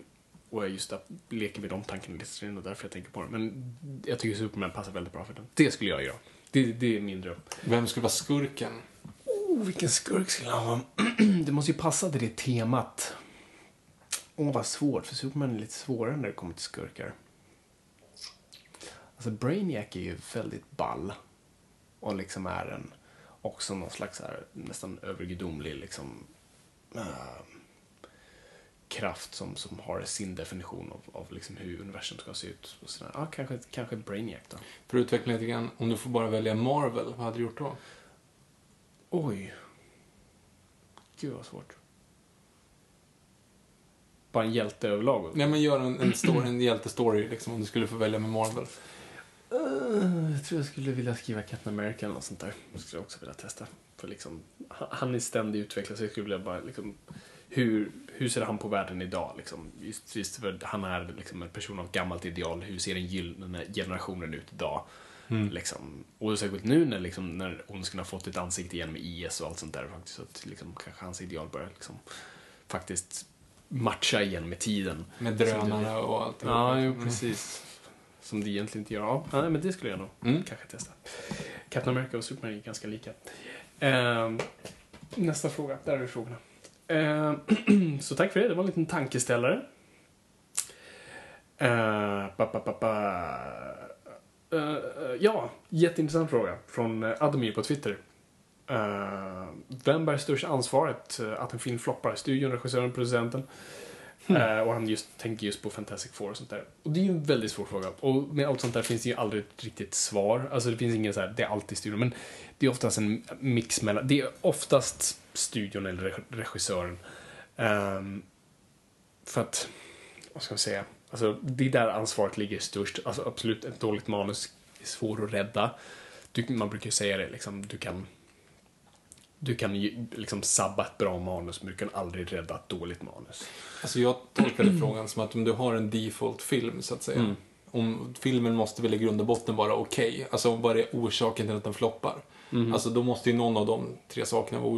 och jag just leker med de tankarna lite, och därför jag tänker på det. Men jag tycker Superman passar väldigt bra för den. Det skulle jag göra. Det är min dröm. Vem skulle vara skurken? Vilken skurk skulle han vara? Det måste ju passa till det temat. Vad svårt, för Superman är lite svårare när det kommer till skurkar. Alltså Brainiac är ju väldigt ball. Och liksom är en också någon slags här, nästan övergudomlig liksom, kraft som har sin definition av liksom hur universum ska se ut. Och sådär. Ja, kanske Brainiac då. För att utveckla lite grann, om du får bara välja Marvel, vad hade du gjort då? Oj. Gud vad svårt. Bara en hjälte överlag. Nej, men gör en hjältestory liksom, om du skulle få välja med Marvel. Jag tror jag skulle vilja skriva Captain America eller något sånt där. Jag skulle också vilja testa. För liksom, han är ständigt utvecklad, så jag skulle vilja bara liksom, hur ser han på världen idag liksom? Just för han är liksom en person av gammalt ideal. Hur ser den gyllene generationen ut idag? Liksom. Och särskilt nu när ondskan har fått ett ansikte igen med IS och allt sånt där faktiskt, så att liksom, kanske hans ideal börjar liksom, faktiskt matcha igen med tiden. Med drönarna och allt. Ja, jo, precis. Som det egentligen inte gör. Ja, men det skulle jag nog kanske testa. Captain America och Superman är ganska lika. Nästa fråga. Där är frågorna. Så tack för det. Det var en liten tankeställare. Ja, jätteintressant fråga. Från Admir på Twitter. Vem bär störst ansvaret att en film floppar? Studion, regissören, producenten? Och han tänker på Fantastic Four och sånt där. Och det är ju en väldigt svår fråga. Och med allt sånt där finns det ju aldrig ett riktigt svar. Alltså det finns ingen så här, det är alltid studion. Men det är oftast en mix mellan, det är oftast studion eller regissören. För att, vad ska man säga, alltså det är där ansvaret ligger störst. Alltså absolut, ett dåligt manus är svårt att rädda. Man brukar ju säga det liksom, du kan ju liksom sabba ett bra manus, men du kan aldrig rädda ett dåligt manus. Alltså jag tolkade frågan som att om du har en default-film så att säga, om filmen måste väl i grund och botten vara okej. Alltså vad är orsaken till att den floppar? Alltså då måste ju någon av de tre sakerna vara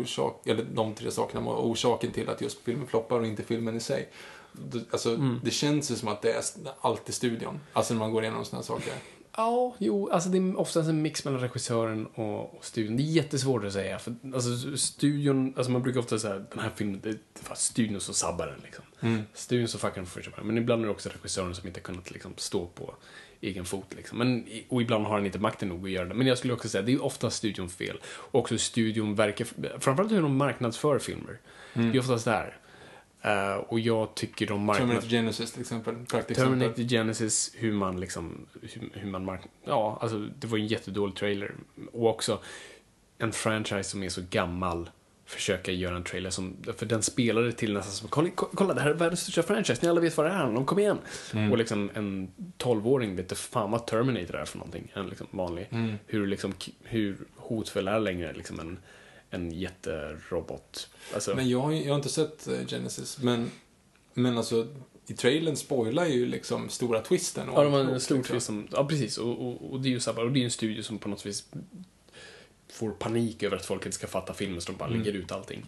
orsaken till att just filmen floppar och inte filmen i sig. Alltså det känns ju som att det är alltid studion. Alltså när man går igenom sådana saker. Ja, jo, alltså det är oftast en mix mellan regissören och studion. Det är jättesvårt att säga, för alltså studion, alltså man brukar ofta säga den här filmen, det är studion som sabbar den liksom. Studion som fuckar den för sig. Men ibland är det också regissören som inte kunnat liksom stå på egen fot liksom. Men, och ibland har han inte makten nog att göra det. Men jag skulle också säga, det är ofta studion fel. Och också studion verkar, framförallt hur de marknadsför filmer. Det är oftast där. Och jag tycker de Terminator Genesis till exempel. Terminator Genesis, hur man det var en jättedålig trailer. Och också en franchise som är så gammal, försöka göra en trailer som, för den spelade till nästan som, kolla det här är världens största franchise, ni alla vet vad det är, de kom igen. Och en 12-åring vet inte fan vad Terminator är för någonting, en vanlig. Hur hotfull är längre en jätterobot. Men jag har inte sett Genesis, men i trailern spoilar ju stora twisten. Ja, det var en stor twist som, ja precis, och det är ju så här, och det är en studio som på något vis får panik över att folk inte ska fatta filmen, så de bara lägger ut allting.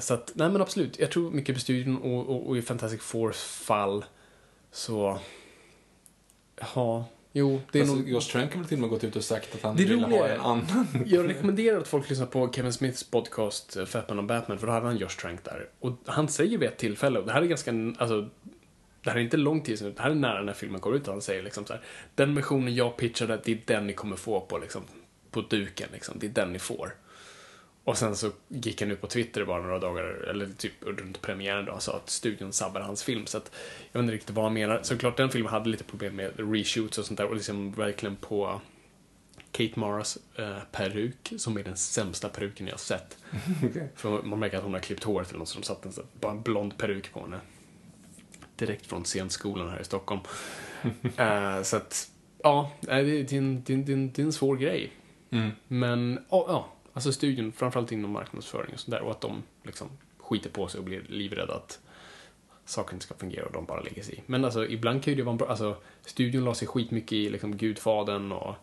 Så att, nej men absolut, jag tror mycket på studion, och i Fantastic Fours fall så det är nog... Josh Trank har väl till och med gått ut och sagt att han vill ha en annan. Jag rekommenderar att folk lyssnar på Kevin Smiths podcast Fatman och Batman, för då hade han Josh Trank där, och han säger vid ett tillfälle, och det här är ganska, det här är inte lång tid sedan, det här är nära när filmen går ut, han säger så här, den versionen jag pitchade, det är den ni kommer få på duken, det är den ni får. Och sen så gick han ut på Twitter bara några dagar, eller typ runt premiären då, och sa att studion sabbade hans film. Så att jag vet inte riktigt vad han menar. Såklart den filmen hade lite problem med reshoots och sånt där, och verkligen på Kate Maras peruk, som är den sämsta peruken jag har sett. Okay. För man märker att hon har klippt håret eller något, så de satt bara en blond peruk på henne. Direkt från scenskolan här i Stockholm. Så att, ja, det är en svår grej. Men, studion, framförallt inom marknadsföring och sådär, och att de skiter på sig och blir livrädda att saker inte ska fungera och de bara lägger sig i. Men ibland kan ju det vara bra, studion la sig skitmycket i Gudfadern och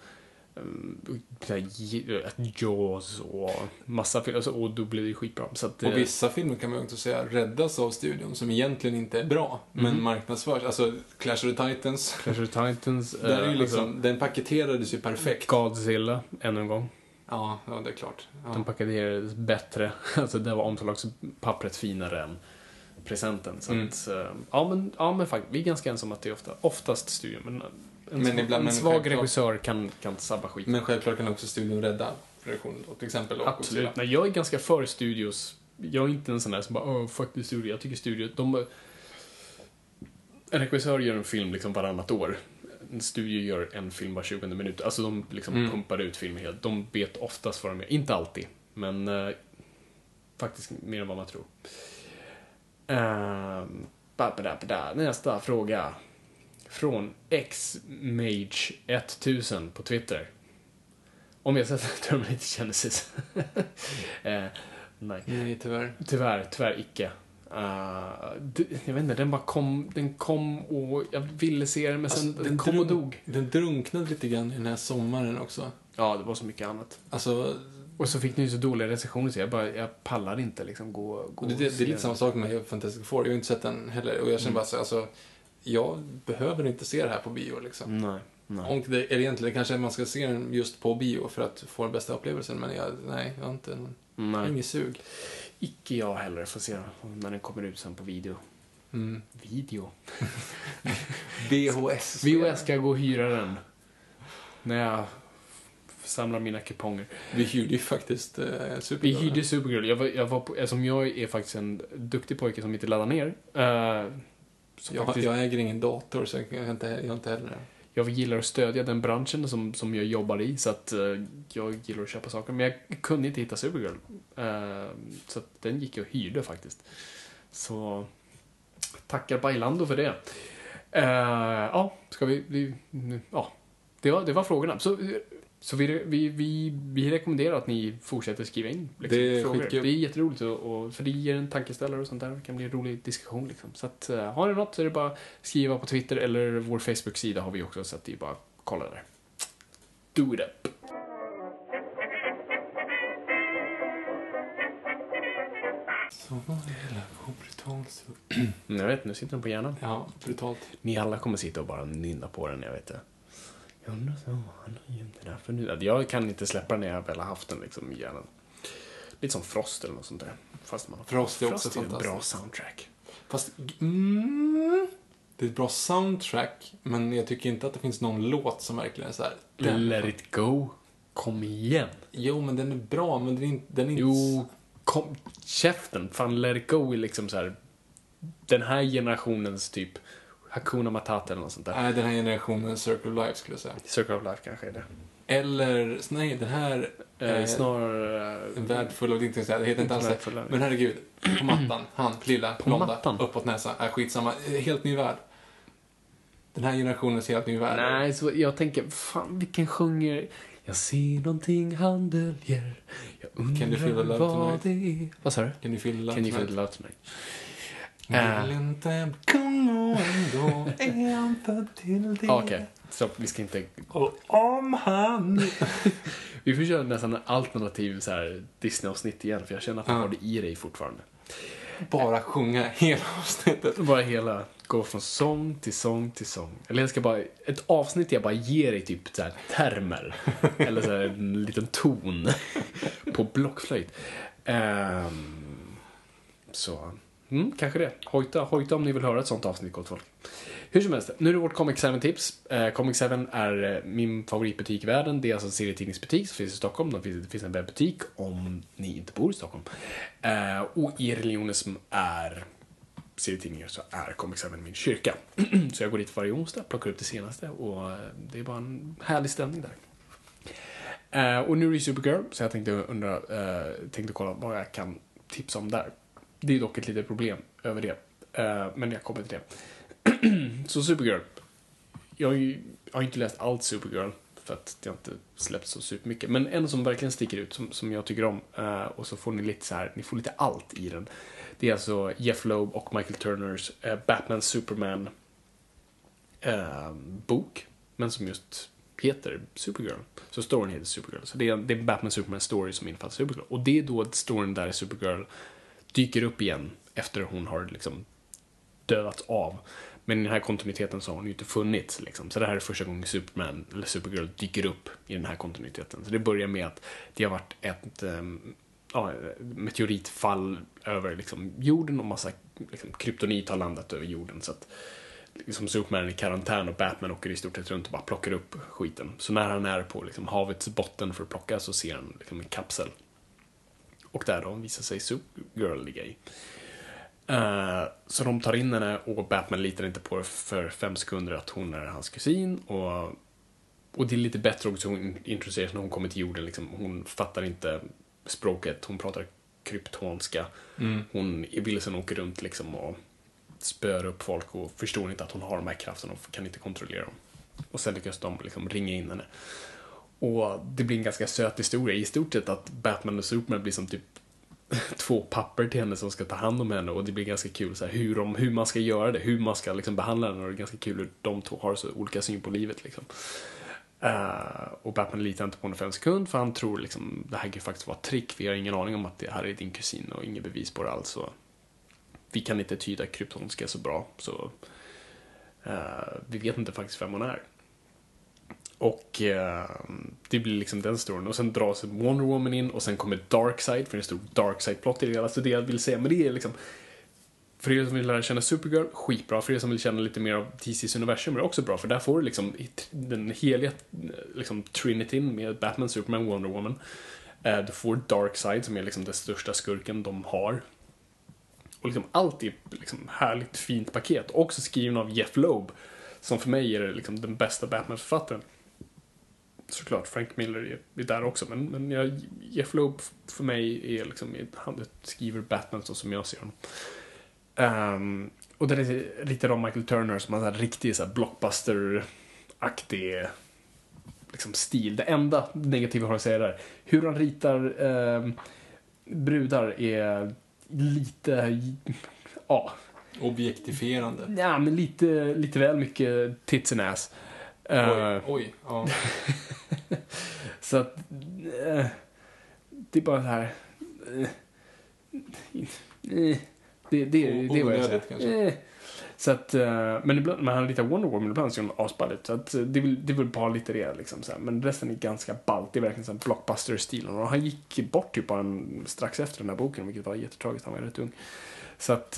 Jaws och massa filmer, och då blir det skitbra. Så att, och vissa filmer kan man ju också säga räddas av studion som egentligen inte är bra, men marknadsförs. Clash of the Titans där är ju den paketerades ju perfekt. Godzilla, ännu en gång. Ja, det är klart. Ja. Den paketerades bättre. Det var omslagspappret finare än presenten. Så att, men faktiskt, vi är ganska ensamma att det är oftast studion. Men en svag regissör kan sabba skit. Men självklart kan också studion rädda produktionen, till exempel. Absolut. Nej, jag är ganska för studios. Jag är inte en sån där som bara, fuck the studio. Jag tycker studios, en regissör gör en film varannat år. En studio gör en film var 20 minut. De pumpar ut filmer helt. De vet oftast vad de gör. Inte alltid. Men faktiskt mer än vad man tror. Nästa fråga. Från xmage1000 på Twitter. Om jag sett Terminator Genesis. Nej, tyvärr. Tyvärr icke. Jag vet inte, den kom och jag ville se den, men sen den kom och dog. Den drunknade lite grann i den här sommaren också. Ja, det var så mycket annat. Och så fick ni ju så dåliga recensioner, så jag pallar inte gå. Det är lite samma sak med Fantastic Four. Jag har inte sett den heller, och jag känner bara så jag behöver inte se det här på bio Nej. Och det är egentligen kanske man ska se den just på bio för att få den bästa upplevelsen, men jag har inte ingen sug. Icke jag heller, får se när den kommer ut sen på video. Video? VHS. VHS ska gå och hyra den. När jag samlar mina kuponger. Vi hyrde ju faktiskt Supergirl. Vi hyrde Supergirl. Jag är faktiskt en duktig pojke som inte laddar ner. Jag äger ingen dator, så jag inte heller det. Jag gillar att stödja den branschen som jag jobbar i, så att jag gillar att köpa saker. Men jag kunde inte hitta Supergirl. Så att den gick jag och hyrde faktiskt. Så tackar Bailando för det. Det var frågorna. Så vi rekommenderar att ni fortsätter skriva in frågor. Det är jätteroligt, och för det ger en tankeställare och sånt där. Det kan bli en rolig diskussion Så att, har ni något, så är det bara skriva på Twitter eller vår Facebook-sida har vi också, så att det är bara kolla där. Do it up! Så var det brutalt. Jag vet, nu sitter den på hjärnan. Ja, brutalt. Ni alla kommer sitta och bara nynna på den, jag vet det. Jag undrar så, han har gömt det där för nu. Jag kan inte släppa när jag väl har haft den i hjärnan. Lite som Frost eller något sånt där. Fast man har... Frost är också fantastiskt. Frost är ett bra soundtrack. Fast, det är ett bra soundtrack, men jag tycker inte att det finns någon låt som verkligen är så här. Let it go. Kom igen. Jo, men den är bra, men den är inte... kom, käften, fan let it go, liksom så här, den här generationens typ Hakuna Matata eller något sånt där. Nej, den här generationen Circle of Life skulle jag säga. Circle of Life kanske är det. Eller, nej, den här... snarare... en värld full av din ting, det heter inte alls det. Men herregud, på mattan, han, lilla, blonda, uppåt näsa, är skitsamma. Helt ny värld. Den här generationens helt ny värld. Nej, så jag tänker, fan, vilken sjunger... Jag ser någonting han döljer. Jag undrar vad det är. Vad sa du? Kan du fylla Love Tonight? Okej, så vi ska inte... Och om han... Vi får köra nästan en alternativ så här Disney-avsnitt igen, för jag känner att han har det i dig fortfarande. Bara sjunga hela avsnittet. Bara hela... Gå från sång till sång till sång. Eller jag ska bara... Ett avsnitt jag bara ger dig typ så här termer. Eller så här en liten ton. På blockflöjt. Så... kanske det. Hojta om ni vill höra ett sånt avsnitt, gott folk. Hur som helst, nu är det vårt Comic 7-tips. Comic 7 är min favoritbutik i världen. Det är alltså en serietidningsbutik som finns i Stockholm. Det finns en webbutik om ni inte bor i Stockholm. Och i religionen som är serietidningar så är Comic 7 min kyrka. Så jag går dit varje onsdag, plockar upp det senaste. Och det är bara en härlig stämning där. Och nu är det Supergirl. Så jag tänkte kolla vad jag kan tipsa om där. Det är dock ett litet problem över det. Men jag kommer till det. Så Supergirl. Jag har inte läst allt Supergirl. För att det har inte släppt så supermycket. Men en som verkligen sticker ut. Som jag tycker om. Och så får ni lite så här. Ni får lite allt i den. Det är alltså Jeph Loeb och Michael Turners Batman Superman bok. Men som just heter Supergirl. Så storyn heter Supergirl. Så det är Batman Superman story som infattar Supergirl. Och det är då att storyn där är Supergirl dyker upp igen efter hon har liksom dödats av. Men i den här kontinuiteten så har hon ju inte funnits. Liksom. Så det här är första gången Superman eller Supergirl dyker upp i den här kontinuiteten. Så det börjar med att det har varit ett meteoritfall över liksom, jorden och massa liksom, kryptonit har landat över jorden. Så att liksom, Superman är i karantän och Batman åker i stort sett runt och bara plockar upp skiten. Så när han är på liksom, havets botten för att plocka så ser han liksom, en kapsel. Och där då visar sig Supergirl ligga i. Så de tar in henne och Batman litar inte på för 5 sekunder att hon är hans kusin. Och det är lite bättre också hon introduceras när hon kommer till jorden. Liksom. Hon fattar inte språket. Hon pratar kryptonska. Hon i vilsen åker runt liksom, och spör upp folk och förstår inte att hon har de här krafterna och kan inte kontrollera dem. Och sen lyckas de liksom, ringa in henne. Och det blir en ganska söt historia i stort sett att Batman och Superman blir som typ 2 papper till henne som ska ta hand om henne. Och det blir ganska kul så här, hur man ska göra det, hur man ska liksom behandla henne. Och det är ganska kul hur de två har så olika syn på livet. Liksom. Och Batman litar inte på henne 5 sekunder för han tror liksom, det här kan faktiskt vara trick. Vi har ingen aning om att det här är din kusin och ingen bevis på det alls. Vi kan inte tyda kryptonska så bra. Så vi vet inte faktiskt vem hon är. Och det blir liksom den storyn. Och sen dras Wonder Woman in. Och sen kommer Darkseid. För det är en stor Darkseid-plott i det. Alltså det jag vill säga. Men det är liksom... För er som vill lära känna Supergirl, skitbra. För er som vill känna lite mer av DC's universum är det också bra. För där får du liksom den heliga liksom, trinityn med Batman, Superman, Wonder Woman. Du får Darkseid som är liksom den största skurken de har. Och liksom allt är liksom härligt fint paket. Också skriven av Jeph Loeb. Som för mig är liksom den bästa Batman-författaren. Såklart, Frank Miller är där också. Men Jeph Loeb för mig är liksom, han skriver Batman så som jag ser honom. Och det är lite av Michael Turner som har en riktig så här blockbuster-aktig liksom, stil. Det enda negativa har att säga där. Hur han ritar brudar är lite... Ja. Objektifierande. Ja, men lite väl mycket tits and ass. Oj, ja. Så att det är bara det här det var jag säger. Så att men ibland man har lite Wonder Woman ibland som asballet så att det vill bara lite det liksom så här. Men resten är ganska ballt. Det är verkligen sån blockbuster stilen och han gick bort typ strax efter den här boken vilket var jättetragiskt. Han var rätt ung. Så att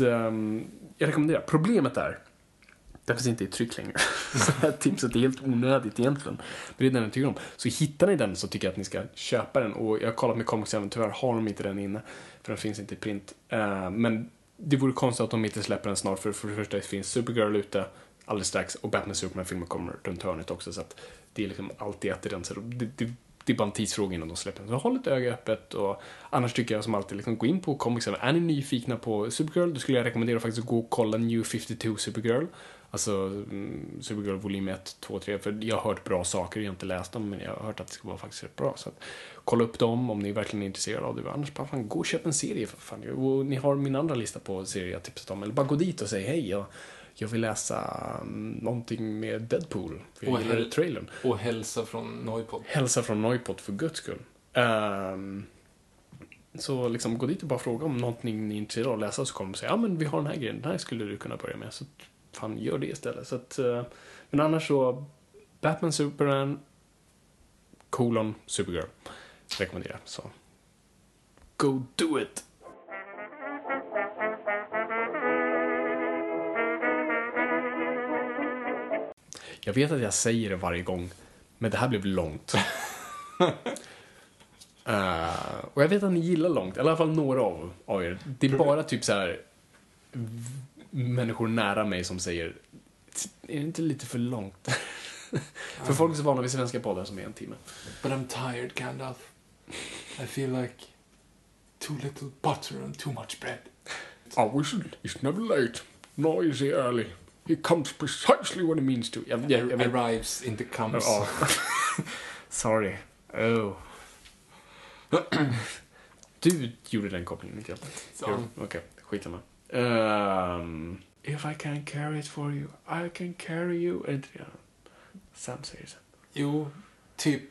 jag rekommenderar. Problemet är Den finns inte i tryck längre. Så här tipset är helt onödigt egentligen. Men det är den jag tycker om. Så hittar ni den så tycker jag att ni ska köpa den. Och jag har kollat med Comics även, tyvärr har de inte den inne. För den finns inte i print. Men det vore konstigt att de inte släpper den snart. För det första finns Supergirl ute alldeles strax. Och Batman Superman-filmer kommer runt hörnet också. Så att det är liksom alltid ett i den. Så det är bara en tidsfråga innan de släpper den. Så håll ett öga öppet. Och annars tycker jag som alltid liksom, gå in på Comics även. Är ni nyfikna på Supergirl? Då skulle jag rekommendera faktiskt att gå och kolla New 52 Supergirl. Alltså Supergirl volym 1, 2, 3. För jag har hört bra saker, jag har inte läst dem. Men jag har hört att det ska vara faktiskt rätt bra. Så att, kolla upp dem om ni verkligen är intresserade av det. Annars bara fan, gå och köp en serie för fan. Och ni har min andra lista på serier jag tipsat om. Eller bara gå dit och säg hej, jag vill läsa någonting med Deadpool. För jag gillade trailern. Och hälsa från Noipod. Hälsa från Noipod för guds skull. Så liksom gå dit och bara fråga om någonting ni är intresserade av att läsa. Så kommer de säga, ja men vi har den här grejen, den här skulle du kunna börja med. Så fan, gör det istället. Så att, men annars så Batman, Superman, Supergirl rekommenderar. Så go do it! Jag vet att jag säger det varje gång, men det här blev långt. Och jag vet att ni gillar långt, i alla fall några av er. Det är bara typ så här människor nära mig som säger, är det inte lite för långt? För folk är så vana vid svenska poddar som är en timme. But I'm tired, Gandalf. I feel like too little butter and too much bread. Oh, it's never late. Nor is it early. It comes precisely when it means to. Jag arrives, inte comes. Sorry. Oh. Du gjorde den kopplingen, Mikael. Okej, skit med. If I can carry it for you, I can carry you. Sam säger så. Jo, typ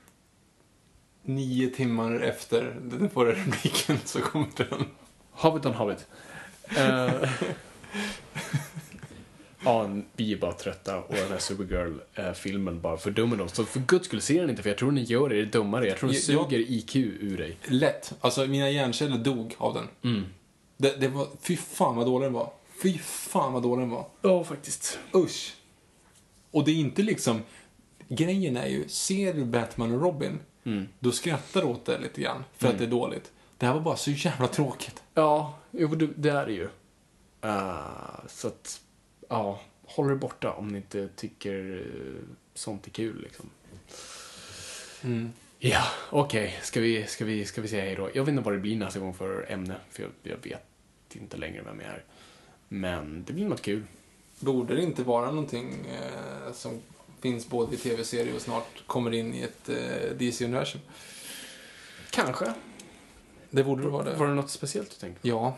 9 timmar efter den förra repliken så kommer den. Hobbit on Hobbit. Ja, vi är bara trötta och den här Supergirl-filmen bara fördummer oss. Så för guds skull, se den inte, för jag tror ni gör er dummare. Jag tror ni suger IQ ur dig. Lätt. Alltså, mina hjärnceller dog av den. Mm. Det var, fy fan vad dålig den var. Fy fan vad dålig den var. Ja, faktiskt. Usch. Och det är inte liksom, grejen är ju, ser du Batman och Robin, då skrattar åt det lite grann. För att det är dåligt. Det här var bara så jävla tråkigt. Ja, det är det ju. Så att, ja, håll er borta om ni inte tycker sånt är kul liksom. Ja, okej. Okay. Ska vi säga hej då? Jag vet inte vad det blir nästa gång för ämne. För jag vet inte längre vem jag är. Men det blir något kul. Borde det inte vara någonting som finns både i tv-serier och snart kommer in i ett DC-universum? Kanske. Det borde det vara det. Var det något speciellt du tänkte? Ja.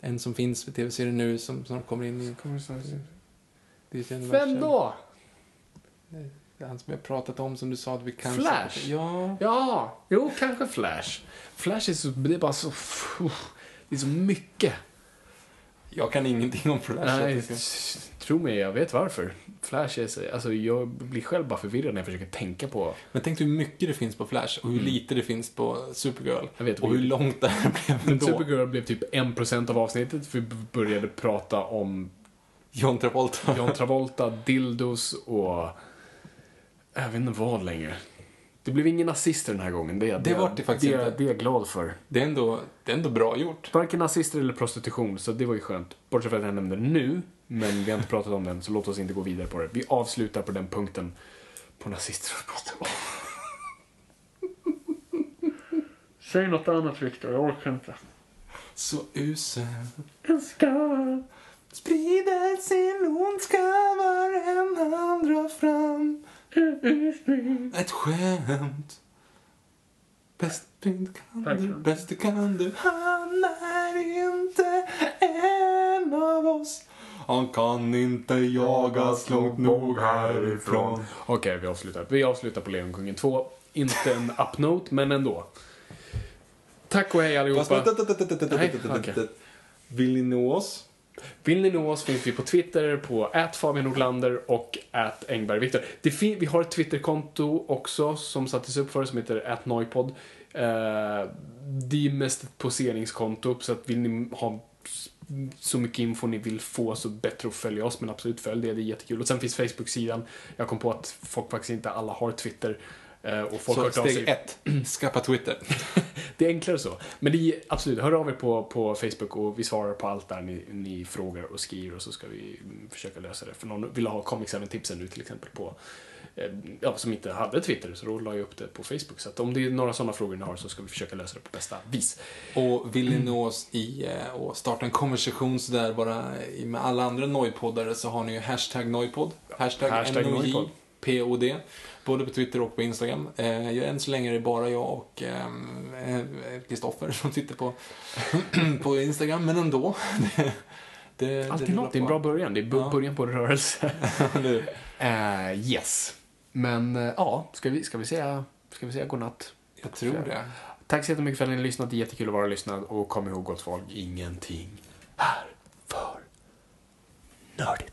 En som finns i tv-serier nu som snart kommer in i DC-universum. Vem då? Det är han som jag pratat om som du sa att vi kanske... Flash? Ja. Jo, kanske Flash. Flash är så... Det är bara så... Det är så mycket. Jag kan ingenting om Flash. Nej, tro mig, jag vet varför. Flash är så... Alltså, jag blir själv bara förvirrad när jag försöker tänka på... Men tänk hur mycket det finns på Flash och hur lite det finns på Supergirl. Jag vet, och hur långt det här blev men då. Supergirl blev typ 1% av avsnittet för vi började prata om... John Travolta, dildos och... Jag vet inte vad längre. Det blev ingen nazister den här gången. Det är jag glad för. Det är ändå bra gjort. Varken nazister eller prostitution, så det var ju skönt. Bortsett från att jag nämnde det nu, men vi har inte pratat om den, så låt oss inte gå vidare på det. Vi avslutar på den punkten på nazister och prostitution. Säg något annat, Victor. Jag orkar inte. Så usel. Önskar sprider sin ondska varenda andra fram. Ett skämt. Bäst du kan du. Han är inte en av oss. Han kan inte jagas långt nog härifrån. Okej, vi avslutar på Lejonkungen 2. Inte en upnote, men ändå. Tack och hej allihopa. Vill ni nå oss finns vi på Twitter på @fabianordlander och @engbergvictor. Vi har ett Twitterkonto också som sattes upp för som heter @noipod. Det är mest ett poseringskonto, så att vill ni ha så mycket info ni vill få, så bättre att följa oss. Men absolut följ det, det är jättekul. Och sen finns Facebook-sidan. Jag kom på att folk faktiskt inte alla har Twitter. Och folk så steg 1, skaffa Twitter. Det är enklare så. Men det är, absolut, hör av er på Facebook, och vi svarar på allt där ni frågar och skriver, och så ska vi försöka lösa det. För någon ville ha Comic 7-tipsen nu till exempel på, som inte hade Twitter, så då la jag upp det på Facebook. Så att om det är några sådana frågor ni har, så ska vi försöka lösa det på bästa vis. Och vill ni nå oss och starta en konversation så där bara med alla andra nojpoddare, så har ni ju hashtag nojpodd, hashtag nojpodd, både på Twitter och på Instagram. Än så länge är det bara jag och Kristoffer som sitter på Instagram, men ändå. Alltid något, det är en bra början. Det är början på rörelse. Yes. Men ja, ska vi säga godnatt? Jag tror det. Tack så jättemycket för att ni har lyssnat. Det är jättekul att vara lyssnad. Och kom ihåg, gott folk, ingenting här för nördigt.